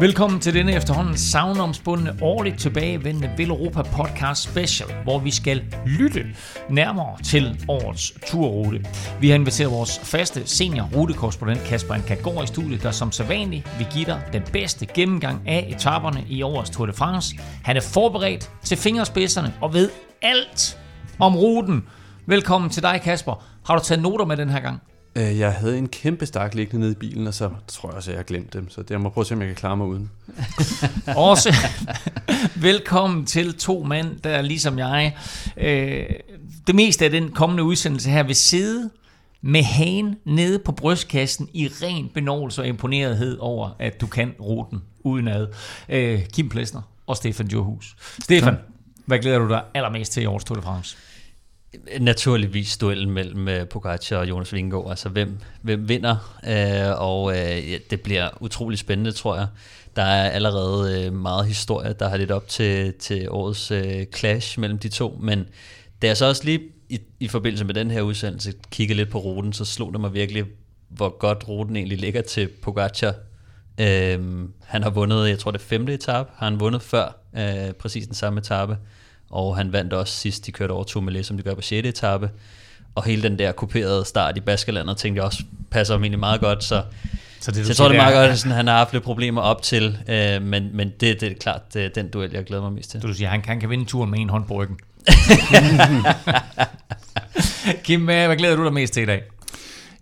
Velkommen til denne efterhånden savnomspundne årligt tilbagevendende Villeuropa Podcast Special, hvor vi skal lytte nærmere til årets turrute. Vi har inviteret vores faste seniorrutekorrespondent Kasper Ankjærgaard i studiet, der som sædvanligt vil give dig den bedste gennemgang af etaperne i årets Tour de France. Han er forberedt til fingerspidserne og ved alt om ruten. Velkommen til dig, Kasper. Har du taget noter med den her gang? Jeg havde en kæmpe stak liggende nede i bilen, og så tror jeg også, at jeg glemte dem. Så jeg må prøve at se, om jeg kan klare mig uden. Også velkommen til to mænd, der ligesom jeg. Det meste af den kommende udsendelse her vil sidde med hagen nede på brystkassen i ren benovelse og imponerethed over, at du kan ruten udenad. Kim Plessner og Stefan Johus. Stefan, hvad glæder du dig allermest til i årets Tour de France? Naturligvis duellen mellem Pogačar og Jonas Vingegaard, altså hvem vinder, og det bliver utrolig spændende, tror jeg. Der er allerede meget historie, der har lidt op til årets clash mellem de to, men da jeg så også lige i forbindelse med den her udsendelse kiggede lidt på ruten, så slog det mig virkelig, hvor godt ruten egentlig ligger til Pogačar. Han har vundet, jeg tror det 5. etape, har han vundet før præcis den samme etape. Og han vandt også sidst, de kørte over Tourmalet, som de gør på 6. etape. Og hele den der kuperede start i Baskerlandet, tænkte jeg også, passer ham egentlig meget godt. Så jeg tror, det er meget godt, at han har haft lidt problemer op til. Men det er klart den duel, jeg glæder mig mest til. Du siger, han kan vinde turen med en hånd på ryggen. Kim, hvad glæder du dig mest til i dag?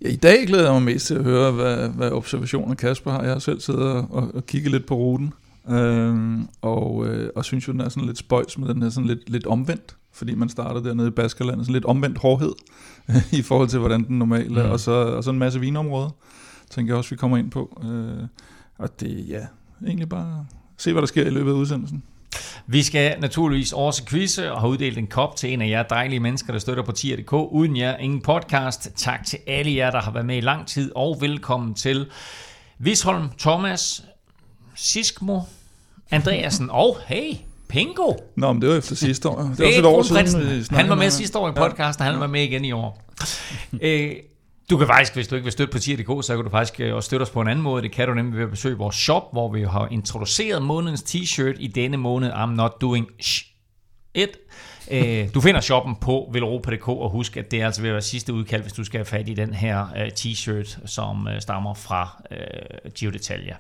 Ja, i dag glæder jeg mig mest til at høre, hvad observationer Kasper har. Jeg har selv siddet og kigget lidt på ruten. Og synes jo, den er sådan lidt spøjs med den her sådan lidt omvendt, fordi man starter dernede i Baskerlandet, sådan lidt omvendt hårdhed i forhold til, hvordan den normale er, og så en masse vinområder, tænker jeg også, vi kommer ind på. Og det, ja, egentlig bare se, hvad der sker i løbet af udsendelsen. Vi skal naturligvis også quizze og har uddelt en kop til en af jer dejlige mennesker, der støtter på tier.dk. Uden jer, ingen podcast. Tak til alle jer, der har været med i lang tid, og velkommen til Visholm, Thomas, Siskmo, Andreasen og hey, Pingo. Nå, men det var efter sidste år. Det var et år siden. Han var med sidste år i podcasten, og han var med igen i år. Du kan faktisk, hvis du ikke vil støtte på tier.dk, så kan du faktisk også støtte os på en anden måde. Det kan du nemlig ved at besøge vores shop, hvor vi har introduceret månedens t-shirt i denne måned. I'm not doing it. Du finder shoppen på villeuropa.dk, og husk, at det er altså ved at være sidste udkald, hvis du skal have fat i den her t-shirt, som stammer fra Giro d'Italia.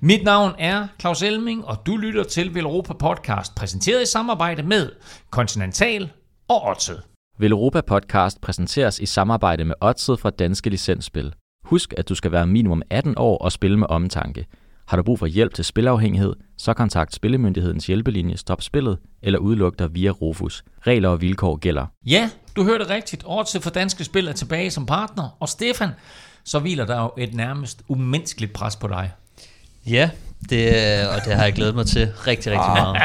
Mit navn er Claus Elming, og du lytter til Villeuropa Podcast, præsenteret i samarbejde med Continental og Otzed. Villeuropa Podcast præsenteres i samarbejde med Otzed fra Danske Licensspil. Husk, at du skal være minimum 18 år og spille med omtanke. Har du brug for hjælp til spilafhængighed, så kontakt Spillemyndighedens hjælpelinje Stop Spillet eller udluk dig via Rofus. Regler og vilkår gælder. Ja, du hørte rigtigt. Otzed for Danske Spil er tilbage som partner, og Stefan, så hviler der jo et nærmest umenneskeligt pres på dig. Ja, det har jeg glædet mig til rigtig meget.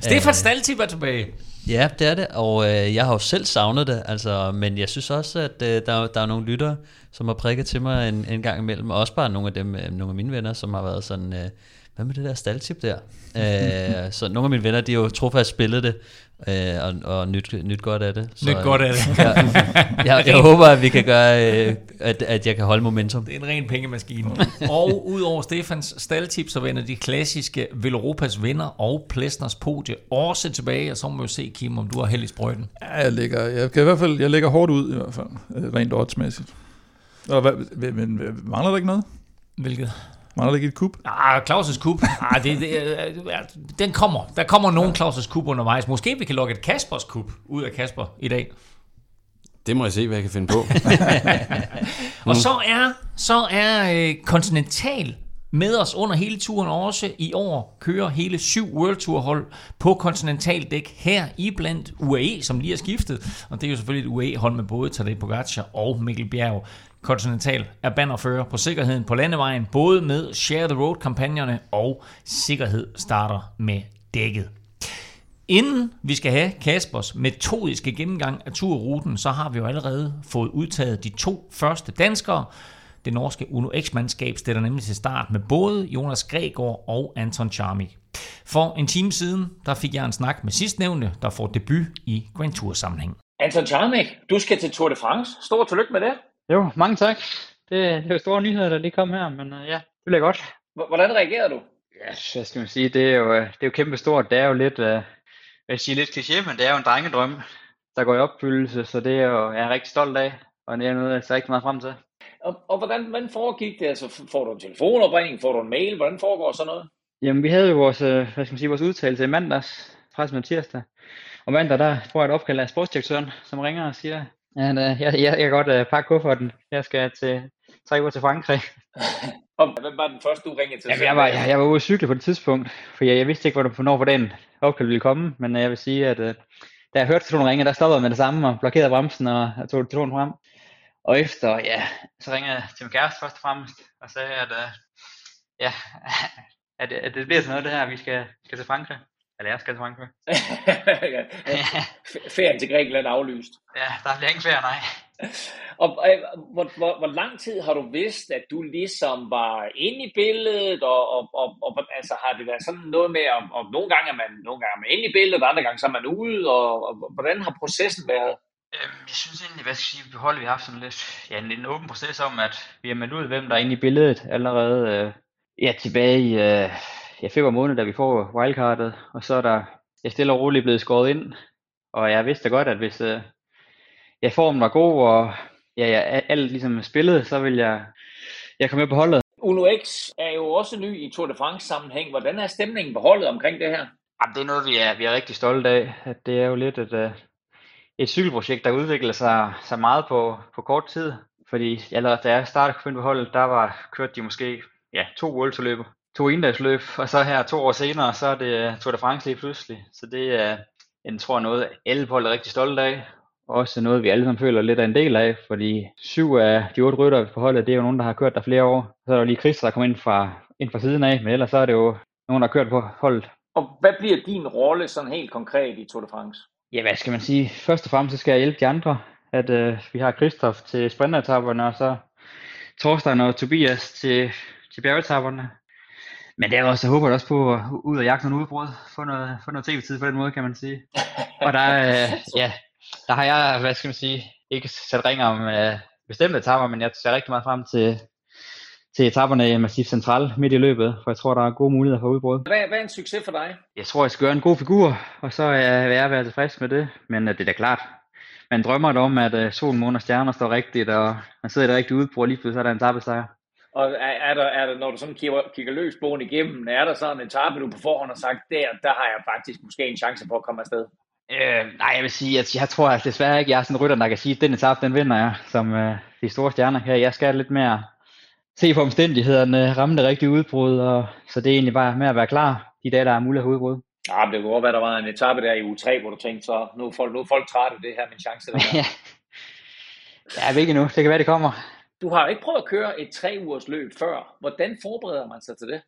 Stefan Staltip er tilbage. Ja, det er det, og jeg har jo selv savnet det, altså, men jeg synes også, at der er nogle lyttere, som har prikket til mig en gang imellem, og også bare nogle af mine venner, som har været sådan, hvad med det der Staltip der? Så nogle af mine venner, de har jo trofast spillet det, og nyt godt af det. Så, nyt godt af det. Jeg håber, at vi kan gøre, at jeg kan holde momentum. Det er en ren pengemaskine. Og udover Stefans staldtip, så vender de klassiske Villeuropas venner og Plessners podie også tilbage, og så må vi se, Kim, om du har held i sprøjten. Ja, jeg lægger hårdt ud i hvert fald, rent oddsmæssigt. Mangler der ikke noget? Hvilket? Mangler der ikke et kub? Ah, Claus' kub. Ah, den kommer. Der kommer nogen Claus' kub undervejs. Måske vi kan lukke et Kaspers kub ud af Kasper i dag. Det må jeg se, hvad jeg kan finde på. Og så er Continental med os under hele turen også. I år kører hele 7 World Tour hold på Continental dæk her i blandt UAE, som lige er skiftet. Og det er jo selvfølgelig et UAE hold med både Tadej Pogačar og Mikkel Bjerg. Continental er bannerfører på sikkerheden på landevejen, både med Share the Road-kampagnerne og sikkerhed starter med dækket. Inden vi skal have Kaspers metodiske gennemgang af turruten, så har vi jo allerede fået udtaget de to første danskere. Det norske Uno X-mandskab stiller nemlig til start med både Jonas Gregaard og Anthon Charmig. For en time siden, der fik jeg en snak med sidstnævnte, der får debut i Grand Tour-sammenhæng. Anthon Charmig, du skal til Tour de France. Stort tillykke med det. Jo, mange tak. Det er jo store nyheder, der lige kom her, men ja, det bliver godt. Hvordan reagerede du? Ja, skal man sige, det er jo kæmpe stort. Det er jo lidt, jeg siger lidt kliché, men det er jo en drengedrøm, der går i opfyldelse, så det er jo, jeg er rigtig stolt af, og det er noget, jeg ser rigtig meget frem til. Og hvordan foregik det? Altså, får du en telefonopringning? Får du en mail? Hvordan foregår sådan noget? Jamen, vi havde jo vores udtalelse i mandags, faktisk tirsdag. Og mandag, der får jeg et opkald af sportsdirektøren, som ringer og siger, at jeg kan godt pakke kufferten. Jeg skal til 3 uger til Frankrig. Og hvem var den første, du ringede til? Jamen, jeg var ude at cykle på det tidspunkt, for jeg vidste ikke, hvornår for den opkald ville komme. Men jeg vil sige, at da jeg hørte telefonen ringe, der stoppede med det samme og blokerede bremsen og tog telefonen frem. Og efter, ja, så ringede jeg til min kæreste først og fremmest og sagde, at at det bliver sådan noget, det her, vi skal til Frankrig. Eller jeg skal til Frankrig. Ferien til Grækenland aflyst. Ja, der bliver ingen ferie, nej. Og hvor lang tid har du vidst, at du ligesom var inde i billedet, og altså har det været sådan noget med, om nogle gange er man inde i billedet, og andre gange så er man ude, og hvordan har processen været? Jeg synes egentlig, hvad skal jeg sige, beholdet, vi har haft sådan lidt, ja, en åben proces om, at vi har meldt ud, hvem der er inde i billedet allerede tilbage i februar måned, da vi får wildcardet, og så er der stille og roligt blevet skåret ind, og jeg vidste godt, at hvis formen var god, og alt ligesom spillede, så vil jeg komme med på holdet. Uno X er jo også ny i Tour de France sammenhæng. Hvordan er stemningen på holdet omkring det her? Jamen, det er noget, vi er rigtig stolte af. At det er jo lidt et cykelprojekt, der udvikler sig så meget på kort tid. Fordi allerede da jeg startede på holdet, kørte de måske 2 worldturneringer, 2 endagsløb, og så her 2 år senere, så er det Tour de France lige pludselig. Så det er, jeg tror, noget alle på holdet er rigtig stolte af. Også noget, vi alle sammen føler lidt af en del af, fordi 7 af de 8 ryttere på holdet, det er jo nogen, der har kørt der flere år. Så er der lige Kristoffer, der kommer ind fra siden af, men ellers så er det jo nogen, der har kørt på holdet. Og hvad bliver din rolle sådan helt konkret i Tour de France? Ja, hvad skal man sige? Først og fremmest så skal jeg hjælpe de andre, at vi har Kristoffer til sprinteretapperne, og så Torstein og Tobias til bjergetapperne. Men derudover så håber jeg også på at ud og jagte nogle udbrud, få noget tv-tid på den måde, kan man sige. Og der har jeg, hvad skal man sige, ikke sat ringer om bestemte etapper, men jeg ser rigtig meget frem til etaperne i Massif Central midt i løbet, for jeg tror, der er gode muligheder for udbrud. Hvad er en succes for dig? Jeg tror, jeg skal gøre en god figur, og så vil jeg være tilfreds med det, men det er da klart. Man drømmer da om, at solen, månen og stjerner står rigtigt, og man sidder i det rigtige udbrud, og lige pludselig er der en etappesejr. Og er der, når du sådan kigger løs bogen igennem, er der sådan en etape, du på forhånd har sagt, der har jeg faktisk måske en chance for at komme afsted? Nej, jeg vil sige, at jeg tror desværre ikke, jeg er sådan en rytter, der kan sige, at den etape, den vinder jeg, som de store stjerner her. Jeg skal lidt mere se på omstændighederne, ramme det rigtige udbrud, og så det er egentlig bare med at være klar de dage, der er mulighed for udbrud. Ja, men det kunne godt være, der var en etape der i uge 3, hvor du tænkte, så nu er folk trætte, det her er min chance. Ja, hvilket nu, det kan være, det kommer. Du har jo ikke prøvet at køre et 3 ugers løb før. Hvordan forbereder man sig til det?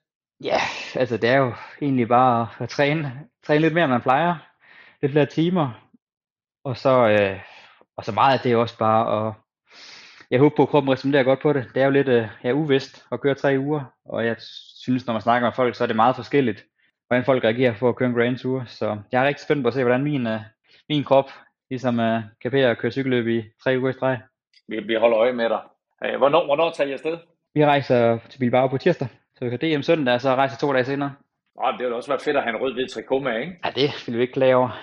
Ja, altså det er jo egentlig bare at træne lidt mere, end man plejer. Lidt flere timer, og så meget af det er også bare, og jeg håber på, at kroppen responderer godt på det. Det er jo lidt uvist at køre 3 uger, og jeg synes, når man snakker med folk, så er det meget forskelligt, hvordan folk reagerer for at køre en Grand Tour. Så jeg er rigtig spændt på at se, hvordan min krop ligesom kapere at køre cykelløb i 3 uger i streg. Vi holder øje med dig. Hvornår tager I afsted? Vi rejser til Bilbao på tirsdag, så vi kan DM søndag, og så rejser 2 dage senere. Det ville også være fedt at have en rød-hvid trikot med, ikke? Ja, det ville vi ikke klage over.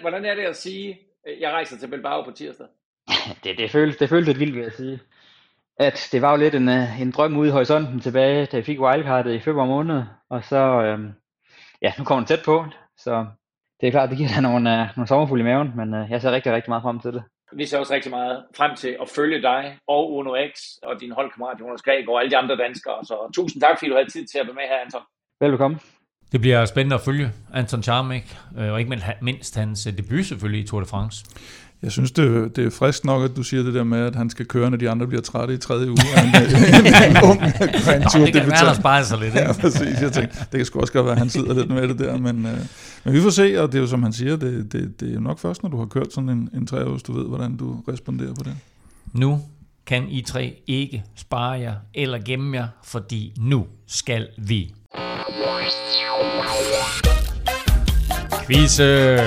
hvordan er det at sige, jeg rejser til Bilbao på tirsdag? Det føles lidt vildt, vil jeg sige. At det var jo lidt en drøm ude i horisonten tilbage, da vi fik wildcardet i februar måned. Og så, nu kommer den tæt på. Så det er klart, det giver da nogle sommerfugle i maven, men jeg ser rigtig, rigtig meget frem til det. Vi ser også rigtig meget frem til at følge dig og Uno X og din holdkammerat Jonas Gregaard og alle de andre danskere. Så tusind tak, fordi du havde tid til at være med her, Anthon. Velkommen. Det bliver spændende at følge Anthon Charmig, og ikke mindst hans debut selvfølgelig i Tour de France. Jeg synes, det er frisk nok, at du siger det der med, at han skal køre, når de andre bliver trætte i tredje uge. en ung Grand Tour-debutant. Det kan være, der sparer sig lidt. Ja, præcis. Jeg tænkte, det kan sgu også godt være, at han sidder lidt med det der. Men vi får se, og det er jo som han siger, det er jo nok først, når du har kørt sådan en 3 år, du ved, hvordan du responderer på det. Nu kan I tre ikke spare jer eller gemme jer, fordi nu skal vi. Kvise!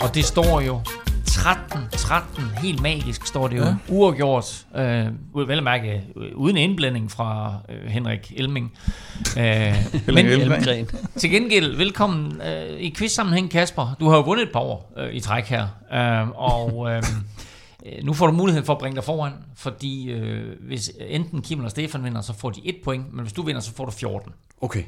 Og det står jo 13, helt magisk står det jo, ja. Uafgjort, vel mærke, uden indblanding fra Henrik Elming. Men Elmgren. Til gengæld, velkommen i quiz-sammenhæng, Kasper. Du har jo vundet et par år i træk her, nu får du mulighed for at bringe dig foran, fordi hvis enten Kim eller Stefan vinder, så får de 1 point, men hvis du vinder, så får du 14. Okay.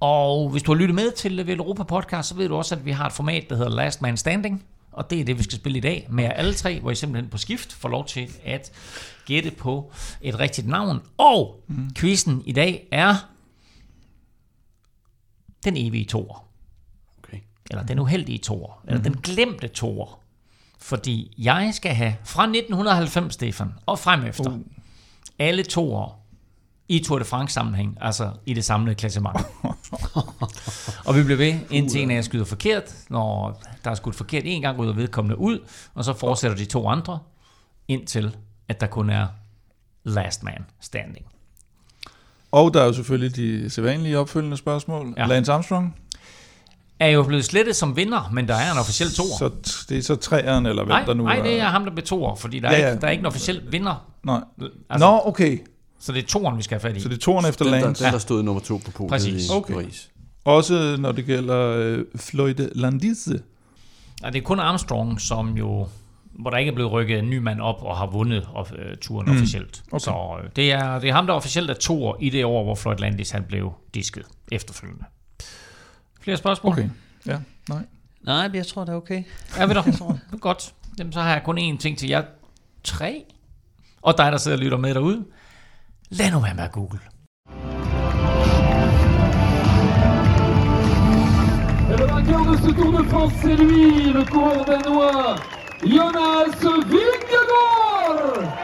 Og hvis du har lyttet med til Villeuropa Podcast, så ved du også, at vi har et format, der hedder Last Man Standing. Og det er det, vi skal spille i dag med alle tre, hvor I simpelthen på skift får lov til at gætte på et rigtigt navn. Og quizzen i dag er den evige toer. Okay. Eller den uheldige toer. Eller den glemte toer. Fordi jeg skal have fra 1990, Stefan, og fremefter, alle toer i Tour de France-sammenhæng, altså i det samlede klassement. Og vi bliver ved, indtil en af jer skyder forkert. Når der er skudt forkert en gang, ryger vedkommende ud, og så fortsætter de 2 andre, indtil at der kun er last man standing. Og der er jo selvfølgelig de sædvanlige opfølgende spørgsmål. Ja. Lance Armstrong er jo blevet slettet som vinder, men der er en officiel toer. Så det er så 3'eren, eller hvem der nu er? Nej, det er ham, der blev toer, fordi der er ikke en officiel vinder. Nej. Altså, nå, okay. Så det er 2'eren, vi skal have fat i. Så det er 2'eren efter Lance. Den der stod nummer 2 på podiet i Paris. Også når det gælder Floyd Landise. Nej, det er kun Armstrong, som jo, hvor der ikke er blevet rykket en ny mand op og har vundet turen officielt. Okay. Så det er ham, der officielt er 2'er i det år, hvor Floyd Landis han blev disket efterfølgende. Flere spørgsmål? Okay. Ja, nej, jeg tror, det er okay. Ja, ved du. Godt. Jamen, så har jeg kun én ting til jer 3. Og dig, der sidder og lytter med derude. Lad nu være med at google. Et le vainqueur de ce Tour de France, c'est lui, le coureur danois, Jonas Vingegaard!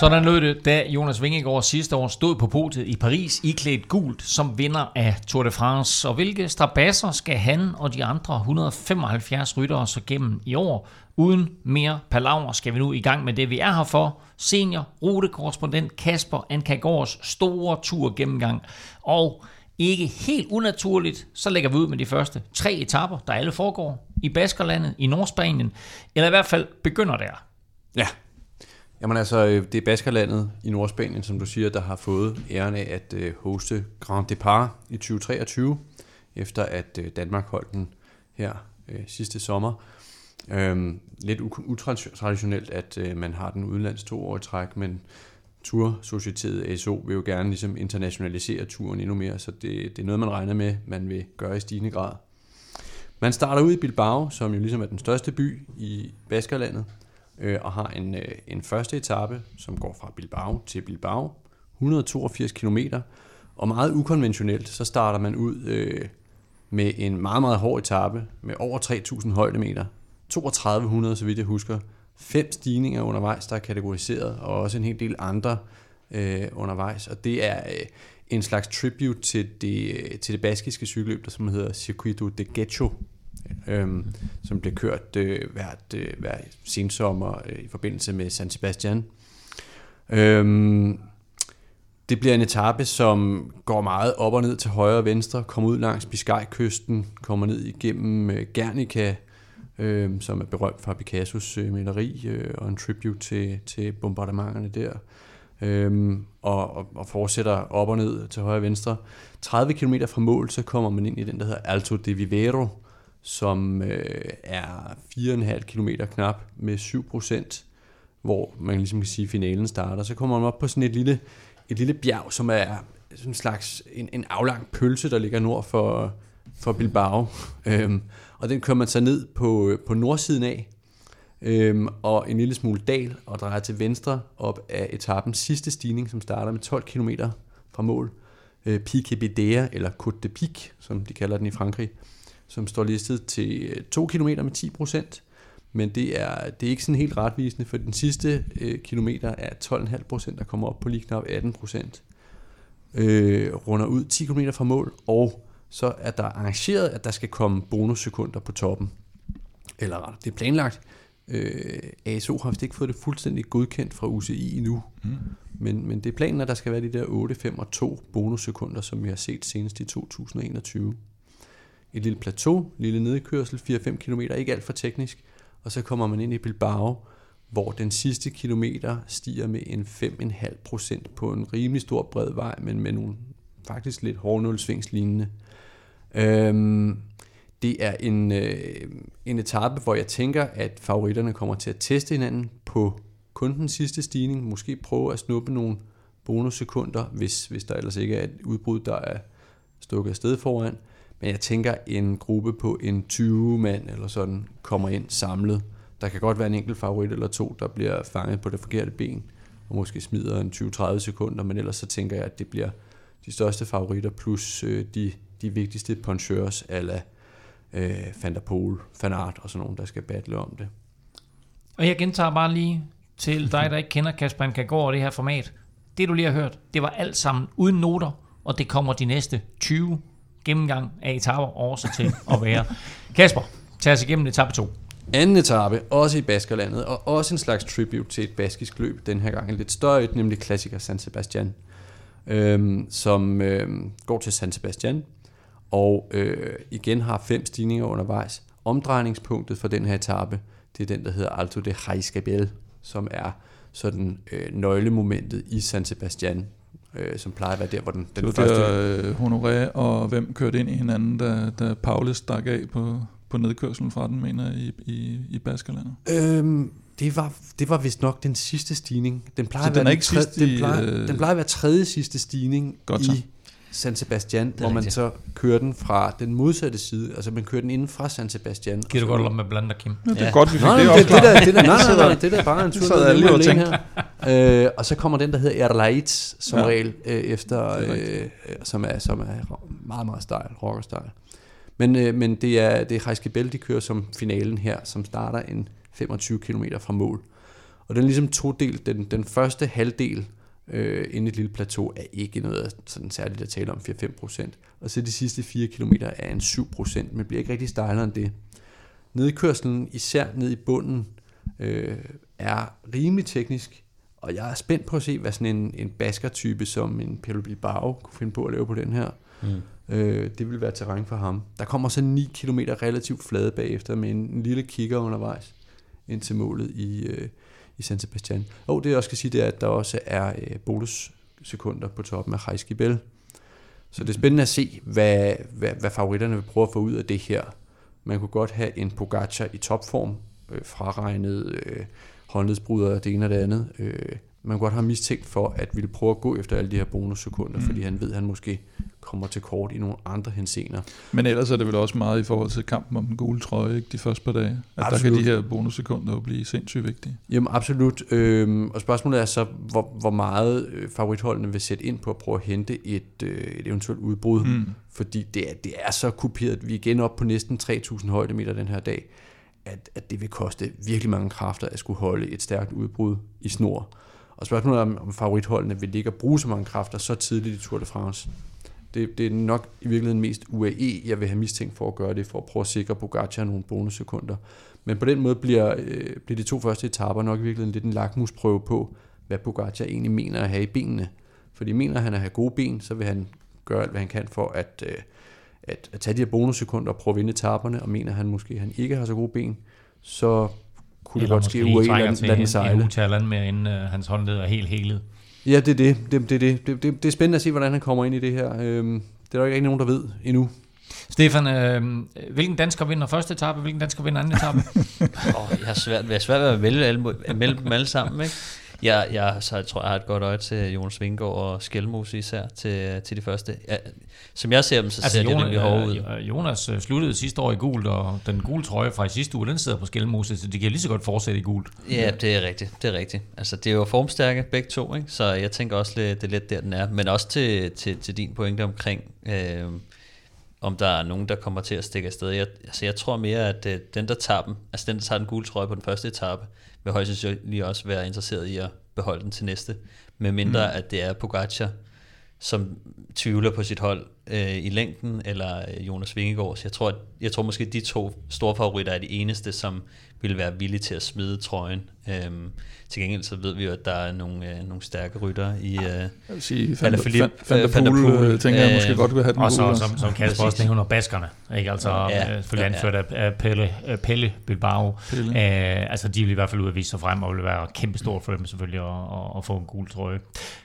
Sådan lød det, da Jonas Vingegaard sidste år stod på podiet i Paris, iklædt gult som vinder af Tour de France. Og hvilke strabasser skal han og de andre 175 ryttere så gennem i år? Uden mere palaver skal vi nu i gang med det, vi er her for. Senior rutekorrespondent Kasper Ankjærgaards store tur gennemgang. Og ikke helt unaturligt, så lægger vi ud med de første 3 etapper, der alle foregår i Baskerlandet, i Nordspanien, eller i hvert fald begynder der. Ja. Jamen altså, det er Baskerlandet i Nordspanien, som du siger, der har fået æren af at hoste Grand Départ i 2023, efter at Danmark holdt den her sidste sommer. Lidt utraditionelt, at man har den udenlands 2 år i træk, men Tursocietetet ASO vil jo gerne ligesom internationalisere turen endnu mere, så det er noget, man regner med, man vil gøre i stigende grad. Man starter ud i Bilbao, som jo ligesom er den største by i Baskerlandet, og har en første etape, som går fra Bilbao til Bilbao, 182 km, og meget ukonventionelt, så starter man ud med en meget, meget hård etape med over 3.000 højdemeter, 3200, så vidt jeg husker, 5 stigninger undervejs, der er kategoriseret, og også en hel del andre undervejs, og det er en slags tribute til det baskiske cykelløb, der som hedder Circuito de Getxo, som blev kørt hver sensommer i forbindelse med San Sebastian. Det bliver en etape, som går meget op og ned til højre og venstre, kommer ud langs Biscay-kysten, kommer ned igennem Guernica, som er berømt fra Picassos maleri, og en tribute til bombardementerne der, og fortsætter op og ned til højre og venstre. 30 km fra mål, så kommer man ind i den, der hedder Alto de Vivero, som er 4,5 km knap med 7%, hvor man ligesom kan sige, at finalen starter. Så kommer man op på sådan et lille bjerg, som er sådan en slags en aflang pølse, der ligger nord for Bilbao. Og den kører man så ned på nordsiden af, og en lille smule dal, og drejer til venstre op af etapens sidste stigning, som starter med 12 km fra mål. Pique-Bédère, eller Côte de Pique, som de kalder den i Frankrig, som står listet til 2 km med 10%, Men det er ikke sådan helt retvisende, for den sidste kilometer er 12,5%, der kommer op på lige knap 18%. Runder ud 10 km fra mål, og så er der arrangeret, at der skal komme bonussekunder på toppen. Eller det er planlagt. ASO har vist ikke fået det fuldstændig godkendt fra UCI endnu. Men det er planen, at der skal være de der 8, 5 og 2 bonussekunder, som vi har set senest i 2021. Et lille plateau, lille nedkørsel, 4-5 km, ikke alt for teknisk. Og så kommer man ind i Bilbao, hvor den sidste kilometer stiger med en 5,5% på en rimelig stor bred vej, men med nogle faktisk lidt hårdnålsvingslignende. Det er en etape, hvor jeg tænker, at favoritterne kommer til at teste hinanden på kun den sidste stigning. Måske prøve at snuppe nogle bonussekunder, hvis der ellers ikke er et udbrud, der er stukket afsted foran. Men jeg tænker, en gruppe på en 20 mand eller sådan kommer ind samlet. Der kan godt være en enkelt favorit eller to, der bliver fanget på det forkerte ben, og måske smider en 20-30 sekunder, men ellers så tænker jeg, at det bliver de største favoritter, plus de vigtigste poncheurs, ala Van der Poel, Fanart og sådan nogen, der skal battle om det. Og jeg gentager bare lige til dig, der ikke kender Kasper Ankjærgaard og det her format. Det du lige har hørt, det var alt sammen uden noter, og det kommer de næste 20 gennemgang af etaper også til at være. Kasper, tag os igennem etape 2. Anden etape, også i Baskerlandet, og også en slags tribute til et baskisk løb, den her gang en lidt større, nemlig klassiker San Sebastian, som går til San Sebastian, og igen har 5 stigninger undervejs. Omdrejningspunktet for den her etape, det er den, der hedder Alto de Jaizkibel, som er sådan nøglemomentet i San Sebastian, som plejer at være der, hvor den første... Honoré og hvem kørte ind i hinanden, da Paulus stak af på nedkørselen fra den, mener i Baskerlandet? Det var vist nok den sidste stigning. Den plejer at være tredje sidste stigning i San Sebastian, hvor man så kører den fra den modsatte side, altså man kører den inden fra San Sebastian. Giver du godt lov med blander, Kim? Ja, det er godt, vi fik det også klart. Det der bare en tur, der lige og tænkt. Og så kommer den, der hedder Erlaitz, som regel, efter, som er meget, meget stejl, rockerstejl. Men det er Jaizkibel, de kører som finalen her, som starter en 25 km fra mål. Og den er ligesom todelt. Den første halvdel inden et lille plateau er ikke noget sådan særligt at tale om, 4-5%. Og så de sidste 4 km er en 7%, men bliver ikke rigtig stejlere end det. Nedkørslen, især ned i bunden, er rimelig teknisk, og jeg er spændt på at se, hvad sådan en baskertype som en Pello Bilbao kunne finde på at lave på den her. Det vil være terræn for ham. Der kommer så 9 km relativt flade bagefter med en lille kigger undervejs ind til målet i San Sebastian. Og det jeg også skal sige, det er, at der også er bonussekunder på toppen af Jaizkibel. Så det er spændende at se, hvad favoritterne vil prøve at få ud af det her. Man kunne godt have en Pogačar i topform, fraregnet håndledsbrydere, det ene og det andet. Man kunne godt have mistænkt for, at ville prøve at gå efter alle de her bonussekunder, fordi han ved, at han måske kommer til kort i nogle andre henseender. Men ellers er det vel også meget i forhold til kampen om den gule trøje, ikke, de første par dage? At absolut. Der kan de her bonussekunder jo blive sindssygt vigtige. Jamen absolut. Og spørgsmålet er så, hvor meget favoritholdene vil sætte ind på at prøve at hente et eventuelt udbrud. Fordi det er så kuperet. Vi er igen op på næsten 3.000 højdemeter den her dag, at det vil koste virkelig mange kræfter at skulle holde et stærkt udbrud i snor. Og spørgsmålet er, om favoritholdene vil ligge og bruge så mange kræfter så tidligt i Tour de France. Det er nok i virkeligheden mest UAE, jeg vil have mistænkt for at gøre det, for at prøve at sikre Pogačar nogle bonussekunder. Men på den måde bliver de 2 første etaper nok i virkeligheden lidt en lakmusprøve på, hvad Pogačar egentlig mener at have i benene. Fordi mener han at have gode ben, så vil han gøre alt, hvad han kan for at tage de her bonussekunder og prøve at vinde etaperne, og mener han måske, at han ikke har så gode ben, så kunne eller det godt ske UAE lande sejle. Eller med, inden hans håndled er helt helet. Ja, det er spændende at se, hvordan han kommer ind i det her. Det er der ikke nogen, der ved endnu. Stefan, hvilken dansker vinder første etape, hvilken dansker vinder anden etape? Jeg har svært ved at melde dem alle sammen, ikke? Jeg tror, jeg har et godt øje til Jonas Vingegaard og Skelmose især til de første. Ja, som jeg ser dem, så ser det nemlig hårdt ud. Jonas sluttede sidste år i gult, og den gule trøje fra i sidste uge, den sidder på Skelmose, så det kan lige så godt fortsætte i gult. Ja, det er rigtigt. Altså, det er jo formstærke begge to, ikke? Så jeg tænker også, det er lidt der, den er. Men også til din pointe omkring om der er nogen, der kommer til at stikke afsted. Jeg tror mere, at den, der tager dem, altså den, der tager den gule trøje på den første etape, vil højst sandsynligt også være interesseret i at beholde den til næste, medmindre at det er Pogačar, som tvivler på sit hold i længden, eller Jonas Vingegaard. Så jeg tror måske, de to store favoritter er de eneste, som vil være villige til at smide trøjen. Til gengæld så ved vi jo, at der er nogle stærke rytter i... jeg vil sige, Van der Poel tænker jeg måske godt vil have den. Og så som Kasper også nævner, baskerne. Ikke? Altså anført af Pello Bilbao. Altså de vil i hvert fald ud at vise sig frem, og vil være kæmpestort for dem selvfølgelig at få en gul trøje.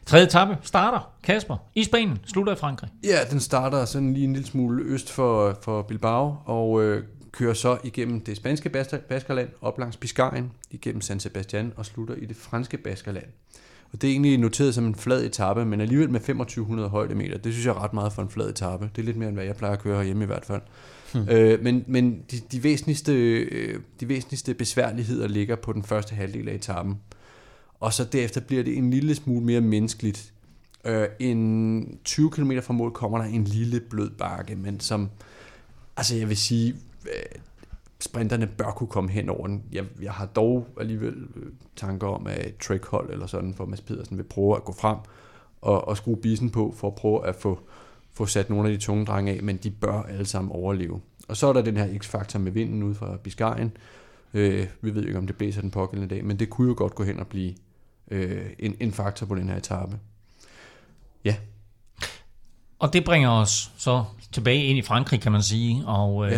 Tredje etape starter, Kasper, i Spanien, slutter i Frankrig. Ja, den starter sådan lige en lille smule øst for Bilbao, og kører så igennem det spanske Baskerland, op langs Biscay, igennem San Sebastian og slutter i det franske Baskerland. Og det er egentlig noteret som en flad etape, men alligevel med 2500 højdemeter. Det synes jeg er ret meget for en flad etape. Det er lidt mere end hvad jeg plejer at køre herhjemme i hvert fald. Men de væsentligste besværligheder ligger på den første halvdel af etapen. Og så derefter bliver det en lille smule mere menneskeligt. En 20 km fra mål kommer der en lille blød bakke, men som... Altså jeg vil sige, sprinterne bør kunne komme hen over den. Jeg har dog alligevel tanker om, at et trekhold eller sådan for Mads Pedersen vil prøve at gå frem og skrue bissen på for at prøve at få sat nogle af de tunge drenge af, men de bør alle sammen overleve. Og så er der den her X-faktor med vinden ude fra Biscayen. Vi ved jo ikke, om det blæser den pågældende dag, men det kunne jo godt gå hen og blive en faktor på den her etape. Ja. Og det bringer os så tilbage ind i Frankrig, kan man sige, og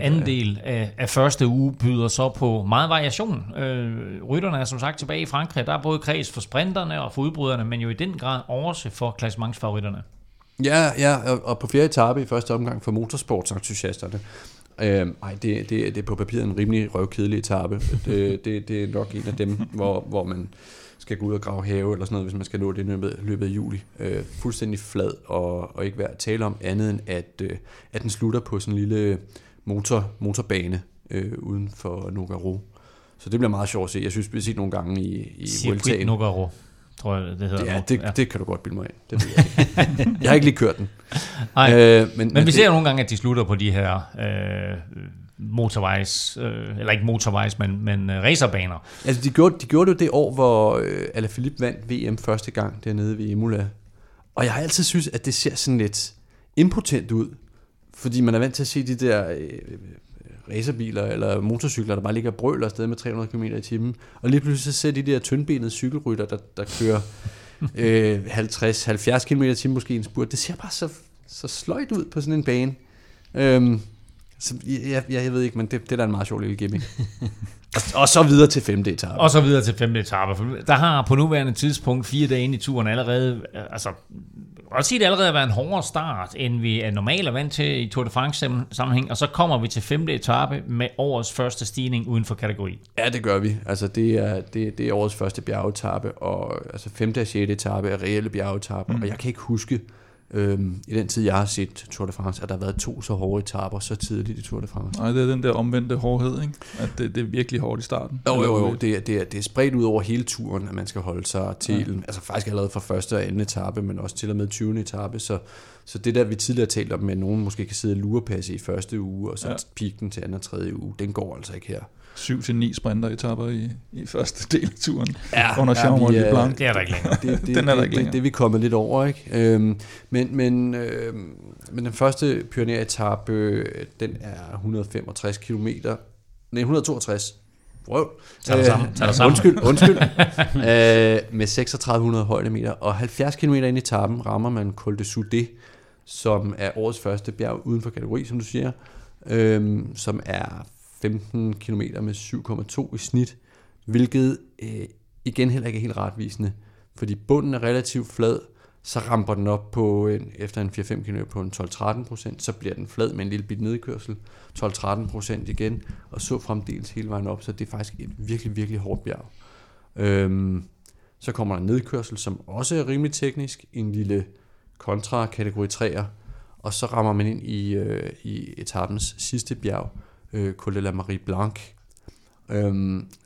anden del af første uge byder så på meget variation. Rytterne er som sagt tilbage i Frankrig, der er både kreds for sprinterne og for udbryderne, men jo i den grad også for klassementsfavoritterne. Ja, og på fjerde etape i første omgang for motorsportsentusiasterne. Det er på papiret en rimelig røvkedelig etape. Det er nok en af dem, hvor man skal gå ud og grave have eller sådan noget, hvis man skal nå det i løbet af juli. Fuldstændig flad og ikke værd at tale om andet end, at den slutter på sådan en lille motorbane uden for Nogaro. Så det bliver meget sjovt at se. Jeg synes, vi har set nogle gange i Vueltaen. Nogaro, tror jeg, det hedder. Ja, det kan du godt bilde mig ind. Det ved jeg ikke. Jeg har ikke lige kørt den. Men vi ser jo nogle gange, at de slutter på de her... motorvejs, eller ikke motorvejs, men racerbaner. Altså de gjorde det år, hvor Alaphilippe vandt VM første gang dernede ved Imola. Og jeg har altid synes, at det ser sådan lidt impotent ud, fordi man er vant til at se de der racerbiler eller motorcykler, der bare ligger og brøler afsted med 300 km i timen. Og lige pludselig så ser de der tyndbenede cykelrytter, der kører 50-70 km i timen måske en spurt. Det ser bare så sløjt ud på sådan en bane. Jeg ved ikke, men det er da en meget sjov lille gimmick. Og så videre til femte etape. Der har på nuværende tidspunkt 4 dage inde i turen allerede, altså at sige det allerede været en hårdere start, end vi er normalt er vant til i Tour de France sammenhæng, og så kommer vi til femte etape med årets første stigning uden for kategori. Ja, det gør vi. Altså det er årets første bjergetape, og altså femte og sjette etape er reelle bjergetaper, og jeg kan ikke huske, i den tid, jeg har set Tour de France, at der har været 2 så hårde etaper så tidligt i Tour de France. Nej, det er den der omvendte hårdhed, ikke? At det er virkelig hårdt i starten. Jo, det er spredt ud over hele turen, at man skal holde sig til, altså faktisk allerede fra første og anden etape, men også til og med 20. etape, så det der, vi tidligere talte om, at nogen måske kan sidde og lurepasse i første uge, og så piken til anden og tredje uge, den går altså ikke her. 7-9 sprinteretapper i første del af turen. Ja, under Col Marie Blanc. Det er der ikke længere. Det er vi kommet lidt over, ikke? Men den første pioneretappe, den er 165 km. Nej, 162. Wow. Tag dig sammen. Undskyld. Med 3600 højdemeter og 70 km ind i etappen rammer man Col de Soudé, som er årets første bjerg uden for kategori, som du siger, som er 15 km med 7,2 i snit, hvilket igen heller ikke er helt retvisende, fordi bunden er relativt flad, så ramper den op på efter en 4-5 km på en 12-13%, så bliver den flad med en lille bit nedkørsel, 12-13% igen, og så fremdeles hele vejen op, så det er faktisk et virkelig, virkelig hårdt bjerg. Så kommer der en nedkørsel, som også er rimelig teknisk, en lille kontra kategori 3'er, og så rammer man ind i etapens sidste bjerg, Col de Marie Blanc,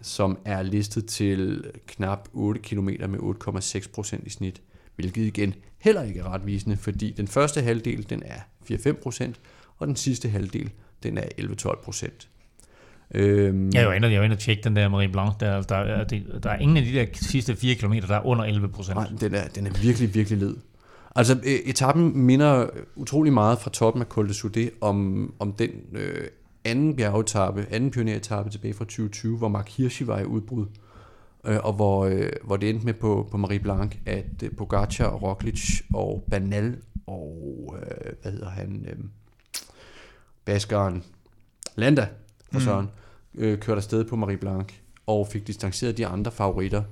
som er listet til knap 8 km med 8,6% i snit, hvilket igen heller ikke er retvisende, fordi den første halvdel den er 4-5%, og den sidste halvdel, den er 11-12%. Jeg var inde og tjekke den der Marie Blanc, der er ingen af de der sidste 4 kilometer, der er under 11%. Nej, den er virkelig, virkelig led. Altså, etappen minder utrolig meget fra toppen af Col de Soudé om den anden bjergetappe, anden pioneretappe tilbage fra 2020, hvor Mark Hirschi var i udbrud, og hvor det endte med på Marie Blanc, at Pogačar og Roglic og Banal og, baskeren Landa for Søren, kørte afsted på Marie Blanc og fik distanceret de andre favoritter,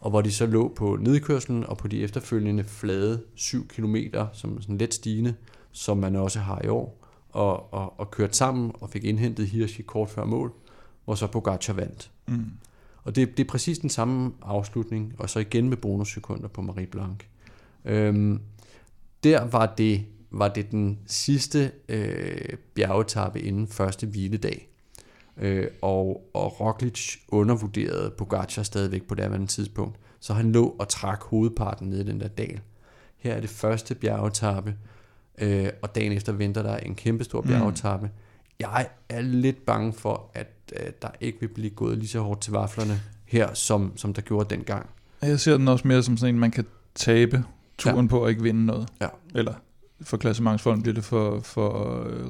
og hvor de så lå på nedkørslen og på de efterfølgende flade 7 kilometer, som sådan let stigende, som man også har i år, og kørte sammen og fik indhentet Hirschi kort før mål, hvor så Pogačar vandt. Mm. Og det er præcis den samme afslutning, og så igen med bonussekunder på Marie Blanc. Der var det den sidste bjergetappe inden første hviledag. Og Roglic undervurderede Pogačar stadigvæk på det andet tidspunkt, så han lå og trak hovedparten ned i den der dal. Her er det første bjergetappe, og dagen efter venter der en kæmpestor bjergetappe. Jeg er lidt bange for, at der ikke vil blive gået lige så hårdt til vaflerne her, som der gjorde dengang. Jeg ser den også mere som sådan en, man kan tabe turen på og ikke vinde noget. Ja. Eller for klassementsfolden bliver det for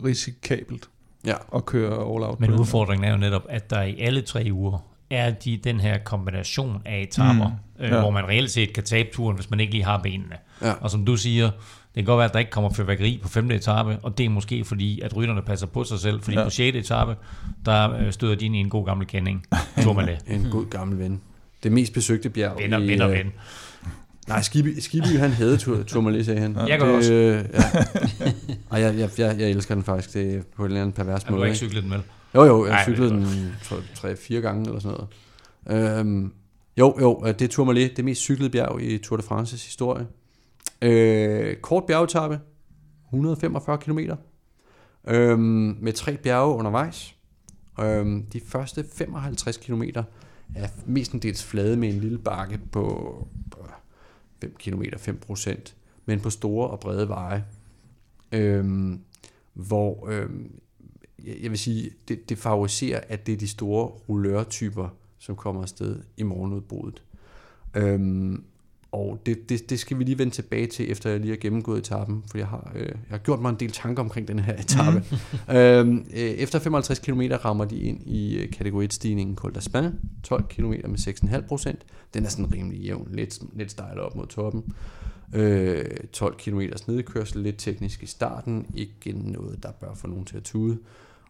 risikabelt. Ja. Og køre all out. Men udfordringen er jo netop, at der i alle 3 uger er den her kombination af etaper, hvor man reelt set kan tabe turen, hvis man ikke lige har benene. Ja. Og som du siger, det kan godt være, at der ikke kommer fyrværkeri på 5. etape, og det er måske fordi, at rytterne passer på sig selv, fordi på 6. etape, der støder de ind i en god gammel kending, Tourmalet. En god gammel ven. Det mest besøgte bjerg. Ven. Nej, Skibby han havde Tourmalet, sagde han. Jeg gør det også. Ja. Jeg elsker den faktisk, det på en eller anden pervers måde. Du har ikke cyklet den, vel? Jo, jeg cyklede den 3-4 gange eller sådan noget. Jo, det er Tourmalet, det mest cyklede bjerg i Tour de France's historie. Kort bjergetappe, 145 kilometer, med 3 bjerge undervejs. De første 55 kilometer er mestendels flade med en lille bakke på 5 km, 5%, men på store og brede veje, hvor jeg vil sige, det favoriserer, at det er de store rullørtyper, som kommer afsted i morgenudbruddet. Og det skal vi lige vende tilbage til, efter jeg lige har gennemgået etappen, for jeg har gjort mig en del tanker omkring den her etappe. Efter 55 km rammer de ind i kategori 1-stigningen Col d'Aspin, 12 km med 6,5%. Den er sådan rimelig jævn, lidt stejler op mod toppen. 12 km nedkørsel, lidt teknisk i starten, ikke noget, der bør få nogen til at tude.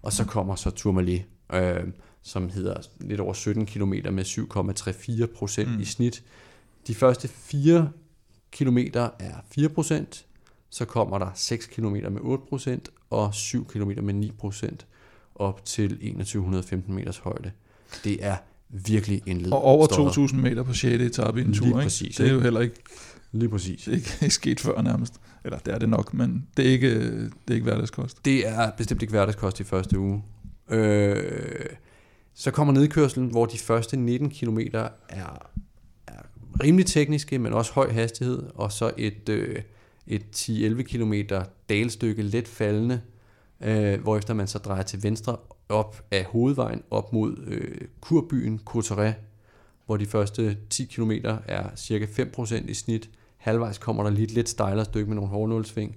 Og så kommer så Tourmalet, som hedder lidt over 17 km med 7,34% i snit. De første 4 kilometer er 4%, så kommer der 6 kilometer med 8% og 7 kilometer med 9% op til 2115 meters højde. Det er virkelig en led. Og over 2000 meter på 6. etape i en tur, ikke? Det er jo heller ikke, lige præcis. Ikke sket før nærmest. Eller det er det nok, men det er ikke hverdagskost. Det er bestemt ikke hverdagskost i første uge. Så kommer nedkørslen, hvor de første 19 kilometer er rimelig tekniske, men også høj hastighed, og så et 10-11 km dalstykke, let faldende, hvorefter man så drejer til venstre op af hovedvejen, op mod kurbyen Courtrai, hvor de første 10 km er cirka 5% i snit. Halvvejs kommer der lige et lidt stejlere stykke med nogle hårdnålsving,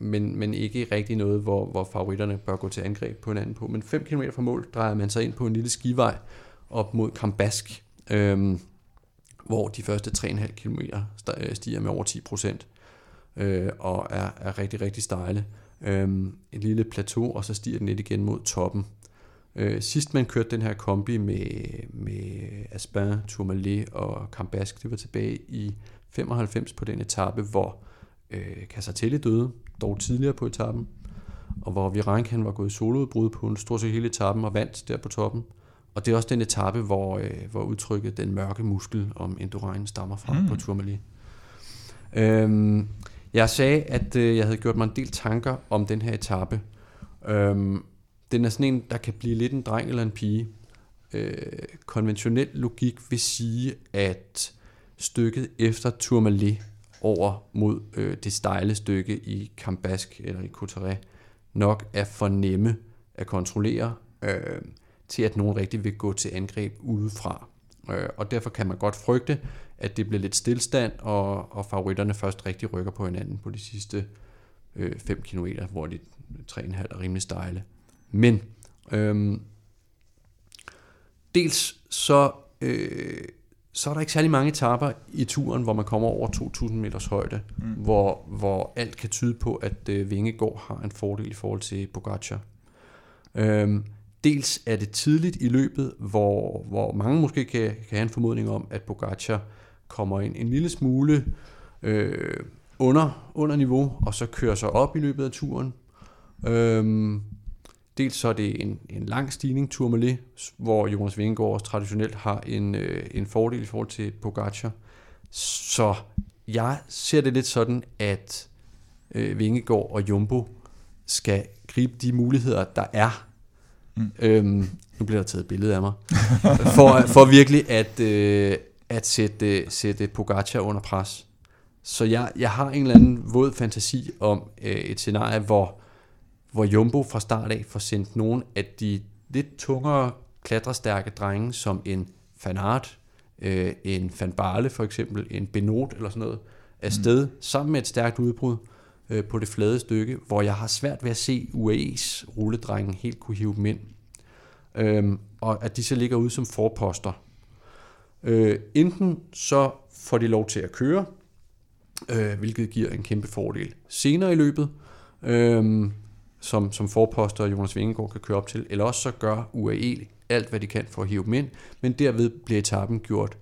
men ikke rigtig noget, hvor favoritterne bør gå til angreb på hinanden på. Men 5 km fra mål drejer man så ind på en lille skivej op mod Cambask, hvor de første 3,5 km stiger med over 10%, og er rigtig, rigtig stejle. Et lille plateau, og så stiger den lidt igen mod toppen. Sidst man kørte den her kombi med Aspin, Tourmalet og Cambask, det var tilbage i 95 på den etape, hvor Casartelli døde, dog tidligere på etappen, og hvor Virenque han var gået i soloudbrud på en stort set hele etappen og vandt der på toppen. Og det er også den etape, hvor udtrykket den mørke muskel om Indurain stammer fra på Tourmalet. Jeg sagde, at jeg havde gjort mig en del tanker om den her etape. Den er sådan en, der kan blive lidt en dreng eller en pige. Konventionel logik vil sige, at stykket efter Tourmalet over mod det stejle stykke i Cambask eller i Courtrai, nok er for nemme at kontrollere, til at nogen rigtig vil gå til angreb udefra. Og derfor kan man godt frygte, at det bliver lidt stillstand, og favoritterne først rigtig rykker på hinanden på de sidste 5 km, hvor de 3,5 er rimelig stejle. Men dels så er der ikke særlig mange etaper i turen, hvor man kommer over 2.000 meters højde, hvor alt kan tyde på, at Vingegaard har en fordel i forhold til Pogačar. Dels er det tidligt i løbet, hvor mange måske kan have en formodning om, at Pogačar kommer ind en lille smule under niveau, og så kører sig op i løbet af turen. Dels så er det en lang stigning, Tourmalet, hvor Jonas Vingegaard traditionelt har en fordel i forhold til Pogačar. Så jeg ser det lidt sådan, at Vingegaard og Jumbo skal gribe de muligheder, der er. Nu bliver der taget et billede af mig. For virkelig at sætte Pogačar under pres. Så jeg har en eller anden våd fantasi om et scenarie, hvor Jumbo fra start af får sendt nogle af de lidt tungere klatrestærke drenge, som en Fanart, en Van Barle for eksempel, en Benot eller sådan noget, afsted sammen med et stærkt udbrud på det flade stykke, hvor jeg har svært ved at se UAE's rulledrenge helt kunne hive dem ind. Og at de så ligger ude som forposter. Enten så får de lov til at køre, hvilket giver en kæmpe fordel senere i løbet, som forposter Jonas Vingegaard kan køre op til, eller også så gør UAE alt, hvad de kan for at hive dem ind, men derved bliver etappen gjort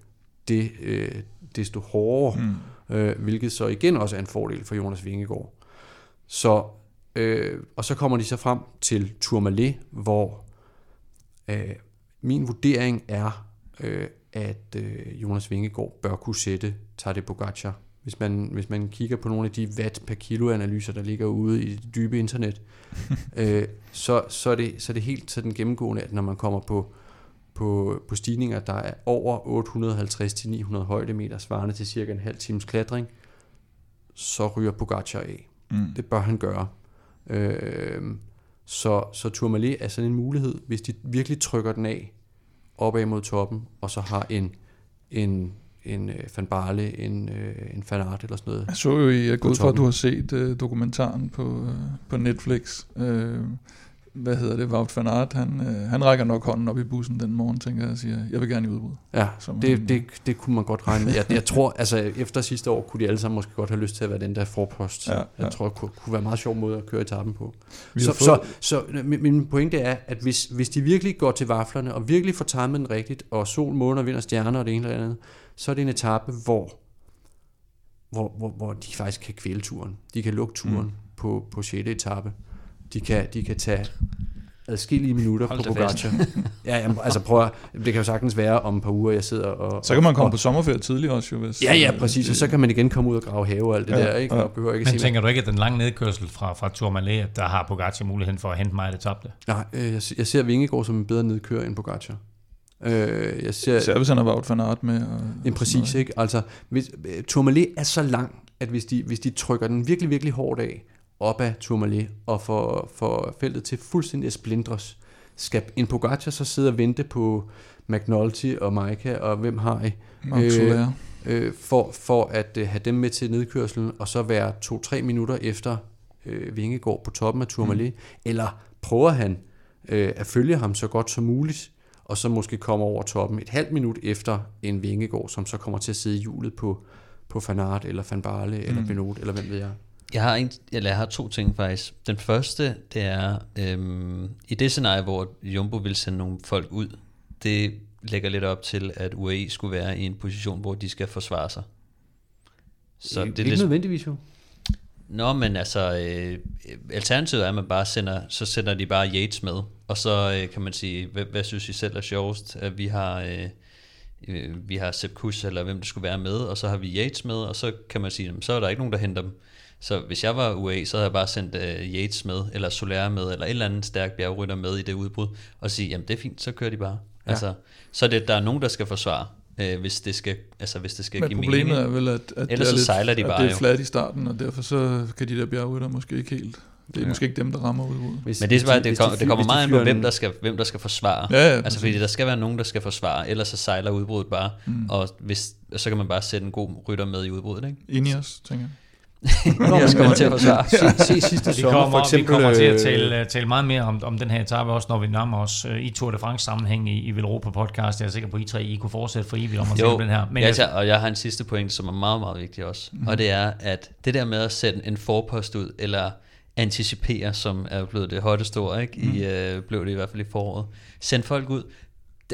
desto hårdere, hvilket så igen også er en fordel for Jonas Vingegaard. Og så kommer de så frem til Tourmalet, hvor min vurdering er, at Jonas Vingegaard bør kunne sætte Tadej Pogačar. Hvis man kigger på nogle af de watt per kilo-analyser, der ligger ude i det dybe internet, så er det helt sådan gennemgående, at når man kommer på stigninger, der er over 850-900 højdemeter, svarende til cirka en halv times klatring, så ryger Pogačar af. Det bør han gøre. Så Tourmalet er sådan en mulighed, hvis de virkelig trykker den af, opad mod toppen, og så har en Van Barle, en Fanart eller sådan noget. Jeg så jo, jeg går ud fra, at du har set dokumentaren på Netflix. Wout van Aert, han rækker nok hånden op i bussen den morgen, tænker jeg, og siger, jeg vil gerne i udbrud. Ja, det kunne man godt regne med. Jeg tror, altså efter sidste år, kunne de alle sammen måske godt have lyst til at være den der forpost. Ja, ja. Jeg tror, det kunne være en meget sjov måde at køre etappen på. Så min pointe er, at hvis de virkelig går til vaflerne, og virkelig får timet den rigtigt, og sol, måne og vind og stjerner og det ene eller andet, så er det en etape, hvor de faktisk kan kvæle turen. De kan lukke turen på 6. etape. De kan tage adskillige minutter på Pogačar. Ja, altså det kan jo sagtens være om et par uger, jeg sidder og... Så kan man komme på sommerferie tidligere også, jo. Hvis, ja, præcis, og så kan man igen komme ud og grave have og alt det der, ikke? Ja. Behøver ikke. Men tænker du ikke, at den lange nedkørsel fra Tourmalet, der har Pogačar muligheden for at hente mig det tabte? Nej, jeg ser Vingegaard som en bedre nedkører end Pogačar. Jeg ser... Service han har Wout van Aert med. Og præcis, ikke? Altså, Tourmalet er så lang, at hvis de trykker den virkelig, virkelig hårdt af, op ad Tourmalet og for feltet til fuldstændig at splindres. Skal en Pogačar så sidde og vente på McNulty og Maika og hvem har I? For at have dem med til nedkørselen og så være 2-3 minutter efter Vingegaard på toppen af Tourmalet. Eller prøver han at følge ham så godt som muligt og så måske komme over toppen et halvt minut efter en Vingegaard, som så kommer til at sidde i hjulet på Fanart eller Van Barle eller Benot eller hvem ved jeg. Jeg har 2 ting faktisk. Den første, det er, i det scenarie, hvor Jumbo vil sende nogle folk ud, det lægger lidt op til, at UAE skulle være i en position, hvor de skal forsvare sig. Så det er ikke nødvendigvis jo. Nå, men altså, alternativet er, at man bare sender de bare Yates med, og så kan man sige, hvad synes I selv er sjovest, at vi har Sepp Kuss, eller hvem det skulle være med, og så har vi Yates med, og så kan man sige, jamen, så er der ikke nogen, der henter dem. Så hvis jeg var UAE, så havde jeg bare sendt Yates med, eller Soler med, eller et eller andet stærk bjergrytter med i det udbrud, og sige, jamen det er fint, så kører de bare. Ja. Altså, så er det, der er nogen, der skal forsvare, hvis det skal give mening. Men problemet er vel, at det er lidt flat i starten, og derfor så kan de der bjergrytter måske ikke helt Det er måske ikke dem, der rammer ud. Men det, det kommer meget an på, hvem der skal forsvare. Ja, altså fordi der skal være nogen, der skal forsvare, ellers så sejler udbruddet bare, og så kan man bare sætte en god rytter med i udbruddet. Ind i os, tænker jeg. Ineos kommer til at forsvare. Sidste sommer for eksempel. Vi kommer til at tale meget mere om den her etape, også når vi nærmer os i Tour de France sammenhæng i Villeuropa Podcast. Jeg er sikker på, I tre I kunne fortsætte for evigt om at se den her. Men og jeg har en sidste point, som er meget, meget vigtig også. Og det er, at det der med at sætte en forpost ud, eller anticipere, som er blevet det hotteste ord, ikke? Blev det i hvert fald i foråret. Send folk ud.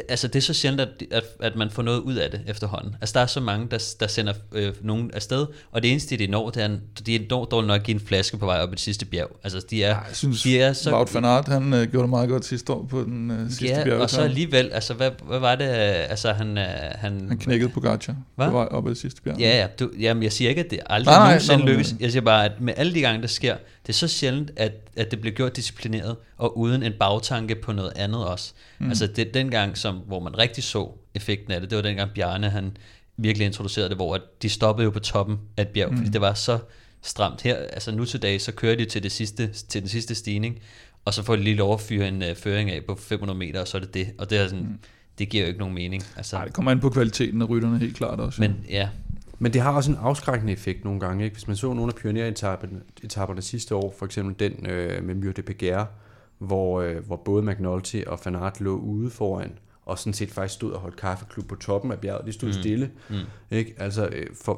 Altså det er så sjældent, at man får noget ud af det efterhånden. Altså der er så mange, der sender nogen afsted, og det eneste, de når, det er, de når dårligt nok at give en flaske på vej op i det sidste bjerg. Altså de er, jeg synes, de er så... Van Aert, han gjorde det meget godt sidste år på den sidste bjerg. Ja, og så alligevel, altså hvad var det, altså han knækkede Pogačar på vej op i det sidste bjerg. Ja, jamen jeg siger ikke, at det aldrig nogensinde lykkes. Jeg siger bare, at med alle de gange, der sker, det er så sjældent, at det bliver gjort disciplineret, og uden en bagtanke på noget andet også. Altså det dengang, hvor man rigtig så effekten af det, det var dengang Bjarne, han virkelig introducerede det, hvor de stoppede jo på toppen af et bjerg, fordi det var så stramt her. Altså nu til dag, så kører de til den sidste stigning, og så får de lige lov at fyre en føring af på 500 meter, og så er det det. Og det er sådan, det giver jo ikke nogen mening. Altså, det kommer an på kvaliteten af rytterne helt klart også. Men ja. Men det har også en afskrækkende effekt nogle gange, ikke? Hvis man så nogle af pioneretapperne sidste år, for eksempel den med Mur de Péguerre, hvor både McNulty og Fanart lå ude foran, og sådan set faktisk stod og holdt kaffeklub på toppen af bjerget. De stod stille. Ikke? Altså,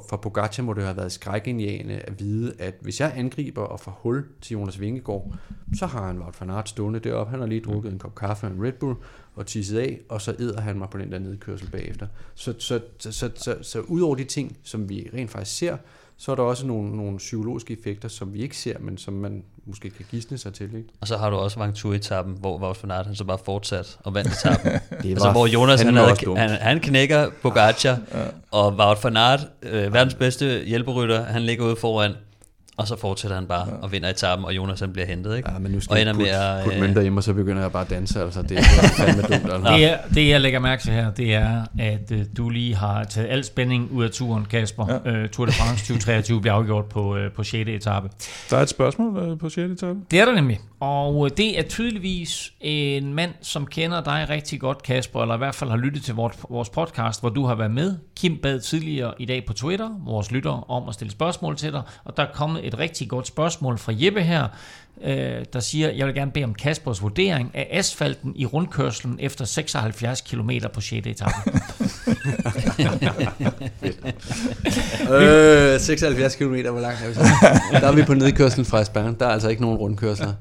for Pogačar må det have været skrækindjagende at vide, at hvis jeg angriber og får hul til Jonas Vingegaard, så har han Wout van Aert stående deroppe. Han har lige drukket en kop kaffe og en Red Bull og tisset af, og så æder han mig på den der nedkørsel bagefter. Så ud over de ting, som vi rent faktisk ser, så er der også nogle psykologiske effekter, som vi ikke ser, men som man måske kan gisne sig til, ikke? Og så har du også Ventoux-etappen, hvor Wout van Aert han så bare fortsat og vandt etappen. Altså hvor Jonas han knækker Pogačar, og Wout van Aert, verdens bedste hjælperytter, han ligger ude foran, og så fortsætter han bare og vinder etappen, og Jonas han bliver hentet, ikke? Ja, men nu skal jeg putte mønter hjemme, og så begynder jeg bare at danse, altså det er fandme dumt. Altså. Det jeg lægger mærke til her, det er, at du lige har taget al spænding ud af turen, Kasper. Ja. Tour de France 2023 bliver afgjort på 6. etape. Der er et spørgsmål på 6. etape? Det er der nemlig, og det er tydeligvis en mand, som kender dig rigtig godt, Kasper, eller i hvert fald har lyttet til vores podcast, hvor du har været med. Kim bad tidligere i dag på Twitter, vores lytter, om at stille spørgsmål til dig, og der kom et rigtig godt spørgsmål fra Jeppe her, der siger, jeg vil gerne bede om Kaspers vurdering af asfalten i rundkørslen efter 76 km på 6. etape. 76 km, hvor langt er vi så? Der er vi på nedkørslen fra Esbjerg. Der er altså ikke nogen rundkørsler.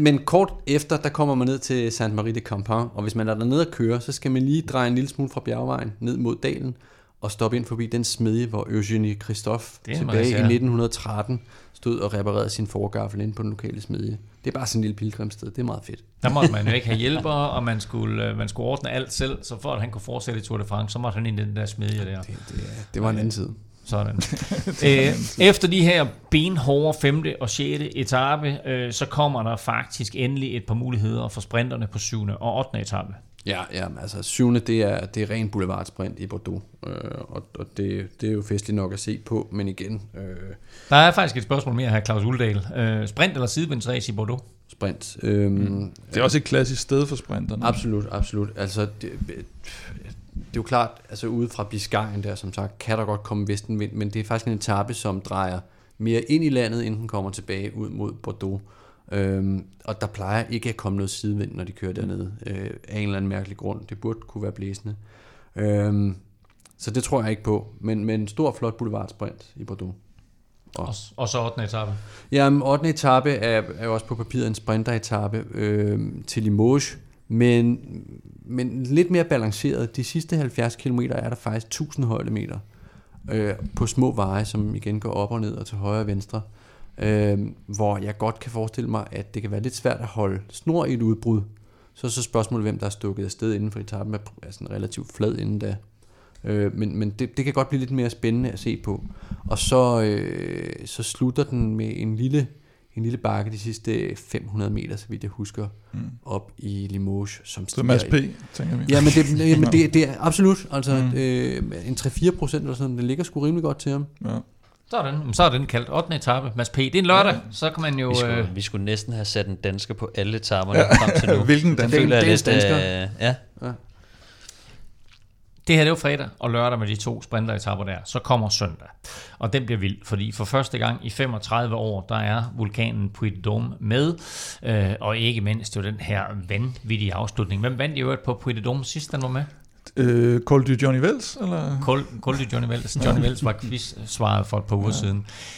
Men kort efter, der kommer man ned til Sainte Marie de Campan, og hvis man er dernede at køre, så skal man lige dreje en lille smule fra bjergvejen ned mod dalen, og stoppe ind forbi den smedje, hvor Eugenie Kristoffer tilbage i 1913 stod og reparerede sin forgaffel inde på den lokale smedje. Det er bare sådan en lille pilgrimsted. Det er meget fedt. Der måtte man jo ikke have hjælpere, og man skulle ordne alt selv, så for at han kunne fortsætte i Tour de France, så måtte han ind i den der smedje der. Det var en anden tid. Sådan. Efter de her benhårde 5. og 6. etape, så kommer der faktisk endelig et par muligheder for sprinterne på 7. og 8. etape. Ja, altså 7. det er ren boulevardsprint i Bordeaux, og det er jo festligt nok at se på, men igen... Der er faktisk et spørgsmål mere her, Claus Uldal. Sprint eller sidevindsrace i Bordeaux? Sprint. Det er også et klassisk sted for sprinterne. Absolut. Altså, det er jo klart, altså ude fra Biscayen der, som sagt, kan der godt komme vestenvind, men det er faktisk en etape, som drejer mere ind i landet, inden den kommer tilbage ud mod Bordeaux. Og der plejer ikke at komme noget sidevind, når de kører dernede, af en eller anden mærkelig grund. Det burde kunne være blæsende. Så det tror jeg ikke på. Men en stor, flot boulevardsprint i Bordeaux. Og så 8. etape? Jamen, 8. etape er jo også på papiret en sprinteretape til Limoges, men lidt mere balanceret. De sidste 70 km er der faktisk 1000 højdemeter på små veje, som igen går op og ned og til højre og venstre. Hvor jeg godt kan forestille mig, at det kan være lidt svært at holde snor i et udbrud. Så spørgsmålet, hvem der er stukket afsted inden for etappen, er sådan relativt flad inden da. Men det kan godt blive lidt mere spændende at se på. Og så slutter den med en lille bakke de sidste 500 meter, så vidt jeg husker, op i Limoges. Som Mads P, tænker vi. Ja, men det er absolut. Altså en 3-4% eller sådan, den ligger sgu rimelig godt til ham. Ja. Sådan, så er den kaldt 8. etape, Mads P. Det er en lørdag, så kan man jo... Vi skulle næsten have sat en dansker på alle etaperne frem til nu. Hvilken dansker? Ja. Det her, det var fredag og lørdag med de to sprinteretapper der. Så kommer søndag, og den bliver vild, fordi for første gang i 35 år, der er vulkanen Puy-de-Dôme med, og ikke mindst jo den her vanvittige afslutning. Hvem vandt i øvrigt på Puy-de-Dôme sidst, den var med? Col de Johnny Wells, eller? Col de Johnny Wells. Johnny Wells var quiz-svaret for et par uger siden.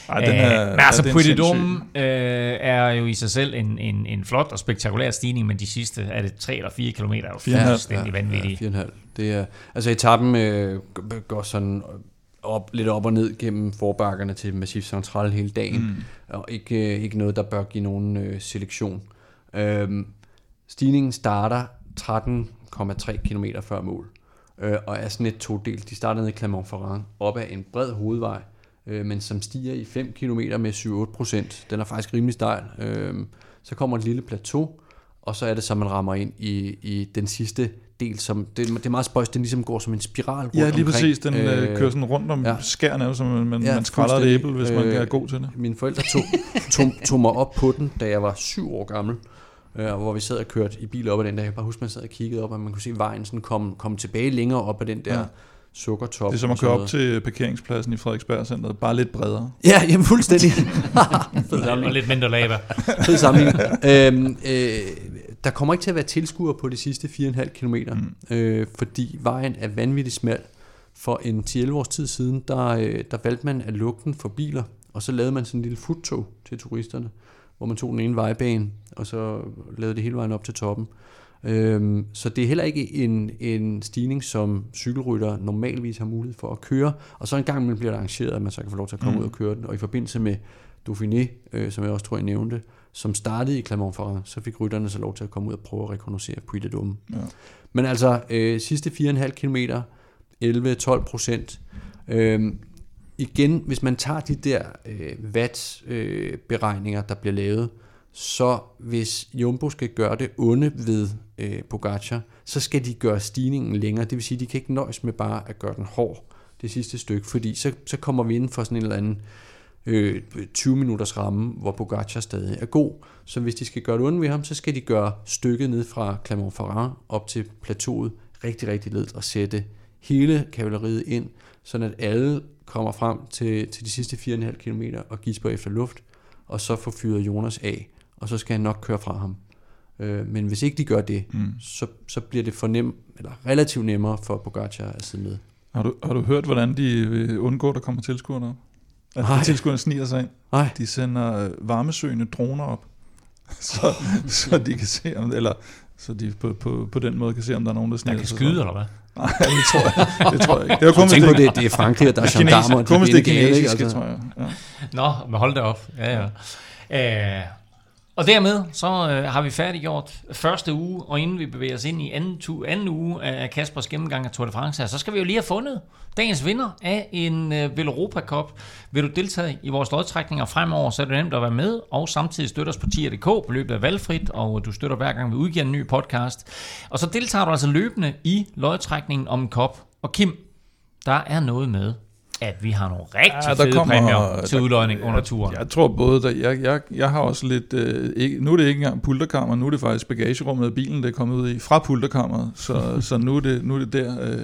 Men altså, Puy-de-Dôme er jo i sig selv en flot og spektakulær stigning, men de sidste, er det 3 eller 4 kilometer, er jo fuldstændig vanvittige. 4,5. Det er, altså etappen går sådan lidt op og ned gennem forbakkerne til Massif Central hele dagen, og ikke noget, der bør give nogen selektion. Stigningen starter 13,3 km før mål, og er sådan et todelt. De starter ned i Clermont-Ferrand, op ad en bred hovedvej, men som stiger i 5 km med 7-8%. Den er faktisk rimelig stejl. Så kommer et lille plateau, og så er det, som man rammer ind i den sidste del, som det er meget spøjst, den ligesom går som en spiral rundt omkring. Ja, lige omkring. Præcis. Den kører sådan rundt om skærne, som man skræller et æble, hvis man er god til det. Mine forældre tog mig op på den, da jeg var 7 år gammel, hvor vi sad og kørte i bil op ad den der. Jeg bare husker, man sad og kiggede op, og man kunne se vejen sådan komme tilbage længere op ad den der sukkertop. Det er som at køre op til parkeringspladsen i Frederiksberg-centret, bare lidt bredere. Ja, jamen fuldstændig. Og lidt mindre lava. Fed sammenligning. Der kommer ikke til at være tilskuere på de sidste 4,5 kilometer, fordi vejen er vanvittigt smal. For en 10-11 års tid siden, der valgte man at lukke den for biler, og så lavede man sådan en lille futtog til turisterne, hvor man tog den ene vejbane, og så lavede det hele vejen op til toppen. Så det er heller ikke en stigning, som cykelrytter normalvis har mulighed for at køre, og så en gang imellem bliver det arrangeret, at man så kan få lov til at komme ud og køre den, og i forbindelse med Dauphiné, som jeg også tror, jeg nævnte, som startede i Clermont-Ferrand, så fik rytterne så lov til at komme ud og prøve at rekognoscere Puy-de-Dôme. Ja. Men altså, sidste 4,5 kilometer, 11-12%. Igen, hvis man tager de der watt-beregninger, der bliver lavet, så hvis Jumbo skal gøre det onde ved Pogačar, så skal de gøre stigningen længere. Det vil sige, at de kan ikke nøjes med bare at gøre den hård det sidste stykke, fordi så kommer vi inden for sådan en eller anden 20 minutters ramme, hvor Pogačar stadig er god. Så hvis de skal gøre det onde ved ham, så skal de gøre stykket ned fra Clermont-Ferrand op til plateauet rigtig, rigtig ledt og sætte hele kavaleriet ind, sådan at alle kommer frem til de sidste 4,5 km og gisper efter luft, og så får fyret Jonas af, og så skal han nok køre fra ham. Men hvis ikke de gør det, så bliver det relativt nemmere for Pogačar at sidde med. Har du hørt, hvordan de vil undgå, at der kommer tilskuerne op? At tilskuerne sniger sig ind? Nej. De sender varmesøgende droner op, så de kan se, så de på den måde kan se, om der er nogen, der sniger sig. Der kan skyde, eller hvad? Nej, det tror jeg ikke. Det var kun tænk på det er Frankrig, og der er gendarmer. Kun hvis det er kinesiske, tror jeg. Ja. Nå, men hold da op. Ja. Og dermed så har vi færdiggjort første uge, og inden vi bevæger os ind i anden uge af Kaspers gennemgang af Tour de France, så skal vi jo lige have fundet dagens vinder af en Villeuropa Cup. Vil du deltage i vores lodtrækninger fremover, så er det nemt at være med, og samtidig støtter os på tier.dk, beløbet er valgfrit, og du støtter hver gang vi udgiver en ny podcast. Og så deltager du altså løbende i lodtrækningen om en kop. Og Kim, der er noget med, at vi har nogle rigtig fede præmier til udløjning under turen. Jeg tror både, at jeg har også lidt... nu er det ikke engang pulterkammer, nu er det faktisk bagagerummet af bilen, det er kommet ud i fra pulterkammeret, så nu er det der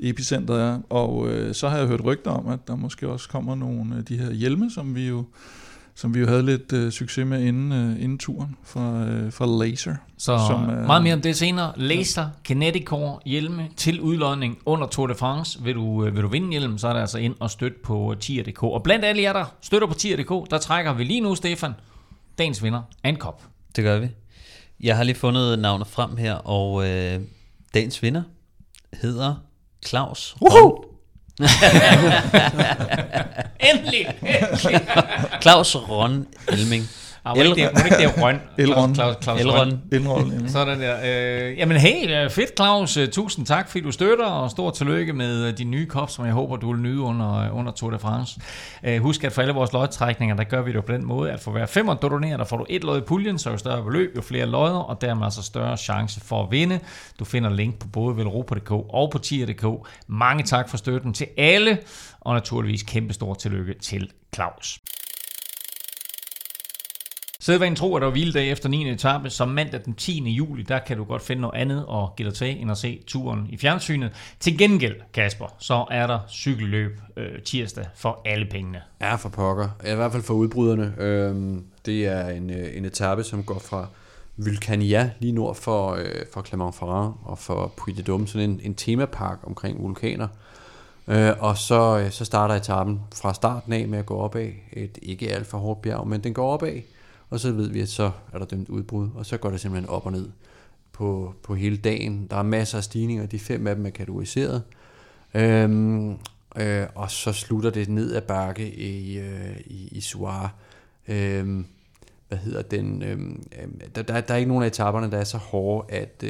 epicentret er. Og så har jeg hørt rygter om, at der måske også kommer nogle af de her hjelme, som vi jo havde lidt succes med inden turen fra Laser. Så meget mere om det senere. Laser, Kineticor, hjelme til udlodning under Tour de France. Vil du vinde hjelmen, så er det altså ind og støtte på tier.dk. Og blandt alle jer, der støtter på tier.dk, der trækker vi lige nu, Stefan, dagens vinder af en kop. Det gør vi. Jeg har lige fundet navnet frem her, og dagens vinder hedder Claus Røn. Endelig! Claus Røn Elming. Elrond. Sådan der. Jamen hey, fedt Claus. Tusind tak, fordi du støtter, og stor tillykke med din nye kop, som jeg håber, du vil nyde under Tour de France. Husk, at for alle vores lodtrækninger, der gør vi det på den måde, at for hver femmer, du donerer, der får du et lod i puljen, så jo større beløb, jo flere lodder, og dermed altså større chance for at vinde. Du finder link på både Villeuropa.dk og på tier.dk. Mange tak for støtten til alle, og naturligvis kæmpe stor tillykke til Claus. Sædvanen tro, at der var hviledag efter 9. etape, som mandag den 10. juli, der kan du godt finde noget andet og gælder til, end at se turen i fjernsynet. Til gengæld, Kasper, så er der cykelløb tirsdag for alle pengene. Ja, for pokker. I hvert fald for udbryderne. Det er en etape, som går fra Vulcania lige nord for Clermont-Ferrand og for Puy-de-Dôme, sådan en temapark omkring vulkaner. Og så starter etappen fra starten af med at gå opad. Et ikke alt for hårdt bjerg, men den går opad. Og så ved vi, at så er der dømt udbrud, og så går det simpelthen op og ned på hele dagen. Der er masser af stigninger, de 5 af dem er kategoriseret. Og så slutter det ned ad bakke i Soir. Hvad hedder den? Der er ikke nogen af etaperne, der er så hårde, at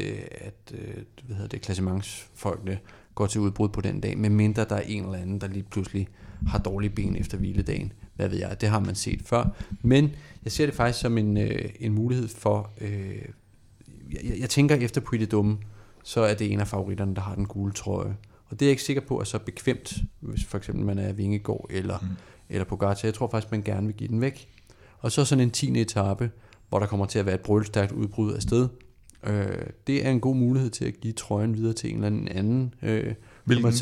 hvad hedder det, klassementsfolkene går til udbrud på den dag, medmindre der er en eller anden, der lige pludselig har dårlige ben efter hviledagen. Hvad ved jeg, det har man set før. Men jeg ser det faktisk som en mulighed for... Jeg tænker efter Puy-de-Dôme, så er det en af favoritterne, der har den gule trøje. Og det er jeg ikke sikker på er så bekvemt, hvis for eksempel man er Vingegaard eller Pogačar. Jeg tror faktisk, man gerne vil give den væk. Og så sådan en 10. etape, hvor der kommer til at være et brølstærkt udbrud af sted. Det er en god mulighed til at give trøjen videre til en eller anden.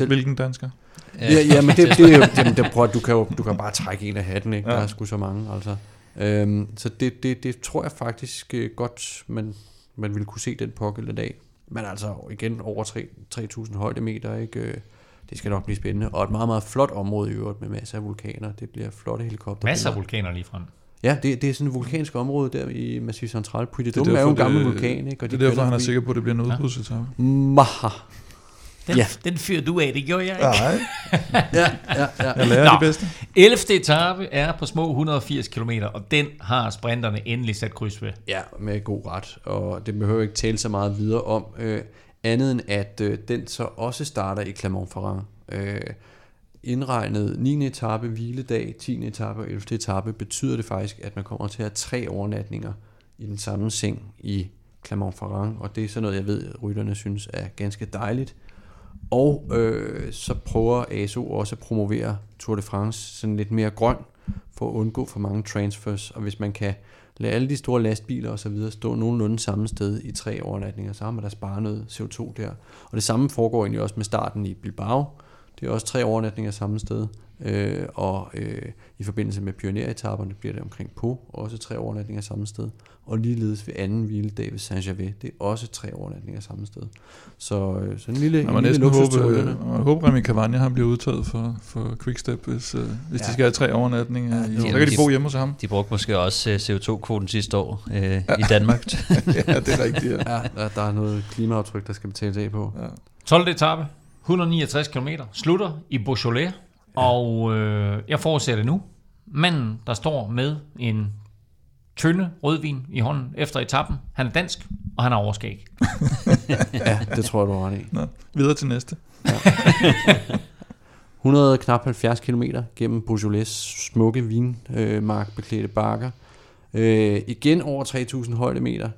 Hvilken dansker? Ja, men det er jo dem, der prøver, du kan bare trække en af hatten, ikke? Der er sgu så mange, altså. Så det tror jeg faktisk godt, man ville kunne se den pågældende dag. Men altså igen over 3.000 højdemeter, ikke? Det skal nok blive spændende. Og et meget, meget flot område i øvrigt med masser af vulkaner. Det bliver flotte helikopter. Masser af vulkaner lige frem. Ja, det er sådan et vulkansk område der i Massif Central. Puy-de-Dôme er jo en gammel vulkan, ikke? Og det er derfor, han er sikker på, at det bliver en udbrudsetappe. Maha! Den fyrer du af, det gjorde jeg ikke. Nej. Ja. Jeg lærer det bedste. 11. etape er på små 180 km, og den har sprinterne endelig sat kryds ved. Ja, med god ret, og det behøver ikke tale så meget videre om. Andet end at den så også starter i Clermont-Ferrand. Indregnet 9. etape, hviledag, 10. etape og 11. etape, betyder det faktisk, at man kommer til at have 3 overnatninger i den samme seng i Clermont-Ferrand, og det er sådan noget, jeg ved, rytterne synes er ganske dejligt. Og så prøver ASO også at promovere Tour de France sådan lidt mere grøn, for at undgå for mange transfers. Og hvis man kan lade alle de store lastbiler og så videre stå nogenlunde samme sted i 3 overnatninger, så har man da sparet noget CO2 der. Og det samme foregår egentlig også med starten i Bilbao. Det er også 3 overnatninger samme sted. I forbindelse med pioneretapperne bliver det omkring på, også 3 overnatninger samme sted. Og ligeledes ved anden hviledag ved Saint-Gervais, det er også 3 overnatninger samme sted. Så en lille luksustur. Jeg håber, Remy Cavagna han bliver udtaget for Quickstep, hvis de skal have 3 overnatninger. Så kan de bo hjemme hos ham. De brugte måske også CO2-kvoten sidste år i Danmark. Ja, det er rigtigt. Ja. Der er noget klimaaftryk, der skal betales af på. Ja. 12. etape, 169 km, slutter i Beaujolais. Og jeg fortsætter nu. Manden, der står med en tynde rødvin i hånden efter etappen, han er dansk, og han har overskæg. Ja, det tror jeg, du har ret i. Nå, videre til næste. Ja. 170 km gennem Beaujolais smukke vinmarkbeklædte bakker. Igen over 3.000 højdemeter.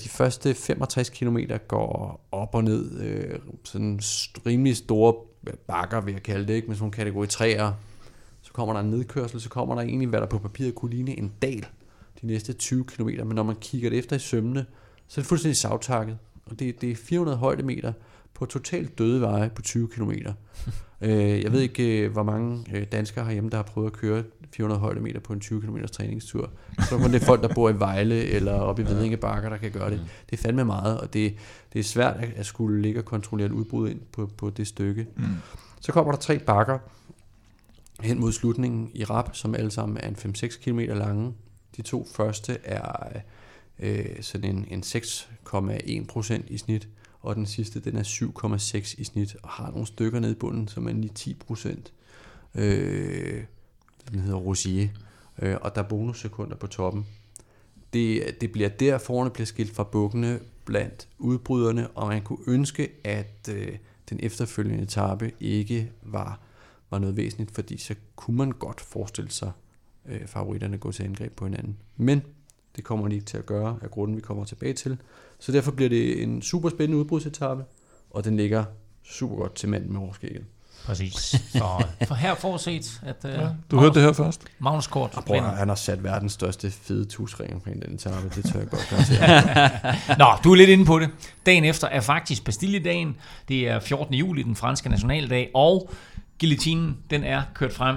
De første 65 km går op og ned. Sådan rimelig store bakker, vil jeg kalde det, ikke? Med sådan nogle kategori 3'er. Så kommer der en nedkørsel, så kommer der egentlig, hvad der på papiret kunne ligne en dal de næste 20 km. Men når man kigger det efter i sømmene, så er det fuldstændig savtakket. Og det er 400 højdemeter på totalt døde veje på 20 km. Jeg ved ikke, hvor mange danskere herhjemme, der har prøvet at køre 400 højdemeter på en 20 km træningstur. Så er det folk, der bor i Vejle eller oppe i Vedinge Bakker, der kan gøre det. Det er fandme meget, og det er svært at skulle ligge og kontrollere et udbrud ind på det stykke. Så kommer der 3 bakker hen mod slutningen i rap, som alle sammen er en 5-6 km lange. De 2 første er sådan en 6,1% i snit, og den sidste, den er 7,6 i snit, og har nogle stykker nede i bunden, som er 9-10%. Den hedder Rosier, og der er bonussekunder på toppen. Det bliver der, forerne bliver skilt fra bukkene blandt udbryderne, og man kunne ønske, at den efterfølgende etape ikke var noget væsentligt, fordi så kunne man godt forestille sig favoritterne gå til angreb på hinanden. Men det kommer de ikke til at gøre af grunden, vi kommer tilbage til. Så derfor bliver det en super spændende udbrudsetappe, og den ligger super godt til manden med hårskægget. Præcis. For her forudset, at... du hørte det her først. Magnus Kort. Han har sat verdens største fede tusring omkring den etape. Det tør jeg godt gøre til. Nå, du er lidt inde på det. Dagen efter er faktisk Bastilledagen. Det er 14. juli, den franske nationaldag, og guillotinen, den er kørt frem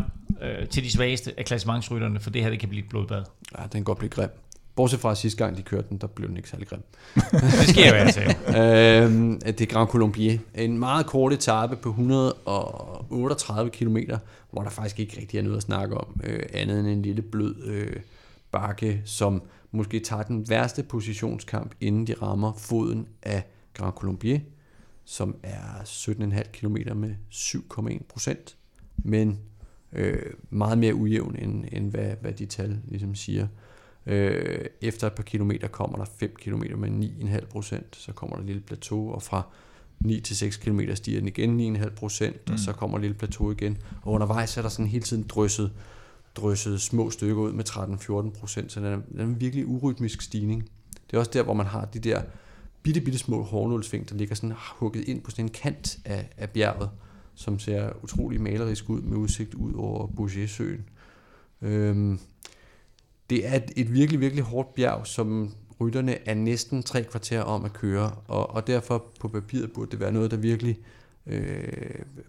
til de svageste af klassementsrytterne, for det her, det kan blive et blodbad. Ja, den kan godt blive grim. Bortset fra sidste gang, de kørte den, der blev den ikke særlig grim. Det sker jo altså. Det er Grand Colombier. En meget kort etape på 138 kilometer, hvor der faktisk ikke rigtig er noget at snakke om. Andet end en lille blød bakke, som måske tager den værste positionskamp, inden de rammer foden af Grand Colombier, som er 17,5 kilometer med 7,1%. Men meget mere ujævn, end hvad de tal ligesom siger. Efter et par kilometer kommer der 5 kilometer med 9,5%, så kommer der et lille plateau, og fra 9 til 6 kilometer stiger den igen 9,5%, og så kommer et lille plateau igen, og undervejs er der sådan hele tiden drysset små stykker ud med 13-14%, så den er en virkelig urytmisk stigning. Det er også der, hvor man har de der bitte små hårnålsving, der ligger sådan hugget ind på sådan en kant af bjerget, som ser utrolig malerisk ud med udsigt ud over Bouget-søen. Det er et virkelig, virkelig hårdt bjerg, som rytterne er næsten 3 kvarter om at køre, og derfor på papiret burde det være noget, der virkelig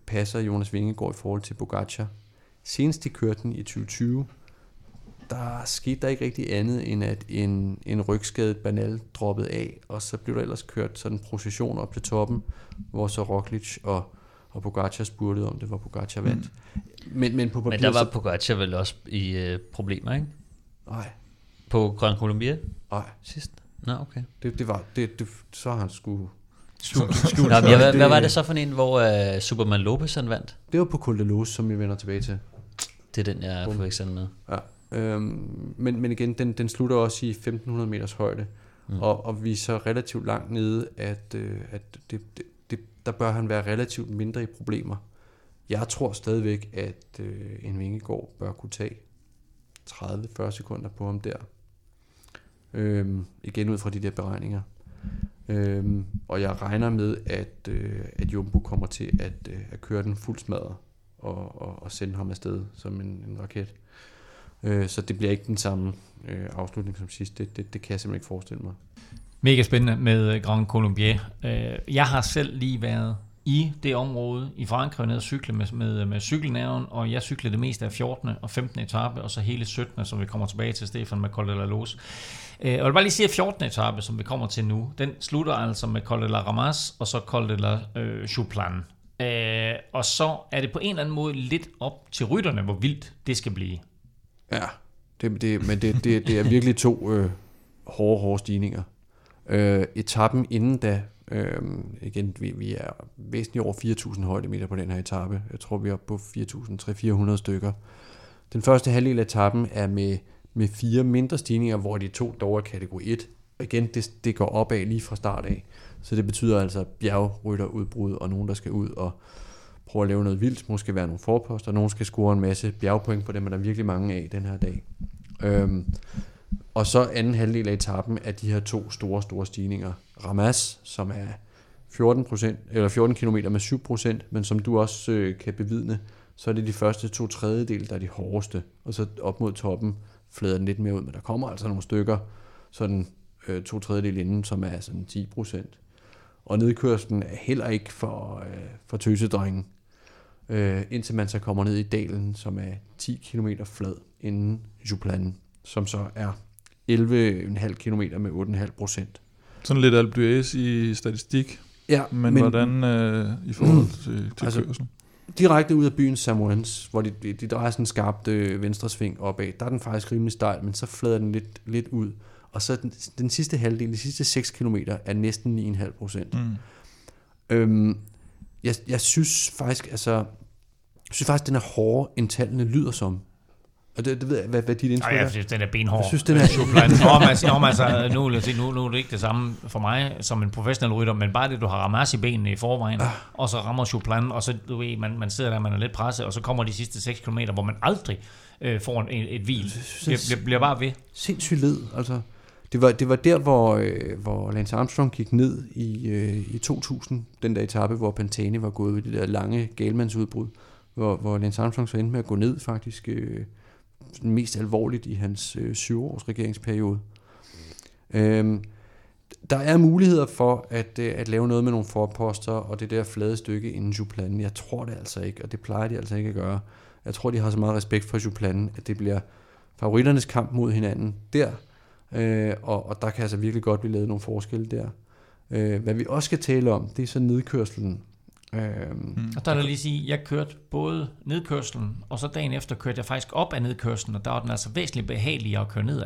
passer Jonas Vingegaard i forhold til Pogačar. Senest de kørte den i 2020, der skete der ikke rigtig andet, end at en rygskadet Banal droppede af, og så blev der ellers kørt sådan en procession op til toppen, hvor så Roglic og Pogačar spurgte, om det var Pogačar vandt. Men på papiret, men der var Pogačar vel også i problemer, ikke? Nej. På Gran Colombia? Nej. Sidst? Nå, okay. Det var, så han skulle... Hvad var det så for en, hvor Superman Lopez han vandt? Det var på Col de Soudé, som vi vender tilbage til. Det er den, jeg får ikke sendt med. Ja. Men igen, den slutter også i 1500 meters højde, og vi er så relativt langt nede, at der bør han være relativt mindre i problemer. Jeg tror stadigvæk, at en Vingegaard bør kunne tage 30-40 sekunder på ham der. Igen ud fra de der beregninger. Og jeg regner med, at Jumbo kommer til at køre den fuld smadret og sende ham afsted som en raket. Så det bliver ikke den samme afslutning som sidst. Det kan jeg simpelthen ikke forestille mig. Mega spændende med Grand Colombier. Jeg har selv lige været i det område i Frankrig nede at cykle med cykelnerven, og jeg cyklede det meste af 14. og 15. etape, og så hele 17. som vi kommer tilbage til, Stefan, med Col de la Loze. Og jeg vil bare lige sige, at 14. etape, som vi kommer til nu, den slutter altså med Col de la Ramas, og så Col de la Chouplan. Og så er det på en eller anden måde lidt op til rytterne, hvor vildt det skal blive. Ja, det er virkelig to hårde stigninger. Etappen inden da, igen, vi er væsentligt over 4.000 højdemeter på den her etape. Jeg tror, vi er oppe på 4.300-400 stykker. Den første halvdel af etappen er med 4 mindre stigninger, hvor de 2 dog er kategori 1. Og igen, det går opad lige fra start af. Så det betyder altså bjergrytterudbrud og nogen, der skal ud og prøve at lave noget vildt. Måske være nogle forposter, nogen skal score en masse bjergpoint på dem, men der er virkelig mange af den her dag. Og så anden halvdel af etappen er de her 2 store stigninger. Ramas, som er 14 km med 7%, men som du også kan bevidne, så er det de første 2/3, der er de hårdeste. Og så op mod toppen flader den lidt mere ud, men der kommer altså nogle stykker, sådan 2/3 inden, som er sådan 10%. Og nedkørslen er heller ikke for tøsedrengen, indtil man så kommer ned i dalen, som er 10 km flad inden Juplanen, som så er 11,5 km med 8,5%. Sådan lidt Alpe i statistik, ja, men hvordan i forhold til altså, kørsel? Direkte ud af byen Samoens, hvor de drejer sådan skarpt venstresving opad, der er den faktisk rimelig stejl, men så flader den lidt ud. Og så den sidste halvdel, de sidste 6 km, er næsten 9,5%. Jeg synes faktisk, den er hårdere, end tallene lyder som. Og det ved jeg, hvad dit indtryk er. Jeg synes, den er benhård. Jeg synes, den er nu er det ikke det samme for mig som en professionel rytter, men bare det, du har Ramas i benene i forvejen, og så rammer Chouplan, og så du ved, man sidder der, man er lidt presset, og så kommer de sidste 6 km, hvor man aldrig får et hvil. Det bliver bare ved. Sindssygt led, altså. Det var der, hvor Lance Armstrong gik ned i 2000, den der etape, hvor Pantani var gået ved det der lange galmandsudbrud, hvor Lance Armstrong så endte med at gå ned faktisk mest alvorligt i hans 7-års regeringsperiode. Der er muligheder for at lave noget med nogle forposter og det der flade stykke inden Chouplan. Jeg tror det altså ikke, og det plejer de altså ikke at gøre. Jeg tror, de har så meget respekt for Chouplan, at det bliver favoritternes kamp mod hinanden der. Og der kan altså virkelig godt blive lavet nogle forskelle der. Hvad vi også skal tale om, det er så nedkørslen. Og der vil jeg lige sige, at jeg kørte både nedkørslen, og så dagen efter kørte jeg faktisk op af nedkørslen, og der var den altså væsentligt behageligere at køre nedad.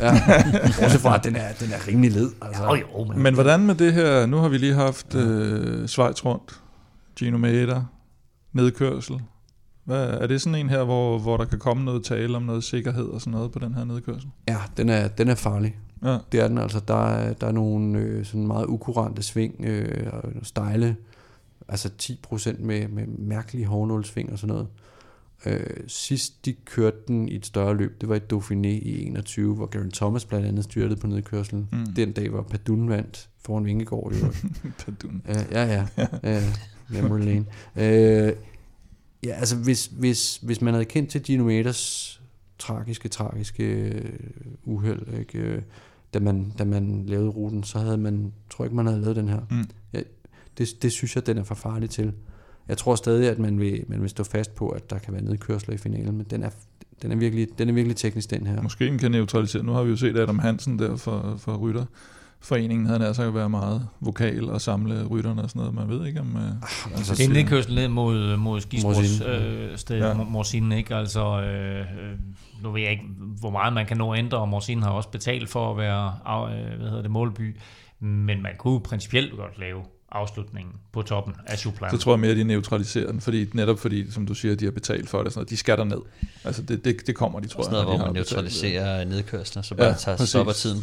Ja, også fra, at den er rimelig led. Altså. Jo, men hvordan med det her, nu har vi lige haft Schweiz rundt, Genometer, nedkørsel. Er det sådan en her, hvor der kan komme noget tale om noget sikkerhed og sådan noget på den her nedkørsel? Ja, den er farlig. Ja. Det er den altså. Der er nogle sådan meget ukurante sving, stejle, altså 10% med mærkelige hårnålsving og sådan noget. Sidst de kørte den i et større løb, det var i Dauphiné i 21, hvor Geraint Thomas blandt andet styrtede på nedkørslen. Mm. Den dag var Padun vandt foran Vingegaard. Padun. Memory lane. Ja, altså hvis man havde kendt til Gino Meters tragiske uheld, ikke, da man lavede ruten, så havde man, tror ikke man havde lavet den her. Mm. Ja, det synes jeg, den er for farlig til. Jeg tror stadig, at man vil stå fast på, at der kan være nedkørsler i finalen, men den er virkelig teknisk, den her. Måske den kan neutralisere. Nu har vi jo set Adam Hansen der for rytter. Foreningen havde altså at være meget vokal og samle rytterne og sådan noget. Man ved ikke om... Altså, det er en nedkørsel ned mod skisportssted, Morsinen, ikke? Altså, nu ved jeg ikke, hvor meget man kan nå at ændre, og Morsinen har også betalt for at være målby, men man kunne principielt godt lave afslutningen på toppen af Chouplan. Så tror jeg mere, at de neutraliserer den, fordi, som du siger, de har betalt for det, sådan noget, de skatter ned. Altså det kommer de, tror jeg. Sådan noget, hvor man neutraliserer nedkørsler, så bare tager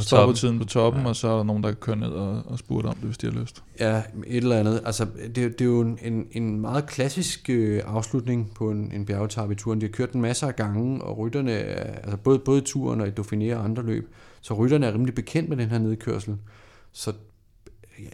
stopper tiden på toppen, og så er der nogen, der kan køre ned og spurgte om det, hvis de har lyst. Ja, et eller andet. Altså, det er jo en meget klassisk afslutning på en bjergetape i turen. De har kørt den masser af gange, og rytterne, altså både i turen og i Dauphiné og andre løb, så rytterne er rimelig bekendt med den her nedkørsel. Så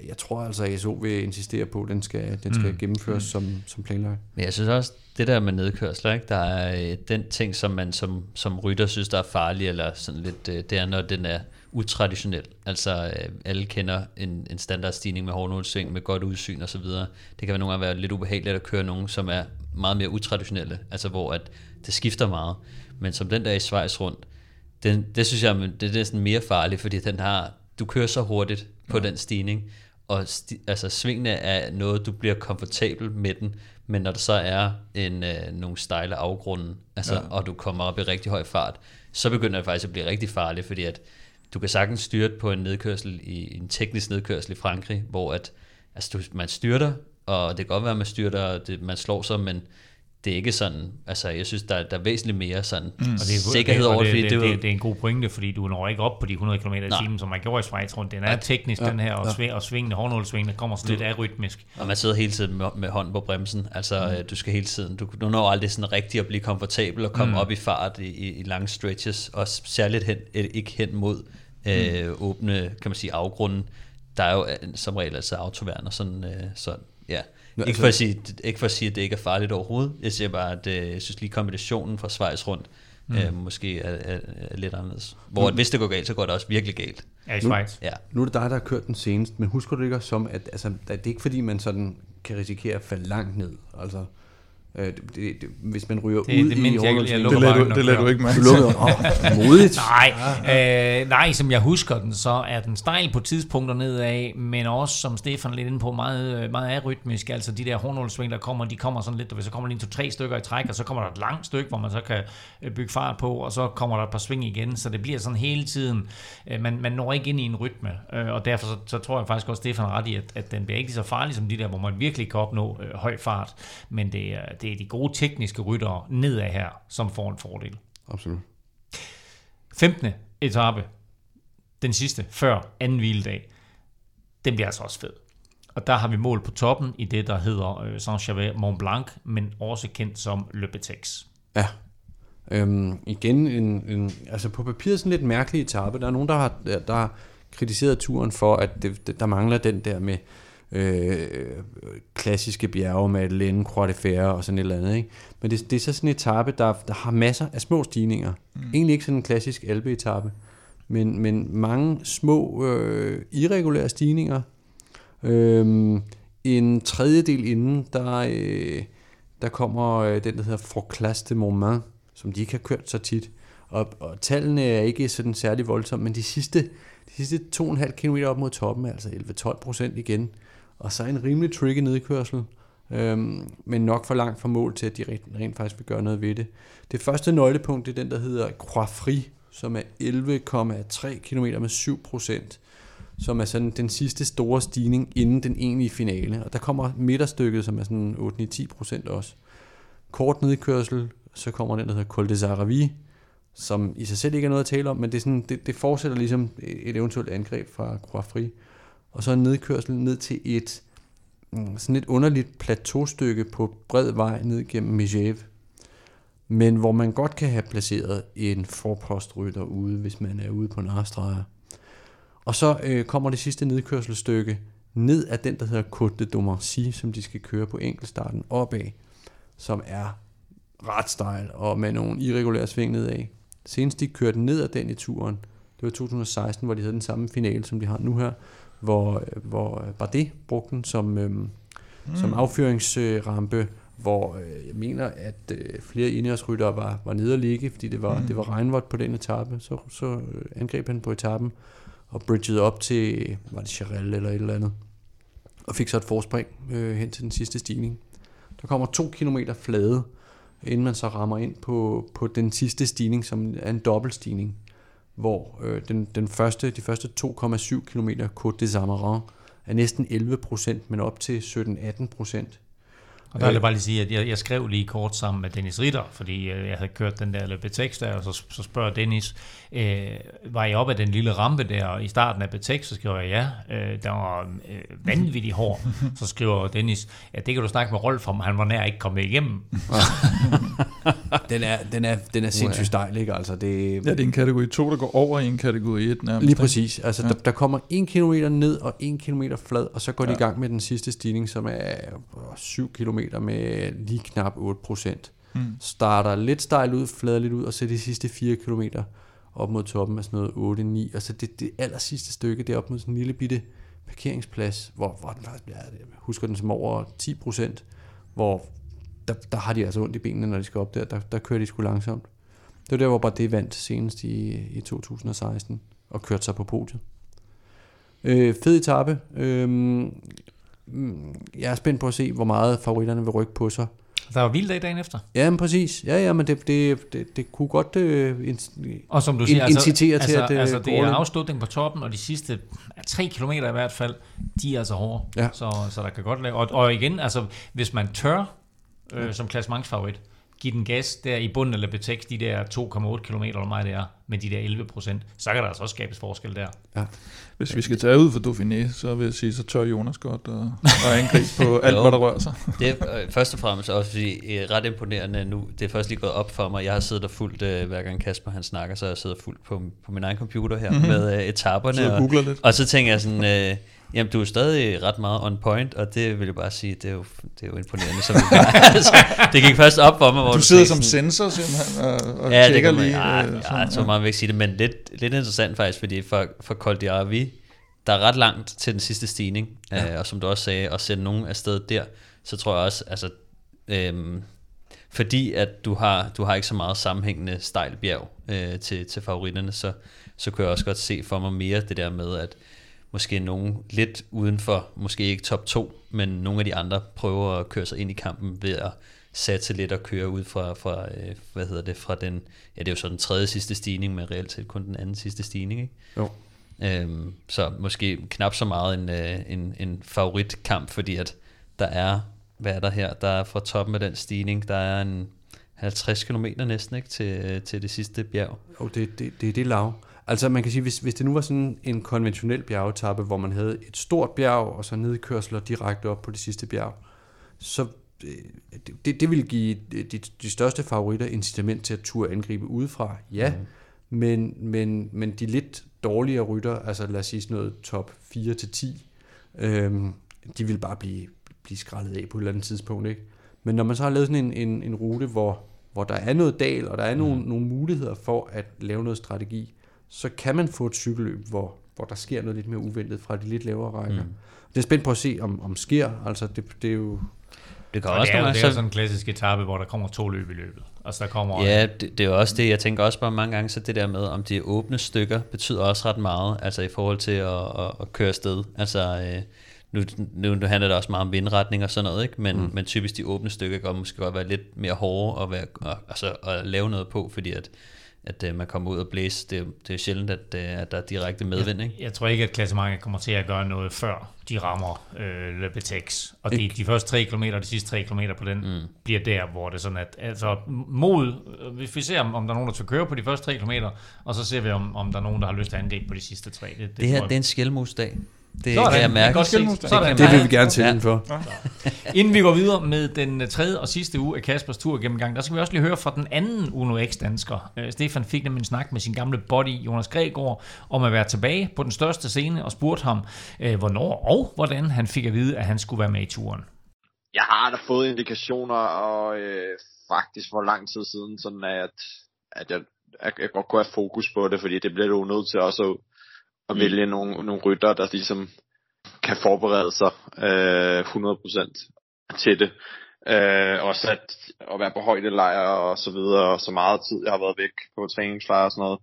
jeg tror altså, at ASO vil insistere på, at den skal gennemføres som planlagt. Men jeg synes også, det der med nedkørsler, ikke? Der er den ting, som man som rytter synes, der er farlig, eller sådan lidt, det er, når den er utraditionel. Altså, alle kender en standardstigning med hårdnålssving, med godt udsyn osv. Det kan nogle gange være lidt ubehageligt at køre nogen, som er meget mere utraditionelle, altså hvor at det skifter meget. Men som den der i Schweiz rundt, det synes jeg, det er sådan mere farligt, fordi du kører så hurtigt på den stigning, og altså svingene er noget, du bliver komfortabel med den, men når der så er nogle stejle afgrunde, altså, og du kommer op i rigtig høj fart, så begynder det faktisk at blive rigtig farligt, fordi at du kan sagtens styrte på en nedkørsel, i en teknisk nedkørsel i Frankrig, hvor at, altså, man styrter, og det kan godt være, at man styrter, og man slår sig, men det er ikke sådan, altså jeg synes, der er væsentligt mere sådan sikkerhed over det. Det er en god pointe, fordi du når ikke op på de 100 km i timen, som man gjorde i Schweiz rundt. Den er teknisk, den her, og svingende hårdnålsvingene kommer sådan lidt arytmisk. Og man sidder hele tiden med hånden på bremsen, altså du skal hele tiden, du når aldrig sådan rigtigt at blive komfortabel og komme op i fart i lange stretches, og særligt ikke hen mod åbne, kan man sige, afgrunden. Der er jo som regel altså autoværn og sådan. Ikke for at sige, at det ikke er farligt overhovedet. Jeg siger bare, at jeg synes lige kombinationen fra Schweiz rundt måske er lidt anderledes. Hvor hvis det går galt, så går det også virkelig galt. Ja, i Schweiz. Nu er det dig, der har kørt den senest, men husker du ikke også som, at altså, det er ikke fordi, man sådan kan risikere at falde langt ned. Altså, hvis man ryger det, ud det i overholdsningen. Det lader du ikke mærke til. Modigt. Nej, som jeg husker den, så er den stejl på tidspunkter nedad, men også, som Stefan lidt inde på, meget, meget arytmisk. Altså de der hornålsving, der kommer, de kommer sådan lidt, og så kommer der lige 2-3 stykker i træk, og så kommer der et langt stykke, hvor man så kan bygge fart på, og så kommer der et par sving igen, så det bliver sådan hele tiden. Man når ikke ind i en rytme, og derfor så tror jeg faktisk også, Stefan ret i, at den bliver ikke så farlig som de der, hvor man virkelig kan opnå høj fart, men det er de gode tekniske ryttere nedad her, som får en fordel. absolut. 15. etape, den sidste før anden hviledag, den bliver altså også fed. Og der har vi mål på toppen i det, der hedder Saint-Gervais Mont Blanc, men også kendt som Le Betex. Ja. Igen en altså på papiret sådan lidt mærkelig etape. Der er nogen, der har kritiseret turen for, at der mangler den der med klassiske bjerge, Madeleine, Croix de Fer og sådan et eller andet, ikke? Men det er så sådan en etape, der har masser af små stigninger. Egentlig ikke sådan en klassisk alpeetape, men mange små irregulære stigninger. En tredjedel inden, der kommer den, der hedder Froclaz de Montmain, som de ikke har kørt så tit. Og tallene er ikke sådan særlig voldsomme, men de sidste 2,5 km op mod toppen er altså 11-12% igen. Og så en rimelig tricky nedkørsel, men nok for langt fra mål til, at de rent faktisk vil gøre noget ved det. Det første nøglepunkt er den, der hedder Croix Frie, som er 11,3 km med 7%, som er sådan den sidste store stigning inden den egentlige finale. Og der kommer midterstykket, som er sådan 8-10% også. Kort nedkørsel, så kommer den, der hedder Col de Soudé, som i sig selv ikke er noget at tale om, men det er sådan, det fortsætter ligesom et eventuelt angreb fra Croix Frie. Og så en nedkørsel ned til et sådan et underligt plateaustykke på bred vej ned gennem Megève, men hvor man godt kan have placeret en forpostrytter ude, hvis man er ude på en narstreger. Og så kommer det sidste nedkørselsstykke ned af den, der hedder Côte de Domancy, som de skal køre på enkeltstarten opad, som er ret stejl og med nogle irregulære sving nedad. Senest de kørte ned af den i turen, det var 2016, hvor de havde den samme finale, som de har nu her, hvor Bardet brugte den som affyringsrampe, hvor jeg mener, at flere indhjørsryttere var nede at ligge, fordi det var regnvådt på den etape. Så angreb han på etappen og bridgede op til, var det Charelle eller et eller andet, og fik så et forspring hen til den sidste stigning. Der kommer 2 kilometer flade, inden man så rammer ind på den sidste stigning, som er en dobbeltstigning, hvor de første 2,7 km Côte des Amarants er næsten 11%, men op til 17-18%. Og der vil jeg bare lige sige, at jeg skrev lige kort sammen med Dennis Ritter, fordi jeg havde kørt den der Betex der, og så spørger Dennis, var I oppe af den lille rampe der, og i starten af Betex, så skriver jeg ja, der var vanvittig hård. Så skriver Dennis, ja, det kan du snakke med Rolf om, han var nær ikke kommet igennem. den er sindssygt stejl, ikke? Altså, det er en kategori 2, der går over i en kategori 1 nærmest. Lige præcis. Altså, ja. Der kommer 1 kilometer ned og 1 kilometer flad, og så går de i gang med den sidste stigning, som er 7 kilometer med lige knap 8%. Starter lidt stejl ud, flader lidt ud, og så de sidste 4 kilometer op mod toppen er sådan noget 8-9, og så det aller sidste stykke, det er op mod sådan en lille bitte parkeringsplads, hvor den faktisk, jeg husker den som over 10%, hvor der har de altså ondt i benene, når de skal op der kører de sgu langsomt. Det var der, hvor Bardet vandt senest i 2016, og kørte sig på podiet. Fed etape. Jeg er spændt på at se, hvor meget favoritterne vil rykke på sig. Der var hviledag dagen efter. Ja, men præcis. Ja, men det kunne godt og som du siger, incitere til, at det er afslutning på toppen, og de sidste 3 kilometer i hvert fald, de er altså hårde. Ja. Så der kan godt lave. Og igen, altså, hvis man tør som klassementsfavorit, give den gas der i bunden eller betægt de der 2,8 km eller meget det er, med de der 11%, så kan der altså også skabes forskel der. Ja. Hvis vi skal tage ud for Dauphiné, så vil jeg sige, så tør Jonas godt og angribe på alt, hvad der rører sig. Det er først og fremmest også ret imponerende nu. Det er først lige gået op for mig. Jeg har siddet og fulgt, hver gang Kasper han snakker, så har jeg siddet og fulgt på min egen computer her med etaperne. Så googler lidt. Og så tænker jeg sådan... Jamen, du er stadig ret meget on point, og det vil jeg bare sige, det er jo imponerende. Som altså, det gik først op for mig, hvor du sidder som sensor simpelthen, og ja, tjekker lige. Ja, så meget vil jeg ikke sige det, men lidt interessant faktisk, fordi for Col de Aravi, der er ret langt til den sidste stigning, og som du også sagde, at sende nogen afsted der, så tror jeg også, altså, fordi at du har ikke så meget sammenhængende stejl bjerg til favoritterne, så kan jeg også godt se for mig mere det der med, at måske nogen lidt udenfor, måske ikke top 2, men nogle af de andre prøver at køre sig ind i kampen ved at satse lidt og køre ud fra fra den, ja, det er jo så den tredje sidste stigning, men reelt set kun den anden sidste stigning, ikke? Jo. Så måske knap så meget en favoritkamp, fordi at der er, hvad er der her? Der er fra toppen af den stigning, der er en 50 km næsten, ikke, til det sidste bjerg. Jo, det er det lav. Altså man kan sige, hvis det nu var sådan en konventionel bjergetappe, hvor man havde et stort bjerg, og så nedkørsler direkte op på det sidste bjerg, så det ville give de største favoritter incitament til at turde angribe udefra, ja, men de lidt dårligere rytter, altså lad os sige sådan noget top 4-10, de vil bare blive skrællet af på et eller andet tidspunkt, ikke? Men når man så har lavet sådan en rute, hvor der er noget dal, og der er nogle muligheder for at lave noget strategi, så kan man få et cykelløb, hvor der sker noget lidt mere uventet fra de lidt lavere rækker. Det er spændt på at se, om sker. Altså, det er jo... Det, kan og også det er jo sådan en klassisk etape, hvor der kommer to løb i løbet. Altså, der kommer ja, det er jo også det. Jeg tænker også bare mange gange, så det der med, om de åbne stykker, betyder også ret meget, altså i forhold til at køre afsted. Altså, nu handler det også meget om vindretning og sådan noget, ikke? Men typisk de åbne stykker kan måske godt være lidt mere hårde at lave noget på, fordi at man kommer ud og blæse. Det er sjældent, at der er direkte medvind. Ikke? Jeg tror ikke, at klassementet kommer til at gøre noget, før de rammer Le Betex. Og de første 3 kilometer og de sidste 3 kilometer på den bliver der, hvor det sådan at... Altså mod... Hvis vi ser, om der er nogen, der skal køre på de første 3 kilometer, og så ser vi, om der er nogen, der har lyst til at angribe på de sidste 3. Det her det er en skælmusdag. Det sådan, kan jeg mærke. Det vil vi gerne til den for. Ja. Inden vi går videre med den tredje og sidste uge af Kaspers tur gennemgang, der skal vi også lige høre fra den anden Uno X-dansker. Stefan fik nemlig en snak med sin gamle buddy Jonas Gregaard om at være tilbage på den største scene og spurgte ham, hvornår og hvordan han fik at vide, at han skulle være med i turen. Jeg har da fået indikationer, og faktisk for lang tid siden, sådan at jeg godt kunne have fokus på det, fordi det bliver du nødt til også og vælge nogle rytter, der ligesom kan forberede sig 100% til det. Også at være på højdelejre og så videre, og så meget tid, jeg har været væk på træningslejre og sådan noget.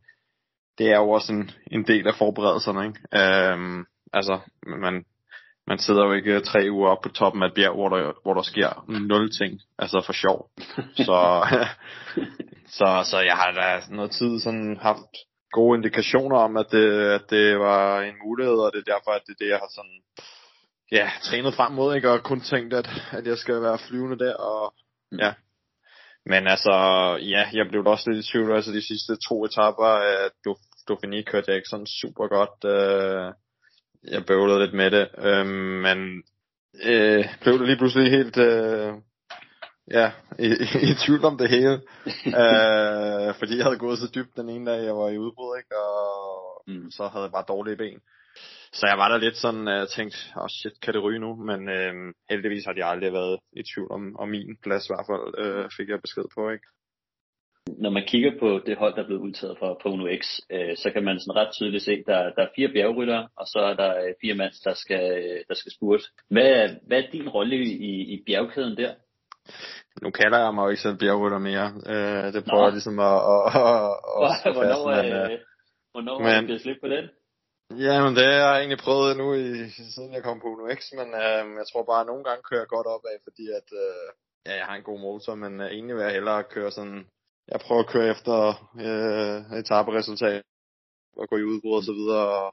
Det er jo også en del af forberedelserne, ikke? Altså, man sidder jo ikke 3 uger oppe på toppen af et bjerg, hvor der sker 0 ting, altså for sjov. så jeg har da noget tid sådan haft gode indikationer om, at det var en mulighed, og det er derfor, at det er det, jeg har sådan, ja, trænet frem mod, ikke? Og kun tænkt, at jeg skal være flyvende der, og ja. Men altså, ja, jeg blev da også lidt i tvivl, altså de sidste 2 etaper af Dauphiné kørte jeg ikke sådan super godt, jeg bøvlede lidt med det, men blev det lige pludselig helt... Ja, i tvivl om det hele, fordi jeg havde gået så dybt den ene dag, jeg var i udbrud, ikke? Og så havde jeg bare dårlige ben. Så jeg var der lidt sådan, at jeg tænkte, shit, kan det ryge nu? Men heldigvis har de aldrig været i tvivl om min plads, i hvert fald fik jeg besked på, ikke? Når man kigger på det hold, der er blevet udtaget på Uno X, så kan man sådan ret tydeligt se, at der er 4 bjergryttere, og så er der 4 mand, der skal spurte. Hvad er din rolle i bjergkæden der? Nu kalder jeg mig jo ikke sådan en bjergrytter mere. Det prøver jeg ligesom at hvornår har du givet slip på den? Jamen det har jeg egentlig prøvet nu, siden jeg kom på Uno X, men jeg tror bare, at nogle gange kører jeg godt opad, fordi at, jeg har en god motor, men egentlig vil jeg hellere køre sådan... Jeg prøver at køre efter etaperesultat og gå i udbrud og så videre, og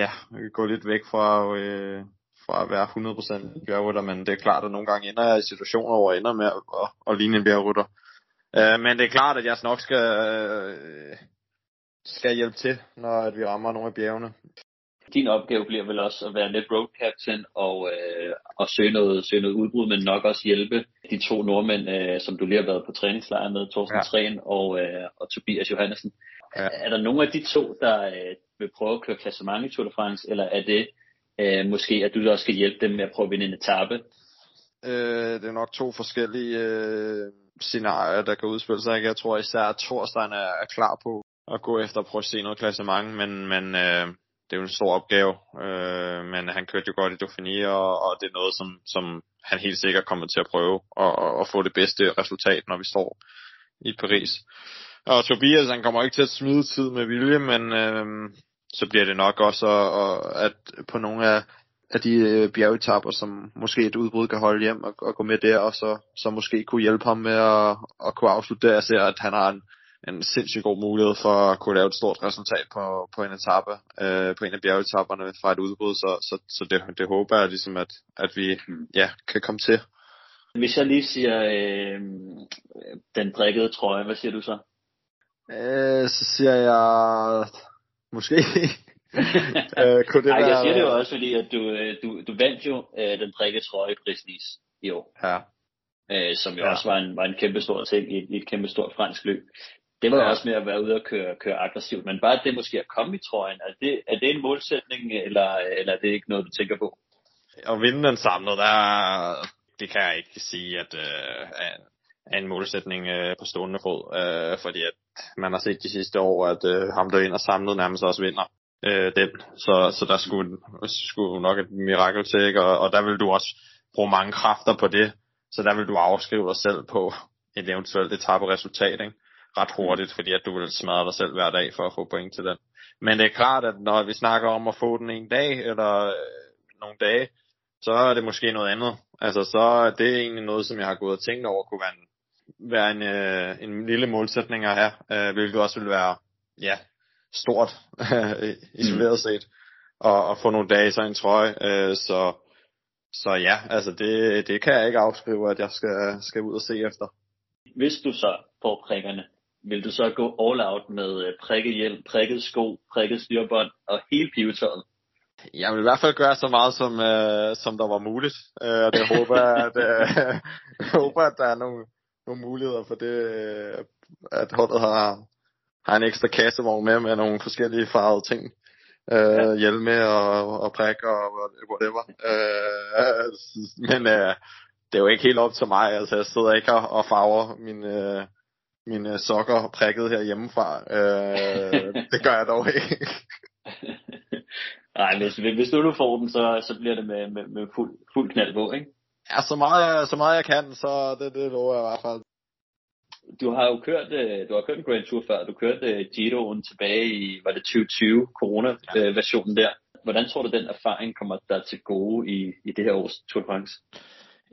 ja, gå lidt væk fra... for at være 100% bjergrytter, men det er klart, at nogle gange ender jeg i situationer, hvor jeg ender med at ligne en bjergrytter. Men det er klart, at jeg nok skal hjælpe til, når at vi rammer nogle af bjergene. Din opgave bliver vel også at være net road captain og søge noget udbrud, men nok også hjælpe de 2 nordmænd, som du lige har været på træningslejr med, Thorsten Træn og Tobias Johannesson. Ja. Er der nogen af de 2, der vil prøve at køre klassement i Tour de France, eller er det måske at du også skal hjælpe dem med at prøve at vinde en etape? Det er nok 2 forskellige scenarier, der kan udspille sig. Jeg tror især, at Thorstein er klar på at gå efter og prøve at se noget klassement, men det er jo en stor opgave. Men han kørte jo godt i Dauphiné, og det er noget, som han helt sikkert kommer til at prøve at få det bedste resultat, når vi står i Paris. Og Tobias, han kommer ikke til at smide tid med vilje, men... så bliver det nok også, at på nogle af de bjergetapper, som måske et udbrud kan holde hjem og gå med der, og så måske kunne hjælpe ham med at kunne afslutte der. Jeg ser, at han har en sindssygt god mulighed for at kunne lave et stort resultat på en etape, på en af bjergetapperne fra et udbrud, så det håber jeg ligesom, at vi kan komme til. Hvis jeg lige siger den prikkede trøje, hvad siger du så? Så siger jeg måske. Jeg siger det jo også, fordi at du vandt jo den prikkede trøje prisvis i år. Ja. Som jo også var en kæmpe stor ting i et kæmpe stort fransk løb. Det var også med at være ude og køre aggressivt, men bare det måske at komme i trøjen, er det en målsætning, eller er det ikke noget, du tænker på? At vinde den samlet, det kan jeg ikke sige, at er en målsætning på stående fod, fordi at man har set de sidste år, at ham der ind og samlet nærmest også vinder den, så der skulle nok et mirakel til, ikke? Og der vil du også bruge mange kræfter på det, så der vil du afskrive dig selv på et eventuelt etaperesultat, ikke? Ret hurtigt, fordi at du vil smadre dig selv hver dag for at få point til den. Men det er klart, at når vi snakker om at få den en dag, eller nogle dage, så er det måske noget andet. Altså, så er det egentlig noget, som jeg har gået og tænkt over, kunne være en lille målsætning at have, hvilket også vil være, stort, isoleret set, og få nogle dage så en trøje, så ja, altså det kan jeg ikke afskrive, at jeg skal ud og se efter. Hvis du så får prikkerne, vil du så gå all out med prikket hjelm, prikket sko, prikket styrbånd og hele pivetøjet? Jeg vil i hvert fald gøre så meget, som der var muligt. Og det håber at der er nogle muligheder for det, at holdet har en ekstra kassevogn med nogle forskellige farvede ting. Hjelme og prikker og whatever. Men det er jo ikke helt op til mig. Altså, jeg sidder ikke og farver mine sokker prikket her hjemmefra. Det gør jeg dog ikke. Nej, hvis du får den, så bliver det med fuld knald på, ikke? Ja, så meget jeg kan, så det lover jeg i hvert fald. Du har jo kørt en Grand Tour før. Du kørte Giroen tilbage i, var det 2020, corona-versionen der. Hvordan tror du, den erfaring kommer der til gode i det her års Tour de France?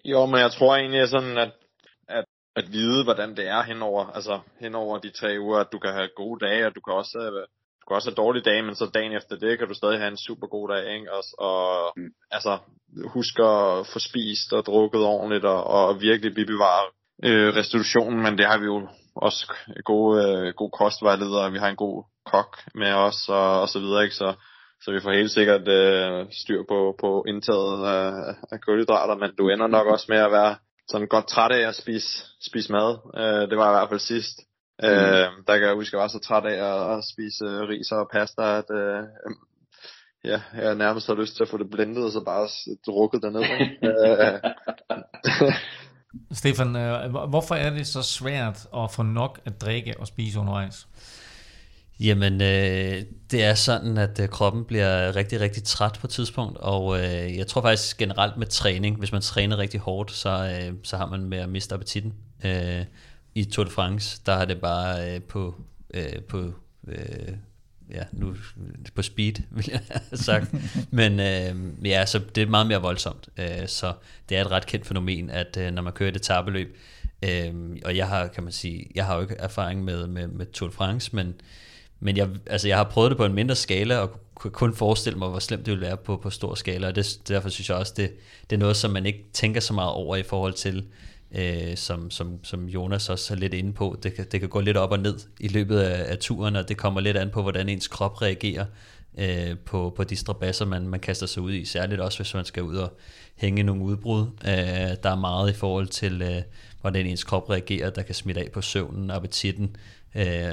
Jo, men jeg tror egentlig sådan, at vide, hvordan det er henover de 3 uger, at du kan have gode dage, og du kan også have dårlige dage, men så dagen efter det, kan du stadig have en super god dag, ikke? Og altså, husk at få spist og drukket ordentligt, og virkelig bevare restitutionen, men det har vi jo også gode kostvejledere, vi har en god kok med os, og så videre, ikke? Så vi får helt sikkert styr på indtaget af kulhydrater, men du ender nok også med at være sådan godt træt af at spise mad. Det var i hvert fald sidst. Der kan jeg huske, at jeg var så træt af at spise ris og pasta, at jeg nærmest har lyst til at få det blendet, og så bare drukket dernede. Stefan, hvorfor er det så svært at få nok at drikke og spise undervejs? Jamen, det er sådan, at kroppen bliver rigtig, rigtig træt på et tidspunkt, og jeg tror faktisk generelt med træning, hvis man træner rigtig hårdt, så har man med at miste appetitten. I Tour de France, der har det bare på speed, vil jeg have sagt. Men så det er meget mere voldsomt. Så det er et ret kendt fænomen, at når man kører et etapeløb, og jeg har jo ikke erfaring med Tour de France, men jeg har prøvet det på en mindre skala, og kunne kun forestille mig, hvor slemt det ville være på stor skala, og derfor synes jeg også, det er noget, som man ikke tænker så meget over i forhold til, som Jonas også er lidt inde på. Det kan gå lidt op og ned i løbet af turen, og det kommer lidt an på, hvordan ens krop reagerer på de strabasser, man kaster sig ud i, særligt også, hvis man skal ud og hænge nogle udbrud. Der er meget i forhold til, hvordan ens krop reagerer, der kan smitte af på søvnen, appetitten,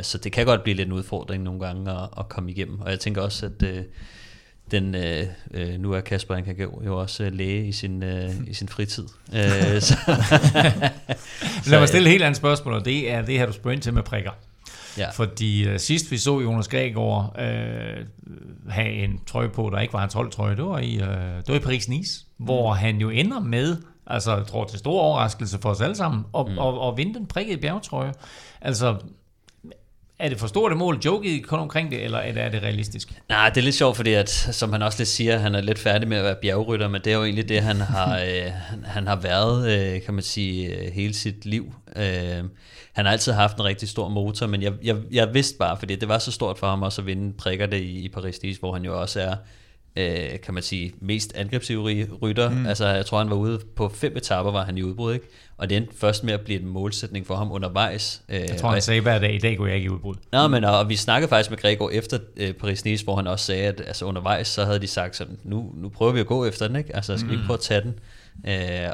så det kan godt blive lidt en udfordring nogle gange at komme igennem, og jeg tænker også, at nu er Kasper Ankjærgaard jo også læge i sin fritid. Lad mig stille et helt andet spørgsmål, og det er det her, du spørger ind til med prikker. Ja. Fordi sidst vi så Jonas Gregaard have en trøje på, der ikke var hans holdtrøje, det var i Paris-Nice, hvor han jo ender med, altså jeg tror til stor overraskelse for os alle sammen, og vinde den prikkede bjergetrøje. Altså, er det for stort et mål, joket kun omkring det, eller er det realistisk? Nej, det er lidt sjovt, fordi at, som han også lidt siger, han er lidt færdig med at være bjergrytter, men det er jo egentlig det, han har, han har været, kan man sige, hele sit liv. Han har altid haft en rigtig stor motor, men jeg vidste bare, fordi det var så stort for ham også at vinde prikkerne i Paris-Nice, hvor han jo også er kan man sige, mest angrebsivrige rytter. Altså, jeg tror, han var ude på 5 etapper, var han i udbrud, ikke? Og det endte først med at blive en målsætning for ham undervejs. Jeg tror, han sagde hver dag, i dag går jeg ikke i udbrud. Nå, men og vi snakkede faktisk med Gregaard efter Paris-Nice, hvor han også sagde, at altså, undervejs, så havde de sagt sådan, nu prøver vi at gå efter den, ikke? Altså, skal vi ikke prøve at tage den?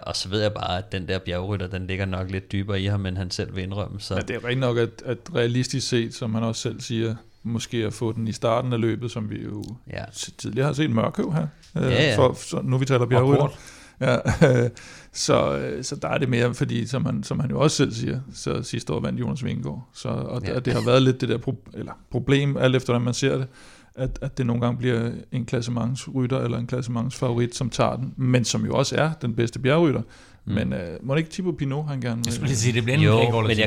Og så ved jeg bare, at den der bjergrytter, den ligger nok lidt dybere i ham, end han selv vil indrømme. Så. Ja, det er rigtig nok, at realistisk set, som han også selv siger, måske at få den i starten af løbet, som vi jo tidligere har set Mørkøv her, for nu vi taler bjergrytter. Ja, så der er det mere, fordi som han jo også selv siger, så sidste år vandt Jonas Vingegaard. Og det har været lidt det der problem, alt efter hvordan man ser det, at det nogle gange bliver en klassementsrytter eller en klassementsfavorit, som tager den, men som jo også er den bedste bjergrytter. Men må det ikke Thibaut Pinot, han gerne vil? Jeg skulle lige sige, det bliver en Gregaard. Men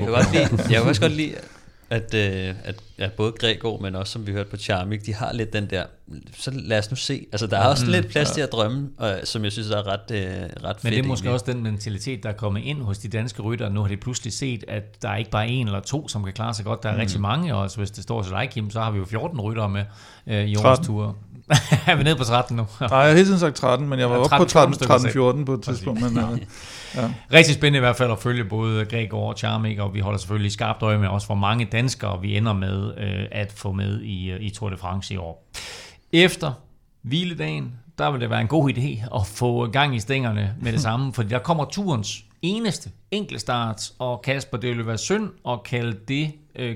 jeg kan også godt lide at både Gregaard, men også som vi hørte på Charmig, de har lidt den der, så lad os nu se. Altså der er også lidt plads til at drømme, som jeg synes er ret fedt. Men det er måske egentlig også den mentalitet, der er kommet ind hos de danske ryttere. Nu har de pludselig set, at der er ikke bare en eller to, som kan klare sig godt. Der er rigtig mange, og hvis det står til dig, Kim, så har vi jo 14 ryttere med i årets tur. Er vi nede på 13 nu? Nej, jeg har hele tiden sagt 13, men jeg var oppe på 13-14 på et tidspunkt. Men, ja. Rigtig spændende i hvert fald at følge både Gregaard og Charmig, og vi holder selvfølgelig skarpt øje med også, hvor mange danskere vi ender med at få med i Tour de France i år. Efter hviledagen, der vil det være en god idé at få gang i stængerne med det samme, fordi der kommer turens eneste enkeltstart, og Kasper, det vil være synd at kalde det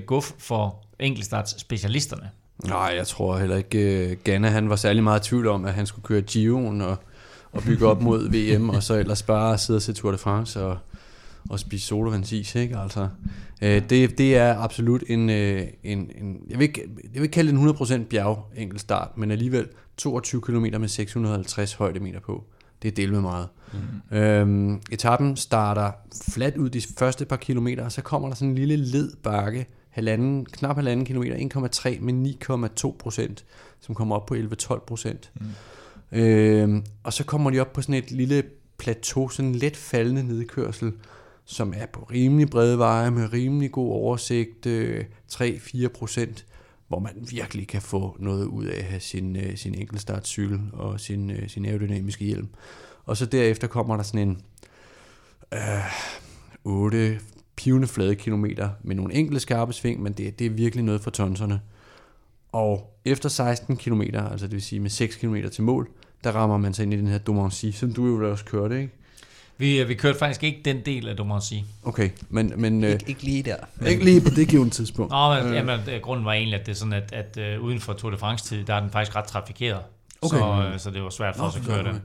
guf for enkeltstartsspecialisterne. Nej, jeg tror heller ikke. Ganna, han var særlig meget i tvivl om, at han skulle køre Giroen og bygge op mod VM, og så ellers bare sidde og se Tour de France og spise solvandsis, ikke? Altså, det er absolut en jeg vil ikke kalde det en 100% bjergenkeltstart, men alligevel 22 km med 650 højdemeter på. Det er delt med meget. Etappen starter fladt ud de første par kilometer, og så kommer der sådan en lille led bakke, knap 1,5 kilometer, 1,3 med 9,2%, som kommer op på 11-12%. Og så kommer de op på sådan et lille plateau, sådan en let faldende nedkørsel, som er på rimelig brede veje, med rimelig god oversigt, 3-4%, hvor man virkelig kan få noget ud af at have sin enkeltstartcykel og sin aerodynamiske hjelm. Og så derefter kommer der sådan en 8 pivende flade kilometer med nogle enkelte skarpe sving, men det er virkelig noget for tonserne. Og efter 16 kilometer, altså det vil sige med 6 kilometer til mål, der rammer man sig ind i den her Domancy, som du jo også kørte, ikke? Vi kørte faktisk ikke den del af Domancy. Okay, men ikke lige der. Ikke lige på det givne tidspunkt. Nå, men jamen, grunden var egentlig, at det er sådan, at uden for Tour de France-tid, der er den faktisk ret trafikeret. Okay. Så det var svært for os at køre den.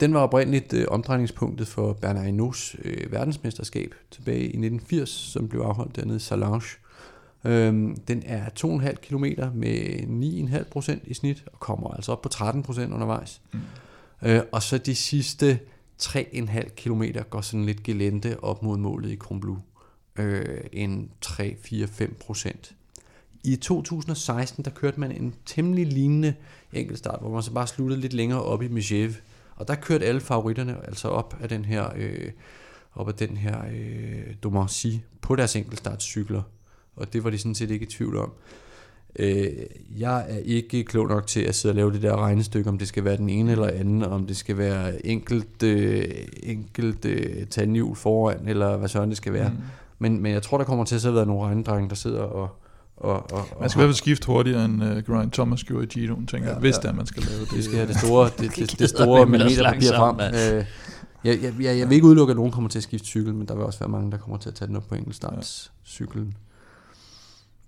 Den var oprindeligt omdrejningspunktet for Bernard Hinaults verdensmesterskab tilbage i 1980, som blev afholdt dernede i Salange. Den er 2,5 kilometer med 9,5% i snit, og kommer altså op på 13% undervejs. Og så de sidste 3,5 kilometer går sådan lidt gelente op mod målet i Krumblu. En 3-4-5%. I 2016, der kørte man en temmelig lignende enkeltstart, hvor man så bare sluttede lidt længere op i Megève. Og der kørte alle favoritterne altså op af den her, Domancy på deres enkeltstartcykler. Og det var de sådan set ikke i tvivl om. Jeg er ikke klog nok til at sidde og lave det der regnestykke, om det skal være den ene eller anden, om det skal være enkelt tandhjul foran, eller hvad sådan det skal være. Men jeg tror, der kommer til at være nogle regnedrenge, der sidder og man skal i hvert fald skifte hurtigere end Geraint Thomas gjorde i Giroen, tænker jeg, hvis der man skal lave det. Vi skal have det store millimeterpapir frem. Jeg vil ikke udelukke, at nogen kommer til at skifte cykel, men der vil også være mange, der kommer til at tage den op på enkeltstartscyklen.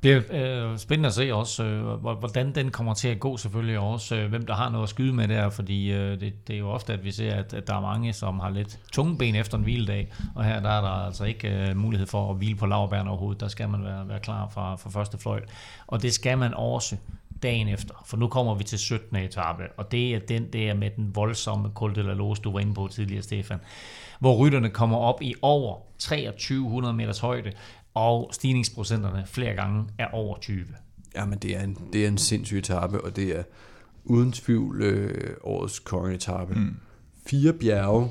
Det er spændende at se også, hvordan den kommer til at gå selvfølgelig, og også hvem der har noget at skyde med der, fordi det er jo ofte, at vi ser, at der er mange, som har lidt tunge ben efter en hviledag, og her der er der altså ikke mulighed for at hvile på laurbærrene overhovedet. Der skal man være klar fra første fløjt, og det skal man også dagen efter, for nu kommer vi til 17. etape, og det er den der med den voldsomme Col de la Loze, du var inde på tidligere, Stefan, hvor rytterne kommer op i over 2300 meters højde, og stigningsprocenterne flere gange er over 20. Jamen, det er en sindssyg etape, og det er uden tvivl årets kongeetape. 4 bjerge,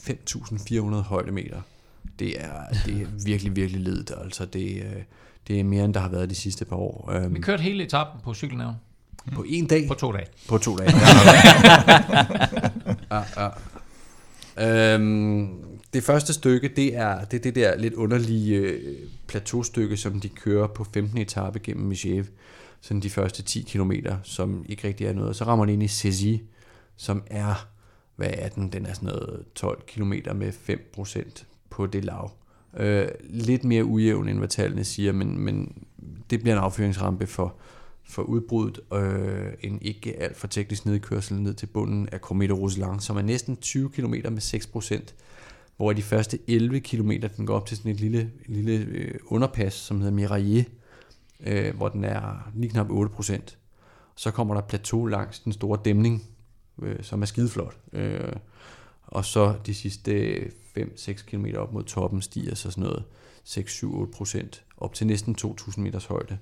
5.400 højdemeter. Det er virkelig, virkelig ledt. Altså, det er mere, end der har været de sidste par år. Vi kørte hele etappen på cykelnævn. På en dag? På to dage. Ja. Det første stykke, det er det der lidt underlige plateaustykke, som de kører på 15. etape gennem Michèvre. Sådan de første 10 kilometer, som ikke rigtig er noget. Så rammer den ind i Cézy, som er, hvad er den? Den er sådan noget 12 kilometer med 5% på det lav. Lidt mere ujævn, end hvad tallene siger, men det bliver en affyringsrampe for udbruddet, en ikke alt for teknisk nedkørsel ned til bunden af Col de Soudé, som er næsten 20 km med 6%, hvor de første 11 km, den går op til sådan et lille underpas, som hedder Miraillet, hvor den er lige knap 8%. Så kommer der plateau langs den store dæmning, som er skideflot. Og så de sidste 5-6 km op mod toppen stiger så sådan noget 6-7-8% op til næsten 2.000 meters højde.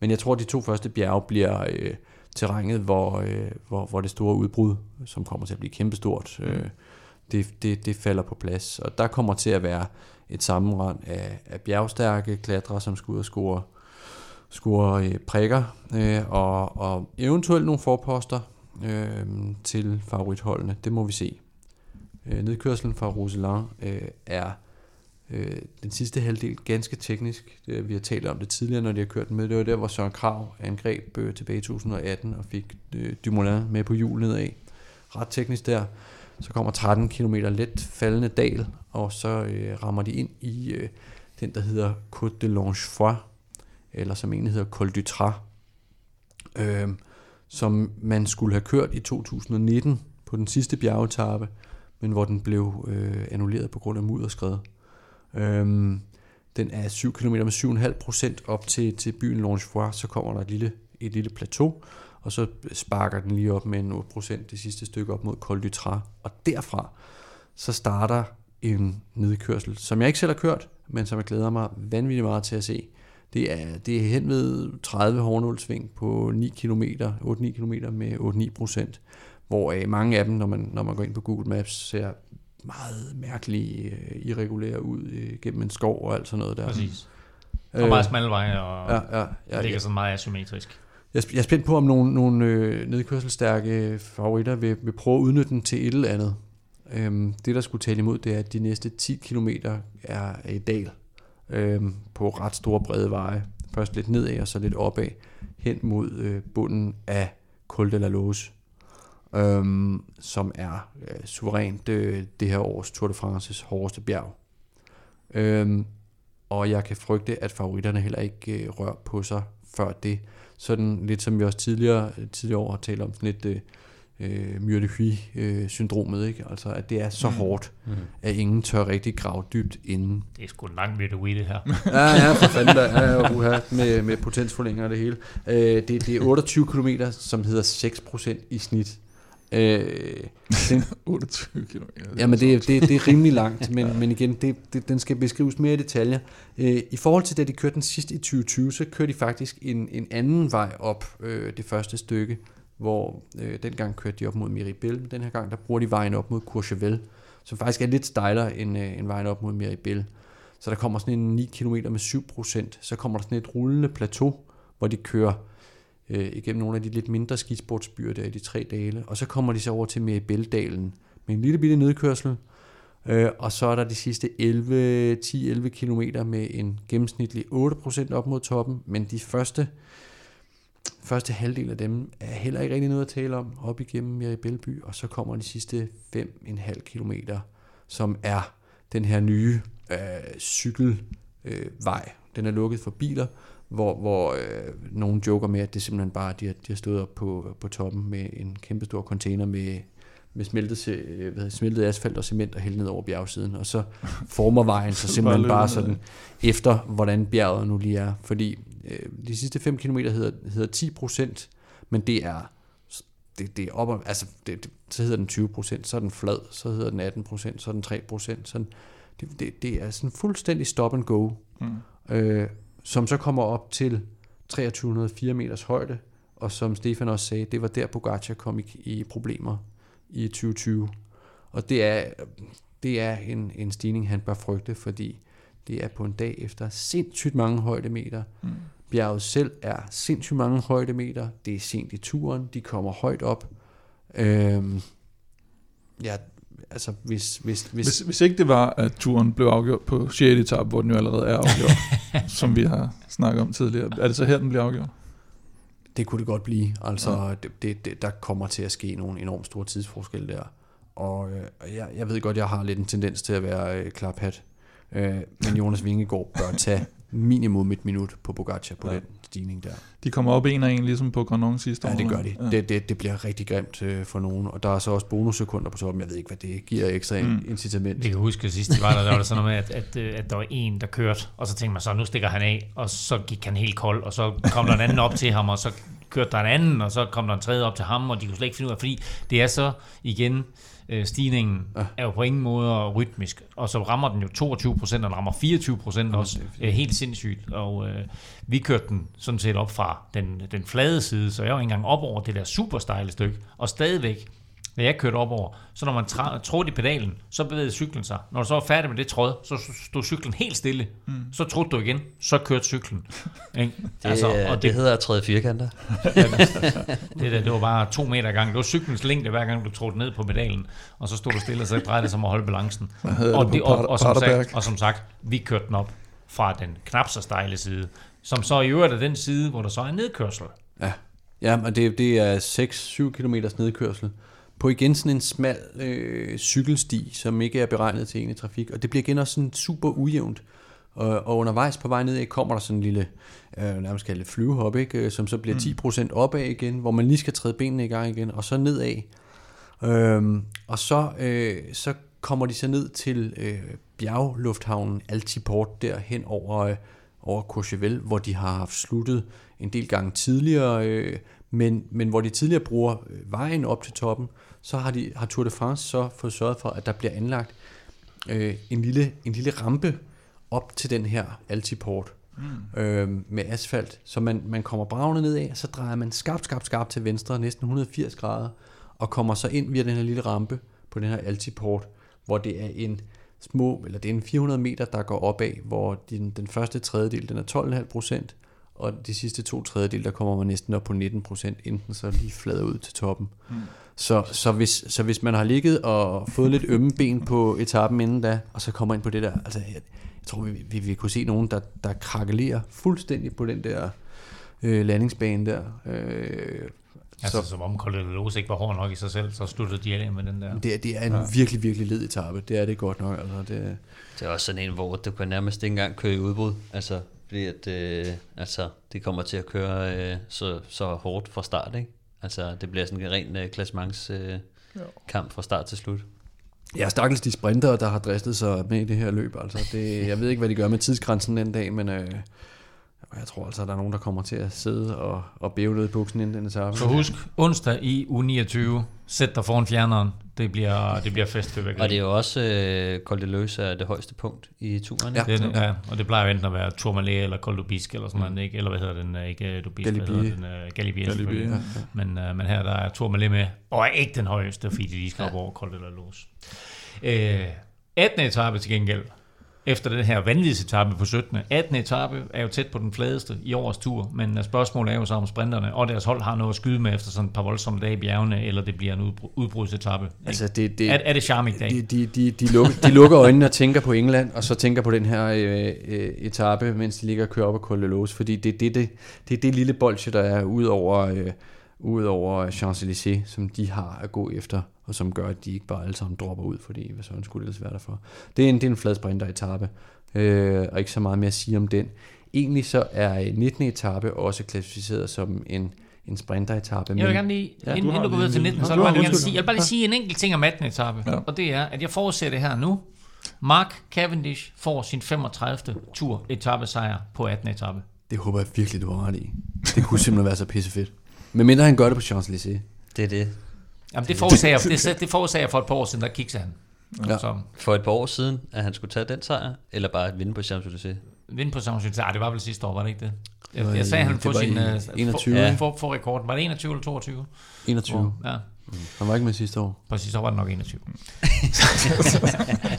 Men jeg tror, at de to første bjerge bliver terrænet, hvor det store udbrud, som kommer til at blive kæmpestort, det falder på plads. Og der kommer til at være et sammenrend af bjergstærke klatre, som skal ud og score prikker, og eventuelt nogle forposter til favoritholdene. Det må vi se. Nedkørslen fra Roseland er den sidste halvdel ganske teknisk. Vi har talt om det tidligere, når de har kørt den med. Det var der, hvor Søren Kragh angreb tilbage i 2018 og fik Dumoulin med på hjulet nedad. Ret teknisk der. Så kommer 13 km let faldende dal, og så rammer de ind i den, der hedder Côte de Langefoy, eller som egentlig hedder Col du Trat, som man skulle have kørt i 2019 på den sidste bjergetappe, men hvor den blev annulleret på grund af mudderskred. Den er 7 km med 7,5% op til byen Langefoy, så kommer der et lille plateau, og så sparker den lige op med en 8% det sidste stykke op mod Col du Trat, og derfra så starter en nedkørsel, som jeg ikke selv har kørt, men som jeg glæder mig vanvittigt meget til at se. Det er hen ved 30 hårnålsving på 9 km, 8-9 km med 8-9%, hvor mange af dem, når man går ind på Google Maps, ser meget mærkelige, irregulære ud gennem en skov og alt sådan noget der. Præcis. Og meget smalle veje, og det ligger sådan meget asymmetrisk. Jeg er spændt på, om nogle nedkørselstærke favoritter vil prøve at udnytte den til et eller andet. Det, der skulle tale imod, det er, at de næste 10 km er i dal på ret store brede veje. Først lidt nedad og så lidt opad, hen mod bunden af Col de la Loze, som er suverænt det her års Tour de France's hårdeste bjerg. Og jeg kan frygte, at favoritterne heller ikke rører på sig før det. Sådan lidt som vi også tidligere år har talt om, sådan lidt Mur de Huy-syndromet, ikke? Altså at det er så hårdt, at ingen tør rigtig grave dybt inden. Det er sgu en lang Mur de Huy, det her. Ja, for fanden der. Ja, med potensforlænger og det hele. Det er 28 km, som hedder 6% i snit. 28 km. Jamen det er rimelig langt, men igen, den skal beskrives mere i detaljer. I forhold til da de kørte den sidste i 2020, så kørte de faktisk en anden vej op det første stykke, hvor dengang kørte de op mod Miribel, men den her gang der bruger de vejen op mod Courchevel, som faktisk er lidt stejlere end vejen op mod Miribel. Så der kommer sådan en 9 km med 7%, så kommer der sådan et rullende plateau, hvor de kører igennem nogle af de lidt mindre skisportsbyer der i de tre dale, og så kommer de så over til Miribel-dalen med en lille bitte nedkørsel, og så er der de sidste 10-11 kilometer med en gennemsnitlig 8% op mod toppen, men de første halvdel af dem er heller ikke rigtig noget at tale om, op igennem Miribel-by, og så kommer de sidste 5,5 kilometer, som er den her nye cykelvej. Den er lukket for biler, hvor nogen joker med, at det simpelthen bare, de har stået op på toppen med en kæmpestor container med smeltet asfalt og cement og hældt ned over bjergsiden, og så former vejen så simpelthen bare sådan efter, hvordan bjerget nu lige er. Fordi de sidste 5 km hedder 10%, men det er op, altså så hedder den 20%, så er den flad, så hedder den 18%, så er den 3%. Sådan, det er sådan fuldstændig stop and go. Som så kommer op til 2304 meters højde, og som Stefan også sagde, det var der Pogačar kom i problemer i 2020. Og det er en stigning, han bør frygte, fordi Det er på en dag efter sindssygt mange højdemeter. Mm. Bjerget selv er sindssygt mange højdemeter. Det er sent i turen. De kommer højt op. Ja, altså hvis ikke det var, at turen blev afgjort på 6. etape, hvor den jo allerede er afgjort, som vi har snakket om tidligere. Er det så her, den bliver afgjort? Det kunne det godt blive. Altså, ja. Der kommer til at ske nogle enormt store tidsforskelle der. Og jeg ved godt, jeg har lidt en tendens til at være klaphat. Men Jonas Vingegaard bør tage minimum et minut på Pogačar på den stigning der. De kommer op en og en, ligesom på Granon sidste år. Ja, det gør de. Ja. Det bliver rigtig grimt for nogen. Og der er så også bonussekunder på toppen. Jeg ved ikke, hvad det giver ekstra incitament. Vi kan huske, at sidst de var der var det sådan noget med, at der var en, der kørte. Og så tænkte man så, nu stikker han af. Og så gik han helt kold. Og så kom der en anden op til ham, og så kørte der en anden. Og så kom der en tredje op til ham, og de kunne slet ikke finde ud af. Fordi det er så igen... stigningen er jo på ingen måde rytmisk, og så rammer den jo 22%, og den rammer 24% også, helt sindssygt, og vi kørte den sådan set op fra den flade side, så jeg var ikke engang op over det der super stejle stykke, og stadigvæk, når jeg kørte op over, så når man trådte i pedalen, så bevægede cyklen sig. Når du så var færdig med det tråd, så stod cyklen helt stille. Så trådte du igen, så kørte cyklen. Altså, og det hedder at træde firkanter. Det var bare 2 meter gang. Det var cyklens længde, hver gang du trådte ned på pedalen. Og så stod du stille, og så drejede det som at holde balancen. Og som sagt, vi kørte den op fra den knap så stejle side, som så i øvrigt er den side, hvor der så er nedkørsel. Ja, men det er 6-7 kilometers nedkørsel. På igen sådan en smal cykelsti, som ikke er beregnet til egentlig trafik. Og det bliver igen også sådan super ujævnt. Og undervejs på vej ned kommer der sådan en lille, nærmest kaldet flyvehop, ikke? Som så bliver 10% opad igen, hvor man lige skal træde benene i gang igen, og så nedad. Og så kommer de så ned til bjerglufthavnen Altiport, der hen over Courchevel, hvor de har haft sluttet en del gange tidligere, men hvor de tidligere bruger vejen op til toppen, så har Tour de France så fået sørget for, at der bliver anlagt en lille rampe op til den her Altiport med asfalt, så man kommer bravende nedad, og så drejer man skarpt til venstre, næsten 180 grader, og kommer så ind via den her lille rampe på den her Altiport, hvor det er en 400 meter, der går opad, hvor den første tredjedel, den er 12,5%, og de sidste 2/3, der kommer man næsten op på 19%, enten så lige flader ud til toppen. Så hvis man har ligget og fået lidt ømme ben på etappen inden da, og så kommer ind på det der, altså jeg tror, vi kunne se nogen, der krakelerer fuldstændig på den der landingsbane der. Altså som om Col de Soudé ikke var hård nok i sig selv, så sluttede de af med den der. Det er en virkelig, virkelig led etape, det er det godt nok. Altså, det er også sådan en, hvor du kan nærmest ikke engang køre i udbrud, altså. Fordi at det kommer til at køre så hårdt fra start, ikke? Altså det bliver sådan en ren klassementskamp fra start til slut. Ja, stakkels de sprintere, der har dristet sig med i det her løb. Altså det, jeg ved ikke, hvad de gør med tidsgrænsen den dag, men jeg tror altså, at der er nogen, der kommer til at sidde og bæve lidt i buksen inden denne etape. Så husk, onsdag i uge 29, sæt dig foran fjerneren. Det bliver festfyrværkeri. Og det er jo også Col de Løs er det højeste punkt i turen. Ja. Ja, og det plejer jo enten at være Tourmalet eller Col du Biscay eller sådan noget, ikke? Eller hvad hedder den? Ikke du Biscay, hvad hedder den? Galibier. Ja. Men her der er Tourmalet med, og ikke den højeste, fordi de skal op over Col de Løs. 18. etape til gengæld. Efter den her vanvidsetappe på 17. 18. etape er jo tæt på den fladeste i årets tur, men spørgsmålet er jo så, om sprinterne og deres hold har noget at skyde med efter sådan et par voldsomme dage i bjergene, eller det bliver en udbrudsetappe. Altså er det charmigt dag? De lukker øjnene og tænker på England, og så tænker på den her etape, mens de ligger og kører op ad Col de Soudé, fordi det lille bolsje, der er ud over Champs-Élysées, som de har at gå efter, og som gør, at de ikke bare alle sammen dropper ud, fordi hvad sådan skulle det ellers være derfor. Det er en flad sprinteretappe, og ikke så meget mere at sige om den. Egentlig så er 19. etape også klassificeret som en sprinteretappe. Jeg vil gerne lige, inden du går videre til 19, så jeg vil bare lige sige en enkelt ting om 18. etape, og det er, at jeg forudser det her nu. Mark Cavendish får sin 35. tur-etappesejr på 18. etape. Det håber jeg virkelig, du har ret i. Det kunne simpelthen være så pissefedt. Men mindre han gør det på Champs-Élysées. Det er det. Jamen det forudsager jeg for et par år siden, der kiksede han. Ja. For et par år siden, at han skulle tage den sejr, eller bare at vinde på Champs-Élysées? Vinde på Champs-Élysées, det var vel sidste år, var det ikke det? Jeg sagde, han ville få sin 21. Rekorden. Var det 21 eller 22? 21. Ja. Han var ikke med sidste år. På sidste år var det nok 21.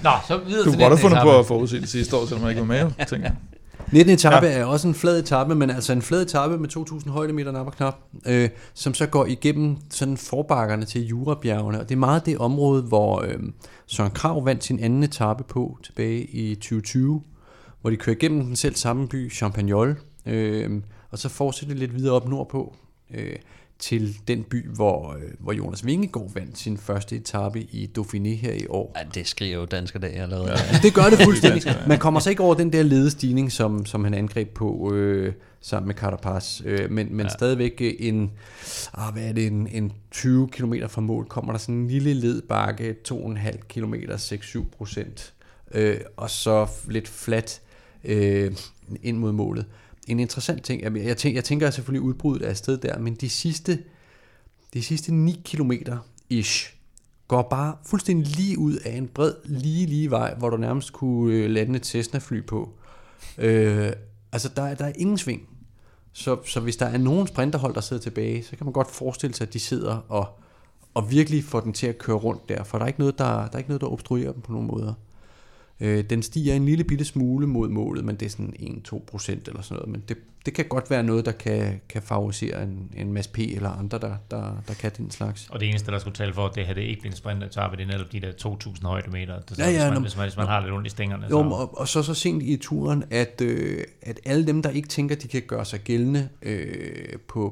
Nå, så videre du til kunne godt have fundet på at forudse det sidste år, selvom jeg ikke var med, tænker jeg. 19. etape er også en flad etape, men altså en flad etape med 2.000 højdemeter nap og knap, som så går igennem sådan forbakkerne til Jurabjergene, og det er meget det område, hvor Søren Kragh vandt sin anden etape på tilbage i 2020, hvor de kører igennem den selv samme by, Champagnol, og så fortsætter lidt videre op nordpå til den by, hvor Jonas Vingegaard vandt sin første etape i Dauphiné her i år. Ja, det skriver jo Danskerdag allerede. Ja. Det gør det fuldstændig. Man kommer så ikke over den der ledestigning, som han angreb på sammen med Carapaz, men stadigvæk en 20 km fra mål kommer der sådan en lille ledbakke, 2,5 km, 6-7%, og så lidt flat ind mod målet. En interessant ting, jeg tænker selvfølgelig udbruddet af sted der, men de sidste 9 km-ish går bare fuldstændig lige ud af en bred, lige vej, hvor du nærmest kunne lande et Cessna-fly på. Altså, der er ingen sving. Så hvis der er nogen sprinterhold, der sidder tilbage, så kan man godt forestille sig, at de sidder og virkelig får den til at køre rundt der, for der er ikke noget, der obstruerer dem på nogen måder. Den stiger en lille bitte smule mod målet, men det er sådan 1-2% eller sådan noget, men det kan godt være noget, der kan favorisere en Mads P. eller andre, der kan den slags. Og det eneste, der skulle tale for, det her det ikke bliver en sprint, der tager ved det netop de der 2.000 højdemeter, hvis man har lidt ondt i stængerne. Jo, og så sent i turen, at alle dem, der ikke tænker, de kan gøre sig gældende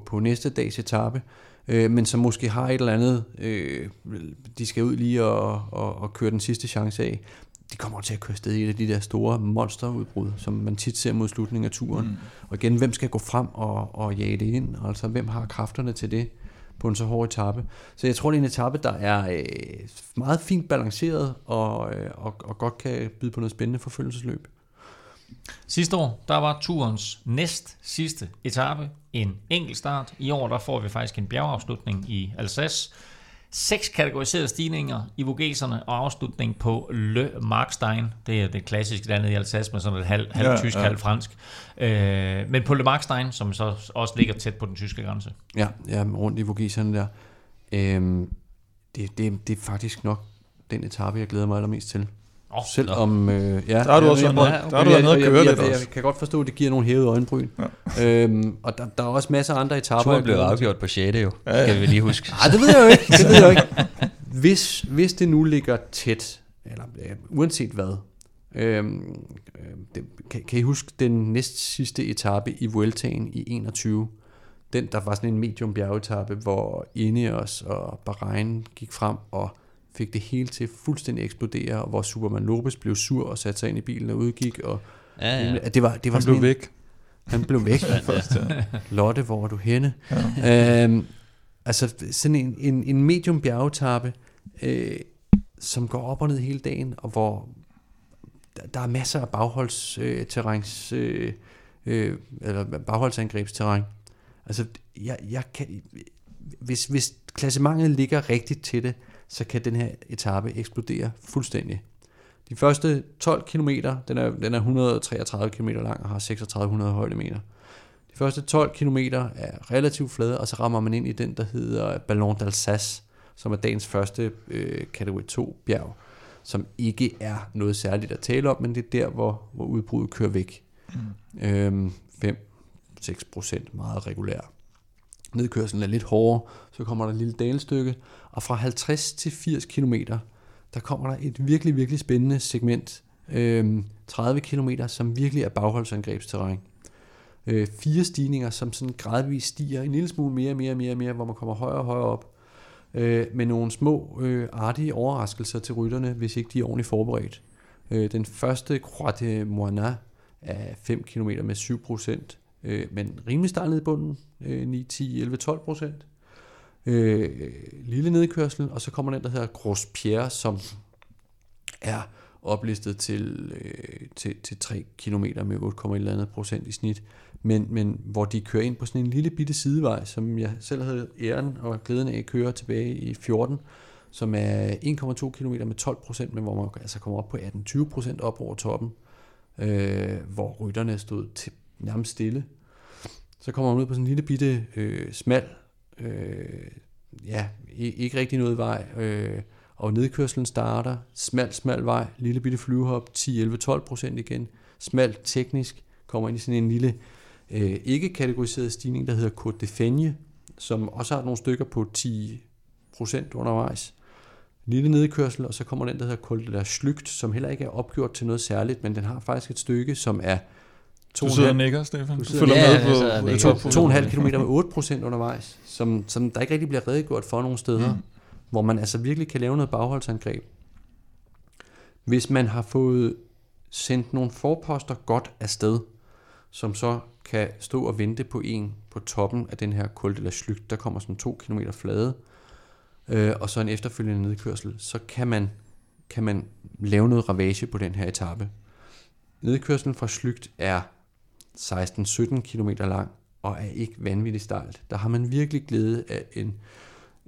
på næste dags etape, men som måske har et eller andet, de skal ud lige og køre den sidste chance af, de kommer til at køre sted i et af de der store monsterudbrud, som man tit ser mod slutningen af turen. Mm. Og igen, hvem skal gå frem og jage det ind? Altså, hvem har kræfterne til det på en så hård etape? Så jeg tror, det er en etape, der er meget fint balanceret og godt kan byde på noget spændende forfølgelsesløb. Sidste år, der var turens næst sidste etape en enkelt start. I år, der får vi faktisk en bjergeafslutning i Alsace. 6 kategoriserede stigninger i Vogeserne og afslutning på Le Markstein. Det er det klassiske dernede i Alsace med sådan et halv tysk, halv fransk. Men på Le Markstein, som så også ligger tæt på den tyske grænse. Ja rundt i Vogeserne der. Det er faktisk nok den etape, jeg glæder mig allermest til. Selvom der er du også noget at køre lidt også. Jeg kan godt forstå, at det giver nogle hævede øjenbryn. Ja. Og der er også masser af andre etaper. Turen blev afgjort på 6. jo. Ja. Skal vi lige huske. Nej, det ved jeg jo ikke. Hvis det nu ligger tæt, eller uanset hvad, kan I huske den næst sidste etape i Vueltaen i 21? Den, der var sådan en medium bjergetape, hvor Ineos og Bahrain gik frem og fik det hele til fuldstændig eksplodere, og hvor Superman Lopez blev sur og satte sig ind i bilen og udgik. Og det var han blev væk. Han blev væk. Først, ja. Lotte, hvor er du henne? Ja. Altså sådan en medium bjergetappe, som går op og ned hele dagen, og hvor der er masser af bagholdsangrebsterræn. Altså, jeg kan, hvis klassementet ligger rigtigt til det, så kan den her etape eksplodere fuldstændig. De første 12 km, den er 133 km lang og har 3600 højdemeter. De første 12 km er relativt flade, og så rammer man ind i den, der hedder Ballon d'Alsace, som er dagens første kategori 2 bjerg, som ikke er noget særligt at tale om, men det er der, hvor udbruddet kører væk. 5-6% meget regulær. Nedkørslen er lidt hårdere, så kommer der et lille dalestykke, og fra 50 til 80 km, der kommer der et virkelig, virkelig spændende segment, 30 km, som virkelig er bagholdsangrebsterræn. 4 stigninger, som sådan gradvist stiger en lille smule mere, hvor man kommer højere og højere op, med nogle små artige overraskelser til rytterne, hvis ikke de er ordentligt forberedt. Den første Croix de Moana er 5 km med 7%, men rimelig stejl ned i bunden, 9, 10, 11, 12%, lille nedkørsel, og så kommer den, der hedder Gros Pierre, som er oplistet til 3 km med 8,1% i snit, men hvor de kører ind på sådan en lille bitte sidevej, som jeg selv havde æren og glæden af at køre tilbage i 14, som er 1,2 km med 12%, men hvor man altså kommer op på 18-20% op over toppen, hvor rytterne stod til nærmest stille. Så kommer man ud på sådan en lille bitte smal ja, ikke rigtig noget vej, og nedkørslen starter, smal vej, lille bitte flyvehop, 10-11-12% igen, smalt teknisk, kommer ind i sådan en lille, ikke kategoriseret stigning, der hedder Côte de Fenje, som også har nogle stykker på 10% undervejs. Lille nedkørsel, og så kommer den, der hedder Col de Soudé, som heller ikke er opgjort til noget særligt, men den har faktisk et stykke, som er 2,5 km med 8% undervejs, som der ikke rigtig bliver redegjort for nogle steder, hvor man altså virkelig kan lave noget bagholdsangreb. Hvis man har fået sendt nogle forposter godt afsted, som så kan stå og vente på en på toppen af den her Col de Soudé, der kommer sådan 2 kilometer flade, og så en efterfølgende nedkørsel, så kan man lave noget ravage på den her etape. Nedkørslen fra Slygt er 16-17 km lang og er ikke vanvittigt stejlt. Der har man virkelig glæde af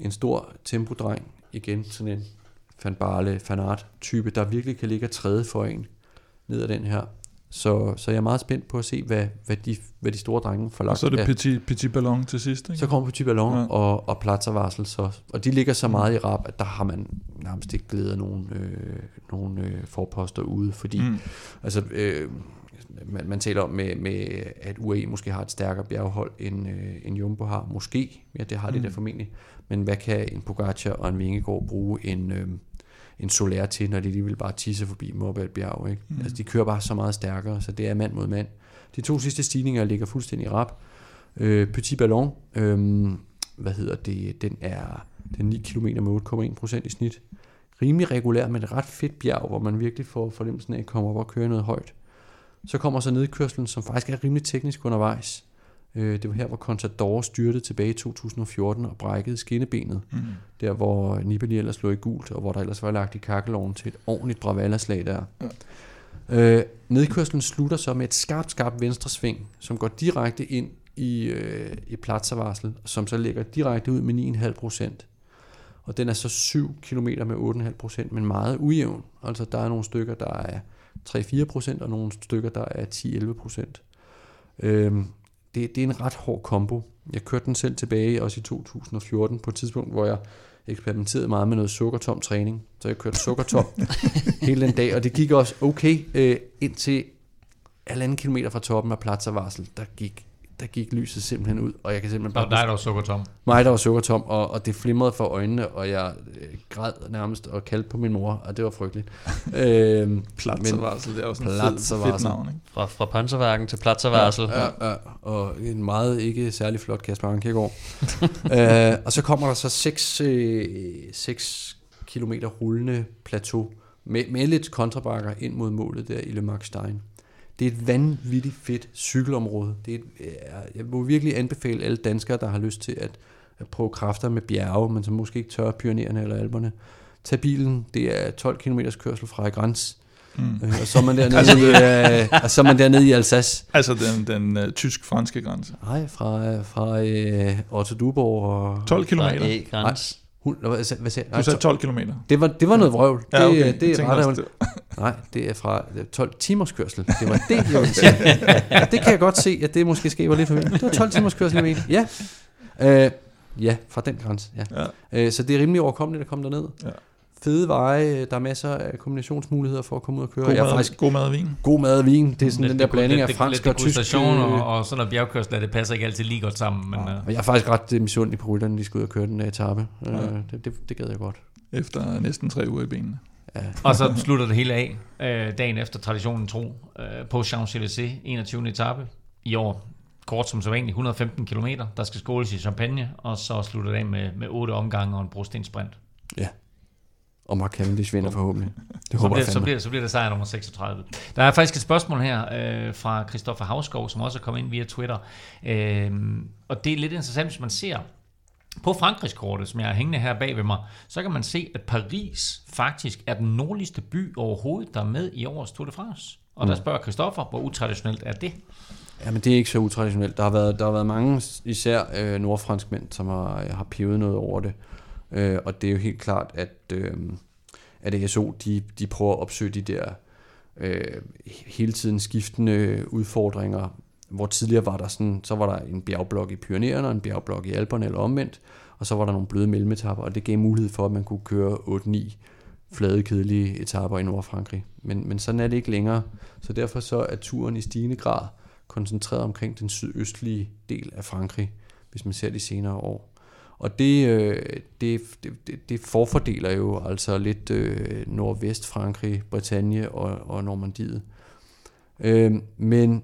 en stor tempodreng, igen sådan en Fanart-type, der virkelig kan ligge og træde for en ned ad den her. Så jeg er meget spændt på at se, hvad de store drenge får lagt. Så er det Petit Ballon til sidst, ikke? Så kommer Petit Ballon, ja. og Platzervarsel så. Og de ligger så meget i rap, at der har man nærmest ikke glædet af nogle forposter ude. Fordi altså, man taler om, med at UAE måske har et stærkere bjerghold, end Jumbo har. Måske, ja, det har det der formentlig. Men hvad kan en Pogacar og en Vingegaard bruge en Soler til, når de lige vil bare tisse forbi dem op ad et bjerg, ikke? Altså, de kører bare så meget stærkere, så det er mand mod mand. De 2 sidste stigninger ligger fuldstændig rap. Petit Ballon, den er 9 km med 8,1% i snit. Rimelig regulær, men et ret fedt bjerg, hvor man virkelig får fornemmelsen af at komme op og køre noget højt. Så kommer så nedkørslen, som faktisk er rimelig teknisk undervejs. Det var her, hvor Contador styrtede tilbage i 2014 og brækkede skinnebenet. Der, hvor Nibali ellers lå i gult, og hvor der ellers var lagt i kakkeloven til et ordentligt bravallerslag der. Nedkørslen slutter så med et skarpt venstresving, som går direkte ind i Platzervarsel, som så ligger direkte ud med 9,5%. Og den er så 7 km med 8,5%, men meget ujævn. Altså, der er nogle stykker, der er 3-4%, og nogle stykker, der er 10-11%. Det er en ret hård kombo. Jeg kørte den selv tilbage, også i 2014, på et tidspunkt, hvor jeg eksperimenterede meget med noget sukkertom træning. Så jeg kørte sukkertom hele den dag, og det gik også okay, indtil 1,5 kilometer fra toppen af Platzervarsel. Der gik lyset simpelthen ud, og jeg kan simpelthen bare... der var sukkertom. Mig, der var sukkertom, og det flimrede for øjnene, og jeg græd nærmest og kaldte på min mor, og det var frygteligt. Platzervarsel, det er også en fed navn, ikke? Fra Panserværken til Platzervarsel. Ja. Og en meget ikke særlig flot Kasper Ankjærgaard. Og så kommer der så 6 kilometer rullende plateau med lidt kontrabakker ind mod målet der i Le Markstein. Det er et vanvittigt fedt cykelområde. Jeg må virkelig anbefale alle danskere, der har lyst til at prøve kræfter med bjerge, men som måske ikke tør Pyrenæerne eller Alperne. Tag bilen, det er 12 km kørsel fra Grænse. Og så er man dernede i Alsace. Altså den tysk-franske grænse. Nej, fra Otterduborg og... 12 km. Du sagde 12 km. Det var noget vrøvl. Ja, okay. Det er ret. Nej, det er fra 12 timers kørsel. Det var det, jeg ville sige. Det kan jeg godt se, at det måske skaber lidt for mig. Det var 12 timers kørsel, jeg mener. Ja. Fra den grænse. Ja. Så det er rimelig overkommeligt at komme derned. Ja. Fede veje, der er masser af kombinationsmuligheder for at komme ud og køre. God mad og vin. God mad og vin, det er sådan den der blanding af fransk og tysk. Og sådan noget bjergkørsler, det passer ikke altid lige godt sammen. Men, og jeg er faktisk ret misundelig på rytterne, de skal ud og køre den der etape. Det gad jeg godt. Efter næsten 3 uger i benene. Ja. Og så slutter det hele af, dagen efter traditionen tro, på Champs-Élysées, 21. etape i år. Kort som vanligt, 115 kilometer, der skal skåles i champagne, og så slutter det af med 8 omgange og en brostensprint. Ja. Og Mark Cavendish vinder forhåbentlig. Det håber jeg fandme. Så bliver det sejr nummer 36. Der er faktisk et spørgsmål her fra Kristoffer Havskov, som også er kommet ind via Twitter. Og det er lidt interessant, hvis man ser på Frankrigskortet, som jeg er hængende her bag ved mig, så kan man se, at Paris faktisk er den nordligste by overhovedet, der er med i årets Tour de France. Og der spørger Kristoffer, hvor utraditionelt er det? Jamen, det er ikke så utraditionelt. Der har været mange, især nordfranskmænd, som har pivet noget over det. Og det er jo helt klart, at ASO de prøver at opsøge de der hele tiden skiftende udfordringer, hvor tidligere var der en bjergblok i Pyrenæerne og en bjergblok i Alperne eller omvendt, og så var der nogle bløde mellemetapper, og det gav mulighed for, at man kunne køre 8-9 flade, kedelige etapper i Nordfrankrig. Men sådan er det ikke længere, så derfor så er turen i stigende grad koncentreret omkring den sydøstlige del af Frankrig, hvis man ser de senere år. Og det forfordeler jo altså lidt Nordvest-Frankrig, Bretagne og Normandiet. Men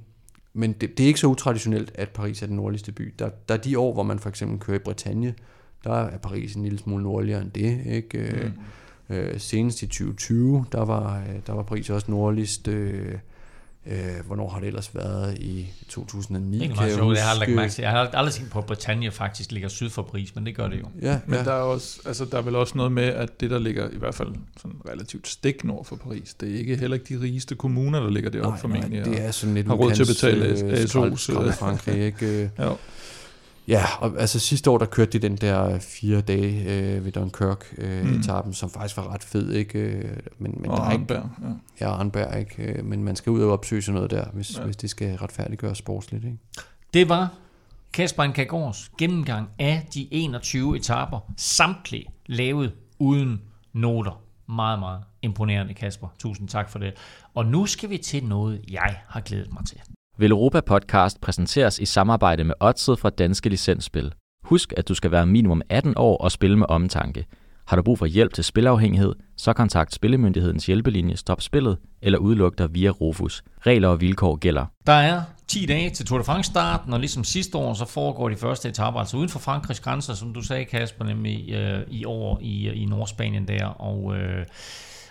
det er ikke så utraditionelt, at Paris er den nordligste by. Der er de år, hvor man for eksempel kører i Bretagne, der er Paris en lille smule nordligere end det, ikke? Mm. Senest i 2020, der var Paris også nordligst. Hvornår har det ellers været? I 2009? Det er meget sjovt, jeg har aldrig tænkt på, at Bretagne faktisk ligger syd for Paris, men det gør det jo. Ja, men ja. Der er også, altså der er vel også noget med, at det der ligger i hvert fald sådan relativt stik nord for Paris, det er ikke heller ikke de rigeste kommuner, der ligger deroppe formentlig, og det er sådan lidt har råd til at betale ASO's Frankrig, ikke? Jo. Ja, og altså sidste år, der kørte de den der 4 dage ved Dunkirk-etappen, som faktisk var ret fed, ikke? Men og Arnberg. Ja, Arnberg, ikke? Men man skal ud og opsøge sådan noget der, hvis det skal retfærdiggøres sportsligt, ikke? Det var Kasper Ankjærgaards gennemgang af de 21 etaper, samtlige lavet uden noter. Meget, meget imponerende, Kasper. Tusind tak for det. Og nu skal vi til noget, jeg har glædet mig til. Villeuropa Podcast præsenteres i samarbejde med Otzed fra Danske Licensspil. Husk, at du skal være minimum 18 år og spille med omtanke. Har du brug for hjælp til spilafhængighed, så kontakt Spillemyndighedens hjælpelinje Stop Spillet eller udluk dig via Rofus. Regler og vilkår gælder. Der er 10 dage til Tour de France-starten, og ligesom sidste år, så foregår de første etaper altså uden for Frankrigs grænser, som du sagde, Kasper, nemlig i år i Nordspanien der,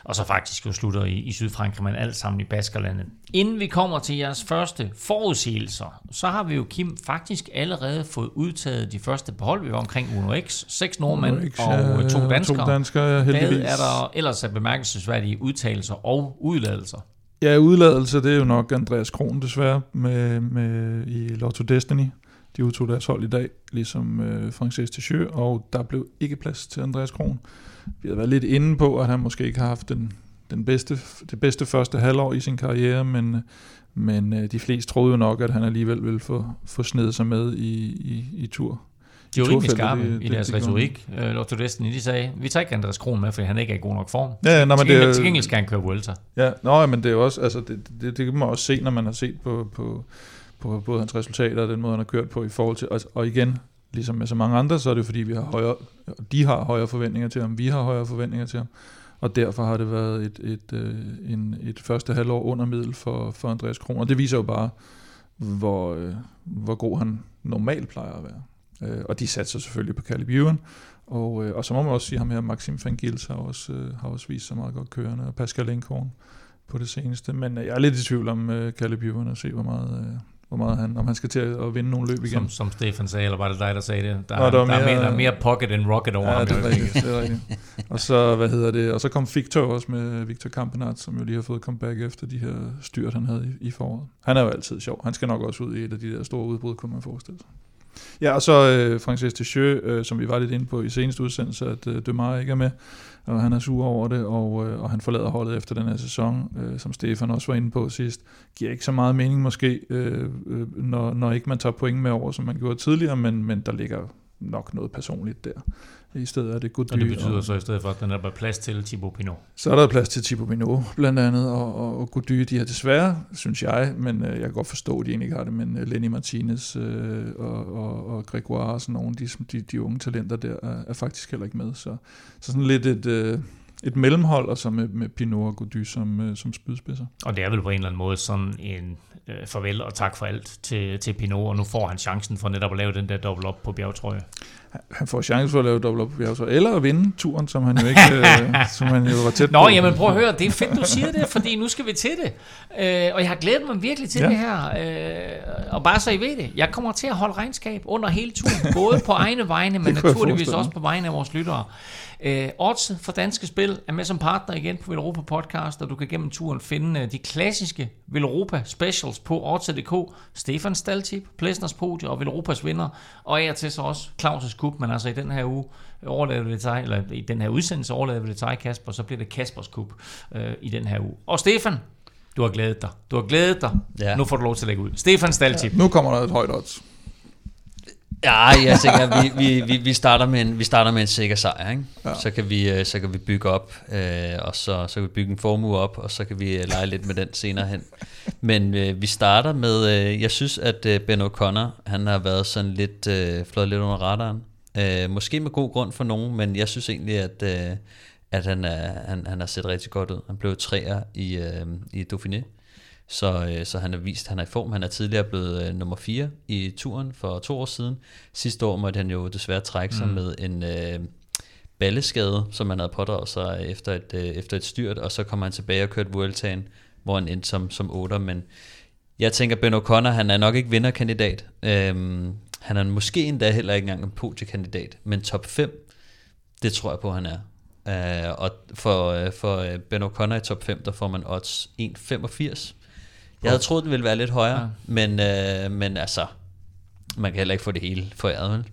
og så faktisk jo slutter i Sydfrankrig, men alt sammen i Baskerlandet. Inden vi kommer til jeres første forudsigelser, så har vi jo, Kim, faktisk allerede fået udtaget de første behold. Vi var omkring Uno X, 6 nordmænd Uno X, og 2 danskere. 2 danskere, heldigvis. Hvad er der ellers af bemærkelsesværdige udtalelser og udladelser? Ja, udladelse, det er jo nok Andreas Krohn desværre med i Lotto Destiny. De udtog deres hold i dag, ligesom Frances Tessieux, og der blev ikke plads til Andreas Krohn. Vi har været lidt inde på, at han måske ikke har haft det bedste første halvår i sin karriere, men de fleste troede jo nok, at han alligevel ville få snedet sig med i tur. De var rimelig skarpe i deres retorik. Lotto Destiny, de sagde, vi tager ikke Andreas Krohn med, fordi han ikke er i god nok form. Ja, nå, men til gengæld skal han køre Vuelta. Ja, nå, men det er også, altså, det kan man også se, når man har set på både hans resultater og den måde, han har kørt på i forhold til, og igen, ligesom med så mange andre, så er det fordi, de har højere forventninger til ham, vi har højere forventninger til ham, og derfor har det været et første halvår under middel for Andreas Krohn, og det viser jo bare, hvor god han normalt plejer at være. Og de satser selvfølgelig på Caleb Ewan, og så må man også sige, ham her Maxim van Gils har også vist sig meget godt kørende, og Pascal Enkorn på det seneste, men jeg er lidt i tvivl om Caleb Ewan, og se hvor meget han, om han skal til at vinde nogle løb igen. Som Stefan sagde, eller var det dig, der sagde det? Der er mere pocket end rocket over ham. Ja, det er rigtigt. Og så, og så kom Victor også med Victor Campenard, som jo lige har fået comeback efter de her styrt, han havde i foråret. Han er jo altid sjov. Han skal nok også ud i et af de der store udbrud, kunne man forestille sig. Ja, og så Frances Tessieux, som vi var lidt inde på i seneste udsendelse, at De Mare ikke er med, og han er sur over det, og han forlader holdet efter den her sæson, som Stefan også var inde på sidst. Giver ikke så meget mening måske, når ikke man tager point med over, som man gjorde tidligere, men der ligger nok noget personligt der. I stedet er det Gody. Og det betyder så i stedet for, at den er bare plads til Thibaut Pinot. Så er der plads til Thibaut Pinot blandt andet, og Gody, de har desværre, synes jeg, men jeg kan godt forstå, at de egentlig ikke har det, men Lenny Martinez og Gregoire og sådan nogle, de unge talenter der, er faktisk heller ikke med. Så sådan lidt et mellemhold, og så med Pinot og Gody som spydspidser. Og det er vel på en eller anden måde sådan en farvel og tak for alt til Pinot, og nu får han chancen for netop at lave den der dobbelt op på bjergtrøje. Han får chancen for at lave dobbelt op på bjergtrøje, eller at vinde turen, som han jo ikke som han jo var tæt på. Nå, jamen prøv at høre, det er fedt, du siger det, fordi nu skal vi til det. Og jeg har glædet mig virkelig til det her. Og bare så I ved det, jeg kommer til at holde regnskab under hele turen, både på egne vegne, men naturligvis også på vegne af vores lyttere. Otzed fra Danske Spil er med som partner igen på Villeuropa Podcast, og du kan gennem turen finde de klassiske Villeuropa specials på Otzed.dk. Stefan Staltip, Plessners Podie og Villeuropas vinder, og af til så også Claus' Cup, men altså i den her uge overlader vi det til, eller i den her udsendelse overlader vi det til Kasper, så bliver det Kaspers Cup i den her uge. Og Stefan, du har glædet dig. Nu får du lov til at lægge ud. Stefan Staltip. Ja, nu kommer der et højt odds. Ja, jeg tænker, vi starter med en sikker sejr, ikke? Ja. Så kan vi bygge op, og så kan vi bygge en formue op, og så kan vi lege lidt med den senere hen. Men vi starter med, jeg synes, at Ben O'Connor, han har været sådan lidt fløjet lidt under radaren. Måske med god grund for nogen, men jeg synes egentlig, at han har set rigtig godt ud. Han blev 3'er i Dauphiné. Så han har vist, at han er i form. Han er tidligere blevet nummer 4 i turen for 2 år siden. Sidste år måtte han jo desværre trække sig med en balleskade, som han havde pådraget sig efter et styrt, og så kom han tilbage og kørte Vueltaen, hvor han endte som 8'er. Men jeg tænker, Ben O'Connor, han er nok ikke vinderkandidat. Han er måske endda heller ikke engang en podiekandidat, men top 5, det tror jeg på, han er. Og for Ben O'Connor i top 5, der får man odds 1,85. Jeg havde troet, den ville være lidt højere, ja. men altså, man kan heller ikke få det hele foræret, vel?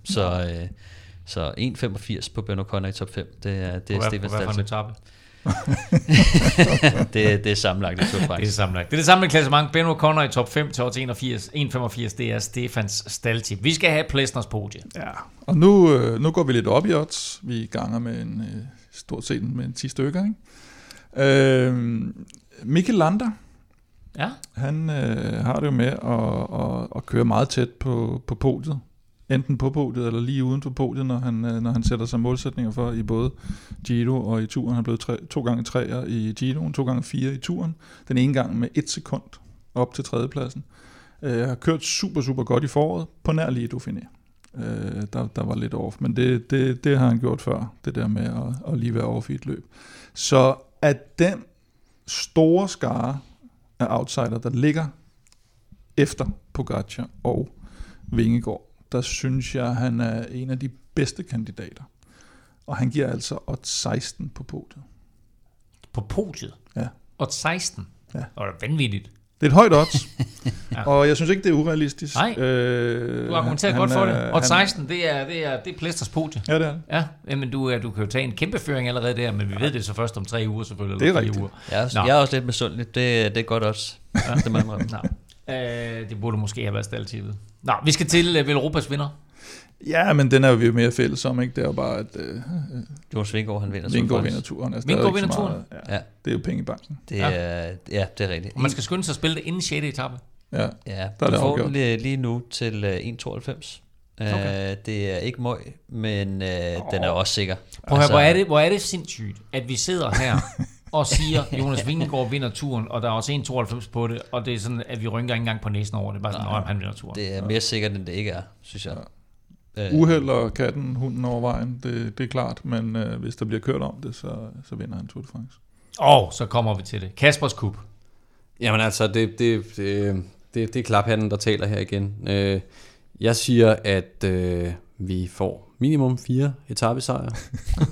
Så 1,85 på Ben O'Connor i top 5, det er Stefans Dalton. det er sammenlagt i to faktisk. Det er det samme klassement. Ben O'Connor i top 5 til 1,85. Det er Stefans staldtip. Vi skal have Plessners podie. Ja, og nu går vi lidt op i odds. Vi ganger med stort set med 10 stykker, ikke? Mikkel Lander. Ja. Han har det jo med at køre meget tæt på podiet. Enten på podiet eller lige uden for podiet, når han sætter sig målsætninger for i både Giro og i turen. Han blev 2 gange 3'er i Giroen, 2 gange 4 i turen. Den ene gang med 1 sekund op til 3. pladsen. Har kørt super, super godt i foråret, på nær lige Dauphiné. Der var lidt off, men det har han gjort før, det der med at lige være off i et løb. Så at den store skare af outsider, der ligger efter Pogačar og Vingegaard, der synes jeg, han er en af de bedste kandidater. Og han giver altså odds 16 på podiet. På podiet? Ja. Odds 16? Ja. Og det er vanvittigt. Det er et højt odds, ja. Og jeg synes ikke, det er urealistisk. Nej, du argumenterer godt for det. Odds 16, det er Plessners podie. Ja, det er det. Ja, jamen, du kan jo tage en kæmpe føring allerede der, men vi ved det så først om 3 uger selvfølgelig. Det er rigtigt. Uger. Jeg er også lidt misundelig. Det er godt odds. Ja. Det må jeg det burde måske have været staldtippet. Nå, vi skal til Villeuropas vinder. Ja, men den er vi jo mere fælles om, ikke? Det er jo bare, at Jonas Vingegaard, han vinder turen. Vingegaard vinder turen. Altså, Vingegaard vinder turen? Ja, ja. Det er jo penge i banken. Ja, det er rigtigt. Og man skal skynde sig at spille det inden 6. etape. Ja, ja, der er det afgjort. Lige nu til 1,92. Okay. Det er ikke møg, men den er også sikker. Prøv at høre, hvor er det sindssygt, at vi sidder her og siger, Jonas Vingegaard vinder turen, og der er også 1,92 på det, og det er sådan, at vi rynker ikke engang på næsen over det. Bare sådan, han vinder turen. Det er mere sikkert, end det ikke er, synes jeg. Ja. Uheld og katten, hunden over vejen, det er klart, men hvis der bliver kørt om det, så vinder han Tour de France. Og så kommer vi til det. Kaspers Cup. Jamen altså, det er klaphatten, der taler her igen. Jeg siger, at vi får minimum 4 etapesejre,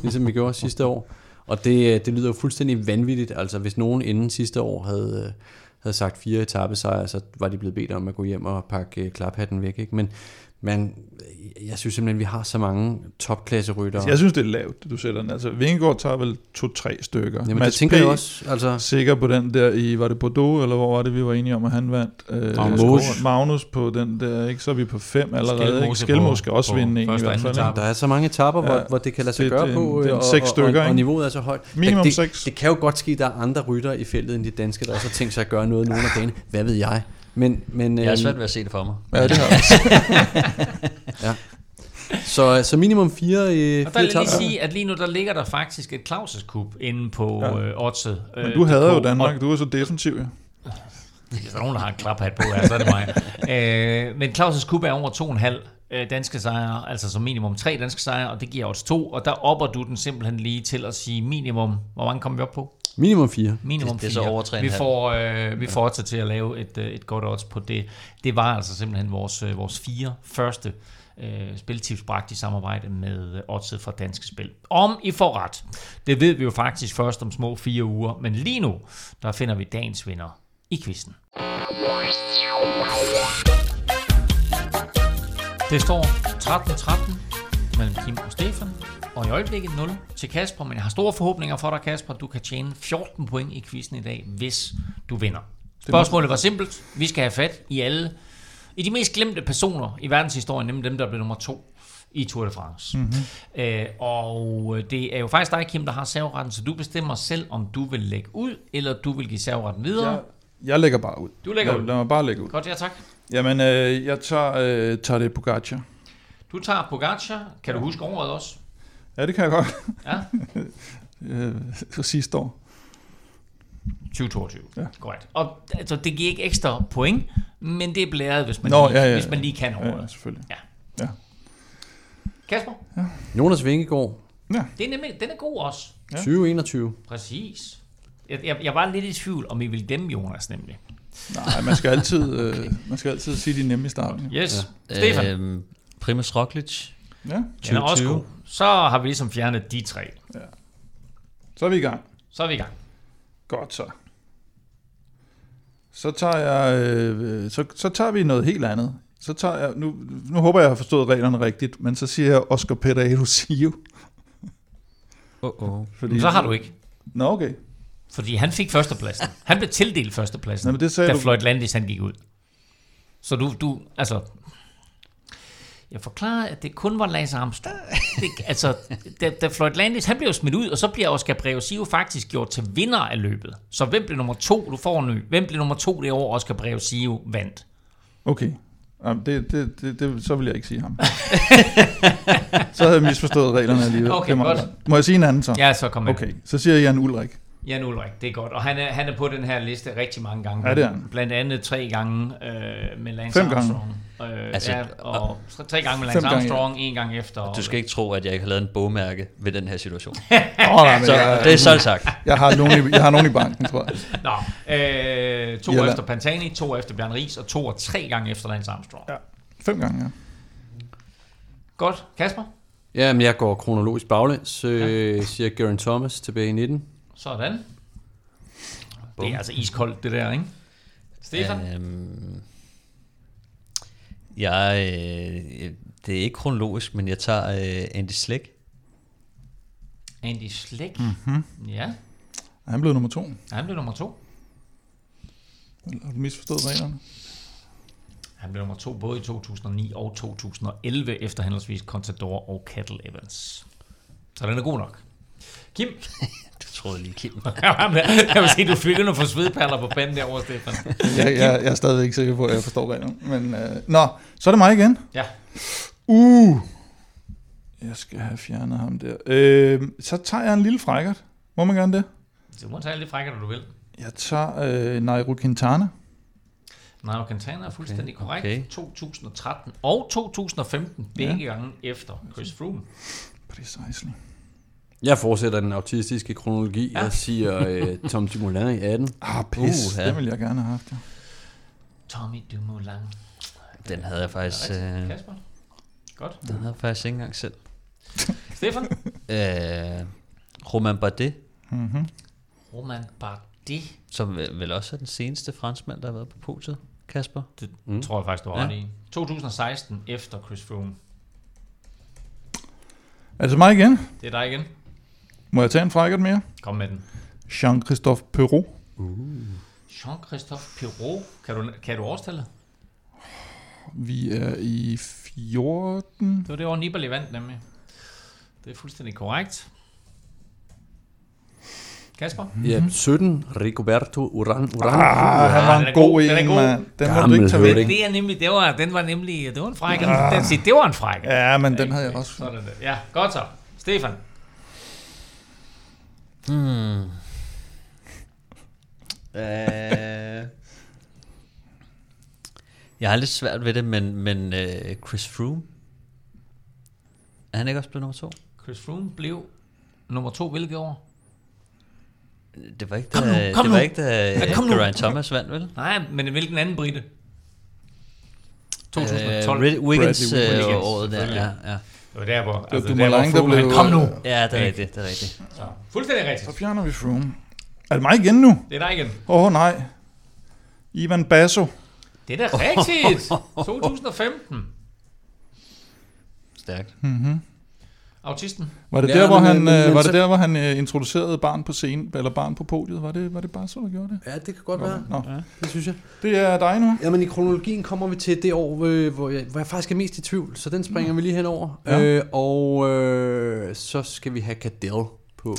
ligesom vi gjorde sidste år. Og det lyder jo fuldstændig vanvittigt. Altså, hvis nogen inden sidste år havde sagt 4 etapesejre, så var de blevet bedt om at gå hjem og pakke klaphatten væk, ikke? Men jeg synes simpelthen, vi har så mange topklasseryttere. Jeg synes, det er lavt, du sætter den. Altså, Vingegaard tager vel 2-3 stykker. Jamen, Mads P. Også, altså sikker på den der i, var det Bordeaux, eller hvor var det, vi var enige om, at han vandt? Magnus på den der, ikke? Så er vi på 5 allerede. Skelmose skal også vinde en i hvert fald. Der er så mange etapper, ja, hvor det kan lade sig gøre på. Det er 6 stykker, og niveauet er så højt. Minimum 6. Det kan jo godt ske, at der er andre ryttere i feltet end de danske, der også har tænkt sig at gøre noget nogle af dagene. Hvad ved jeg? Men jeg er svært ved at se det for mig. Ja, det har jeg også. Ja. Så minimum 4 i. Og der vil jeg lige sige, at lige nu der ligger der faktisk et Claus' cup inde på Otzed. Ja. Men du havde jo Danmark, og du er så defensiv. Ja. Hvis der er nogen, der har en klaphat på, så er det mig. Men Claus' cup er over 2,5 danske sejre, altså som minimum 3 danske sejre, og det giver odds 2, og der opper du den simpelthen lige til at sige minimum. Hvor mange kommer vi op på? Minimum 4. Minimum 4. Det er så over 3,5. Vi får også til at lave et godt odds på det. Det var altså simpelthen vores 4 første spiltips bragt i samarbejde med Otzed fra Danske Spil. Om I får ret, det ved vi jo faktisk først om små 4 uger, men lige nu, der finder vi dagens vinder i quizzen. Det står 13-13 mellem Kim og Stefan. Og i øjeblikket 0 til Kasper, men jeg har store forhåbninger for dig, Kasper. Du kan tjene 14 point i quizzen i dag, hvis du vinder. Spørgsmålet var simpelt. Vi skal have fat i alle i de mest glemte personer i verdenshistorien, nemlig dem, der blev nummer 2 i Tour de France. Mm-hmm. Og det er jo faktisk dig, Kim, der har serveretten, så du bestemmer selv, om du vil lægge ud, eller du vil give serveretten videre. Jeg lægger bare ud. Du lægger ud? Lad mig bare lægge ud. Godt, ja tak. Jamen, jeg tager det Pogačar. Du tager Pogačar. Kan du huske året også? Ja, det kan jeg godt. Ja. Så sidste år. 2022. Ja. Godt. Og altså, det giver ikke ekstra point, men det er blæret, hvis man, hvis man lige kan overhovedet. Ja, selvfølgelig. Ja. Ja. Kasper? Ja. Jonas Vingegaard. Ja. Det er nemlig, den er god også. Ja. 2021. Præcis. Jeg var lidt i tvivl, om I ville glemme Jonas nemlig. Nej, man skal altid, man skal altid sige de nemme i starten. Yes. Ja. Stefan? Primus Roglic. Ja. 2020. Så har vi ligesom fjernet de tre. Ja. Så er vi i gang. Godt så. Så tager vi noget helt andet. Så tager jeg, nu håber jeg har forstået reglerne rigtigt, men så siger jeg Oscar Pereiro Sio. Så har du ikke. Nå, okay. Fordi han fik førstepladsen. Han blev tildelt førstepladsen, da Floyd Landis han gik ud. Så du altså... Jeg forklarer, at det kun var Lars Armstrong. Altså, da Floyd Landis, han blev smidt ud, og så bliver Oscar Brevesio faktisk gjort til vinder af løbet. Så hvem blev nummer 2? Du får nu. Hvem blev nummer 2 det år, Oscar Brevesio vandt? Okay. Det så vil jeg ikke sige ham. Så havde jeg misforstået reglerne alligevel. Okay, må jeg sige en anden så? Ja, så kom jeg. Okay, så siger jeg Jan Ulrik, det er godt. Og han er på den her liste rigtig mange gange. Ja, det er han. Blandt andet 3 gange med Lance Armstrong. 3 gange med Lance Armstrong, 1 gang efter. Du skal ikke tro, at jeg ikke har lavet en bogmærke ved den her situation. Det er så sagt. Jeg har nogen i banken, tror jeg. Nå, 2 efter Pantani, 2 efter Bjørn Riis, og 2 og 3 gange efter Lance Armstrong. Ja, 5 gange, ja. Godt. Kasper? Jamen, jeg går kronologisk baglæns, siger Geraint Thomas tilbage i 19. Sådan. Det er altså iskoldt, det der, ikke? Stefan? Det er ikke kronologisk, men jeg tager Andy Schleck. Andy Schleck? Mm-hmm. Ja. Han blev nummer 2. Har du misforstået reglerne? Han blev nummer 2 både i 2009 og 2011, efter henholdsvis Contador og Cattle Evans. Så den er god nok. Kim? Du troede lige Kim. Jeg vil sige, du fik noget for svedperler på panden derovre, Stefan. Jeg er stadig ikke sikker på, at jeg forstår det nu. Men, nå, så er det mig igen. Ja. Jeg skal have fjernet ham der. Så tager jeg en lille frækkert. Må man gerne det? Du må tage en lille frækkert, når du vil. Jeg tager Nairo Quintana. Nairo Quintana er fuldstændig korrekt. Okay. 2013 og 2015, begge gange efter Chris Froome. Precisely. Jeg fortsætter den autistiske kronologi. Jeg siger Tom Dumoulin i 18. Pis, den ville jeg gerne have haft. Ja. Tommy Dumoulin. Den havde jeg faktisk... Kasper? Godt. Den havde jeg faktisk ikke engang selv. Stefan? Romain Bardet. Mm-hmm. Romain Bardet. Som vel også er den seneste franskmand, der har været på podiet, Kasper? Det tror jeg faktisk, du var ret i. 2016 efter Chris Froome. Altså mig igen. Det er dig igen. Må jeg tage en frækkert mere? Kom med den. Jean-Christophe Perrault. Jean-Christophe Perrault. Kan du overstille? Vi er i 14. Det var det år Nibali vandt nemlig. Det er fuldstændig korrekt. Kasper? Ja, 17. Rigoberto Urán. Han var en god en, mand. Den må du ikke tage væk. Det var en frækker. Det var en frækker. Ja, men den havde jeg også. Sådan det. Ja, godt så. Stefan? Jeg har lidt svært ved det, men Chris Froome? Er han ikke også blevet nummer 2? Chris Froome blev nummer 2 hvilket år? Det var ikke da Geraint Thomas vandt, vel? Nej, men hvilken anden brite? 2012. Wiggins-året der, ja. Det var der, hvor... Kom nu! Ja, det er rigtigt, Så. Fuldstændig rigtigt. Så fjerner vi Froome. Er det mig igen nu? Det er dig igen. Nej. Ivan Basso. Det er da rigtigt! 2015. Stærkt. Autisten. Var det der, hvor han introducerede barn på scenen eller barn på podiet? Var det bare så der gjorde det? Ja, det kan godt være. Nå. Ja. Det synes jeg. Det er dig nu. Jamen i kronologien kommer vi til det år, hvor jeg faktisk er mest i tvivl, så den springer vi lige henover. Ja. Og så skal vi have Cadel på.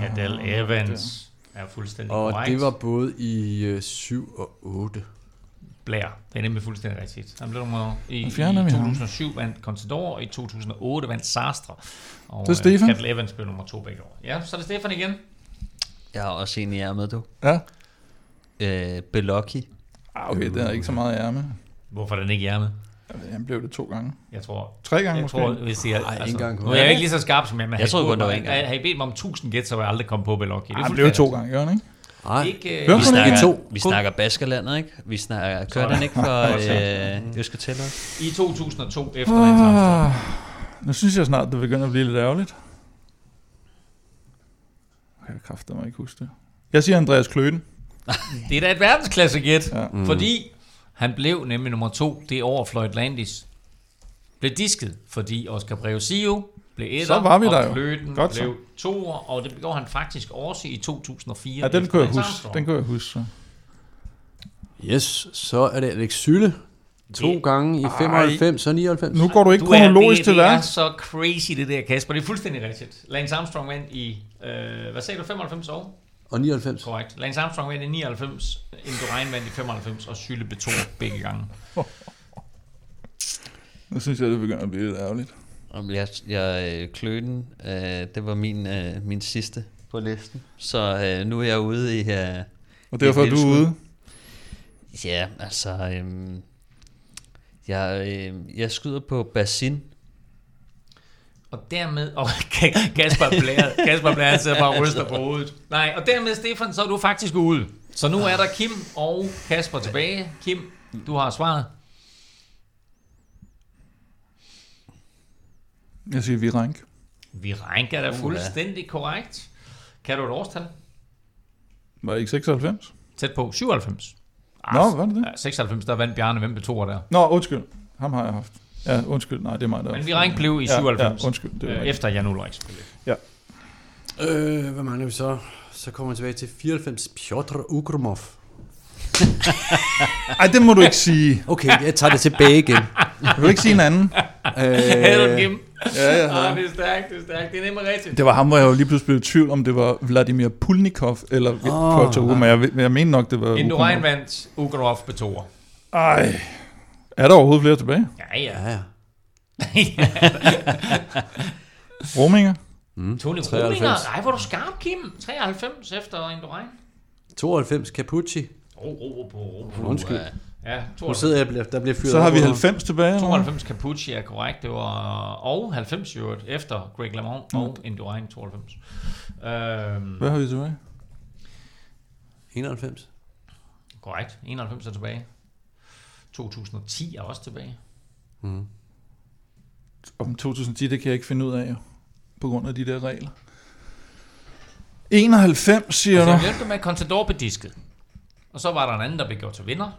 Cadel Evans er fuldstændig korrekt. Og det var både i 7 og 8. Blær. Det er nemlig fuldstændig rigtigt. Han blev nummer i 2007 vandt Contador, og i 2008 vandt Sastre. Og det er Stefan. Cadel Evans blev nummer 2 begge år. Ja, så er det Stefan igen. Jeg er også enig i ærmet, du. Ja. Belocchi. Okay, det er ikke så meget ærmet. Hvorfor er den ikke ærmet? Han blev det 2 gange. Jeg tror 3 gange måske. Nu er jeg ikke lige så skarp som jeg, men jeg tror kun der var en gang. Har I bedt mig om 1000 gæt, så var jeg aldrig kommet på Belocchi. Han blev 2 gange, gør han ikke? Nej, vi snakker Baskerlandet, ikke? Vi snakker, kører den ikke for Øskertæller? I 2002 efter en sammenstånd. Nu synes jeg snart, det begynder at blive lidt ærgerligt. Jeg kræfter mig ikke huske det. Jeg siger Andreas Kløden. Det er da et verdensklasse gæt, fordi han blev nemlig nummer 2 det år Floyd Landis blev disket, fordi Oscar Breusillo blev etter, og Kløden blev 2'er, og det begår han faktisk også i 2004. Ja, den kunne jeg huske. Yes, så er det Alex Sylle. 2 gange i 95 og 99. Nu går du ikke kronologisk til værk. Det er så crazy det der, Kasper. Det er fuldstændig rigtigt. Lance Armstrong vandt i, 95 år? Og 99. Korrekt. Lance Armstrong vandt i 99, Indurain vandt i 95, og Sylle blev 2 begge gange. Nu synes jeg, det begynder at blive lidt ærgerligt. Jeg Kløden, det var min sidste på listen. Så nu er jeg ude i... og derfor er du ude? Ja, altså... jeg skyder på Basin. Og dermed... Kasper Blæret sidder bare og ryster på hovedet. Nej, og dermed, Stefan, så er du faktisk ude. Så nu er der Kim og Kasper tilbage. Kim, du har svaret. Jeg siger Virenk. Virenk er da fuldstændig korrekt. Kan du et årstal? Var det ikke 96? Tæt på 97. Nå, var det det? 96, der vandt Bjarne Vembe 2 der. Nå, undskyld. Ham har jeg haft. Ja, undskyld. Nej, det er mig der. Men Virenk blev i 97. Ja, undskyld. Det efter Jan Ulrichs. Ja. Hvad mangler vi så? Så kommer vi tilbage til 94. Piotr Ugrumov. Ej, det må du ikke sige. Okay, jeg tager det tilbage igen. Vil du ikke sige en anden? Hedder Kim. Ja. Ah, det er stærkt, det er nemlig rigtigt. Det var ham, hvor jeg jo lige pludselig blev i tvivl, om det var Vladimir Pulnikov eller Piotr Ugrumov, men jeg mener nok, det var Indurain vandt Ugrumov på 2'er. Ej, er der overhovedet flere tilbage? Ja. Rominger? Tony Rominger? Ej, hvor er du skarp, Kim. 93 efter Indurain. 92, Capucci. Undskyld. Ja, der bliver fyret. Så har vi 90 tilbage. 92 Capucci er korrekt. Det var og 90 jo efter Greg LeMond og Indurain 92. Hvad har vi tilbage? 91. Korrekt. 91 er tilbage. 2010 er også tilbage. Om 2010 det kan jeg ikke finde ud af jo, på grund af de der regler. 91 siger du. Jeg hjælper med Contador på disket. Og så var der en anden, der blev gjort til vinder.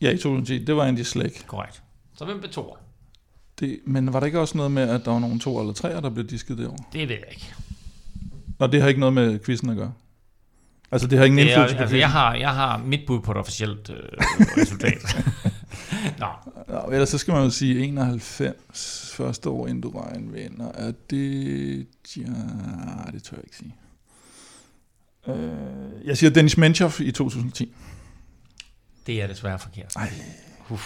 Ja, i 2010. Det var Andy Slæk. Korrekt. Så hvem blev 2'er? Men var der ikke også noget med, at der var nogle 2'er eller 3'er, der blev disket det år? Det ved jeg ikke. Nå, det har ikke noget med quizzen at gøre? Altså, det har ingen indflydelse på quizzen? Jeg har mit bud på et officielt resultat. Nå, ellers så skal man jo sige 91. Første år, inden du var en vinder. Er det... Ja, det tør jeg ikke sige. Jeg siger Dennis Menchoff i 2010. Det er desværre forkert.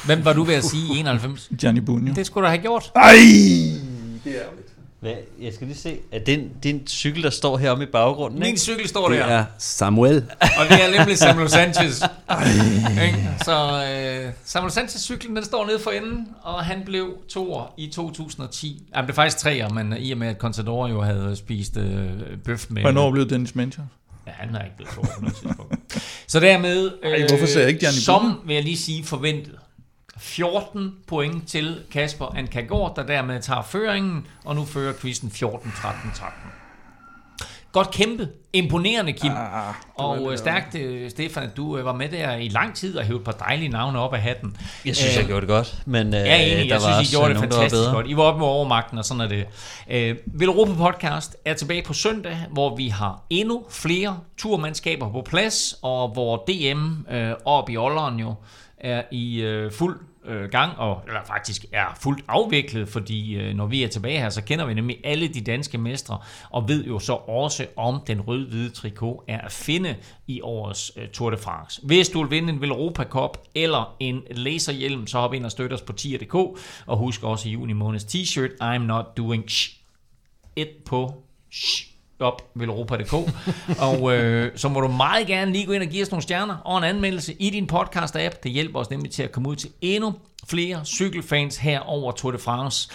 Hvem var du ved at sige i 91? Gianni Bugno. Det skulle du have gjort. Ej! Det er ærgerligt. Hvad? Jeg skal lige se. Er den cykel, der står heromme i baggrunden? Min cykel står der. Det er Samuel. Og det er nemlig Samuel Sanchez. Så Samuel Sanchez-cyklen, den står nede for enden, og han blev 2'er i 2010. Han blev faktisk 3'er, men i og med, at Contador jo havde spist bøf med... Hvornår blev Dennis Menchoff? Ja, han har ikke blevet 2'er på noget tidspunkt. Så dermed, som vil jeg lige sige, forventet 14 point til Kasper Ankjærgaard, der dermed tager føringen, og nu fører quizzen 14-13-13. Godt kæmpe. Imponerende, Kim. Og stærkt, Stefan, at du var med der i lang tid og hævde et par dejlige navne op af hatten. Jeg synes, jeg gjorde det godt, men jeg synes, I gjorde det fantastisk godt. I var oppe med overmagten, og sådan er det. Villeuropa Podcast er tilbage på søndag, hvor vi har endnu flere turmandskaber på plads, og hvor DM op i Olleren jo er i fuld gang, eller faktisk er fuldt afviklet, fordi når vi er tilbage her, så kender vi nemlig alle de danske mestre, og ved jo så også, om den rød-hvide trikot er at finde i årets Tour de France. Hvis du vil vinde en Villeuropa Cup eller en laserhjelm, så hop ind og støt os på tier.dk, og husk også i juni måneds t-shirt, I'm not doing et på op Villeuropa.dk. Og så må du meget gerne lige gå ind og give os nogle stjerner og en anmeldelse i din podcast-app. Det hjælper os nemlig til at komme ud til endnu flere cykelfans her over Tour de France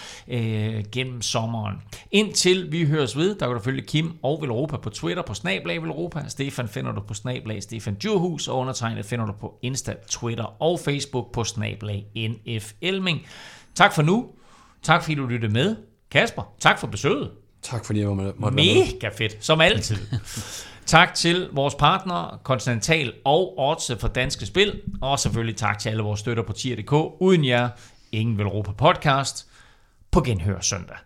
gennem sommeren. Indtil vi høres ved, der kan du følge Kim og Villeuropa på Twitter på @ Villeuropa. Stefan finder du på @ Stefan Johus, og undertegnet finder du på Insta, Twitter og Facebook på @ NF Elming. Tak for nu. Tak fordi du lyttede med. Kasper, tak for besøget. Tak fordi jeg måtte være med. Mega fedt, som altid. Tak til vores partnere, Continental og Otzed for Danske Spil. Og selvfølgelig tak til alle vores støtter på tier.dk. Uden jer, ingen Villeuropa Podcast. På genhør søndag.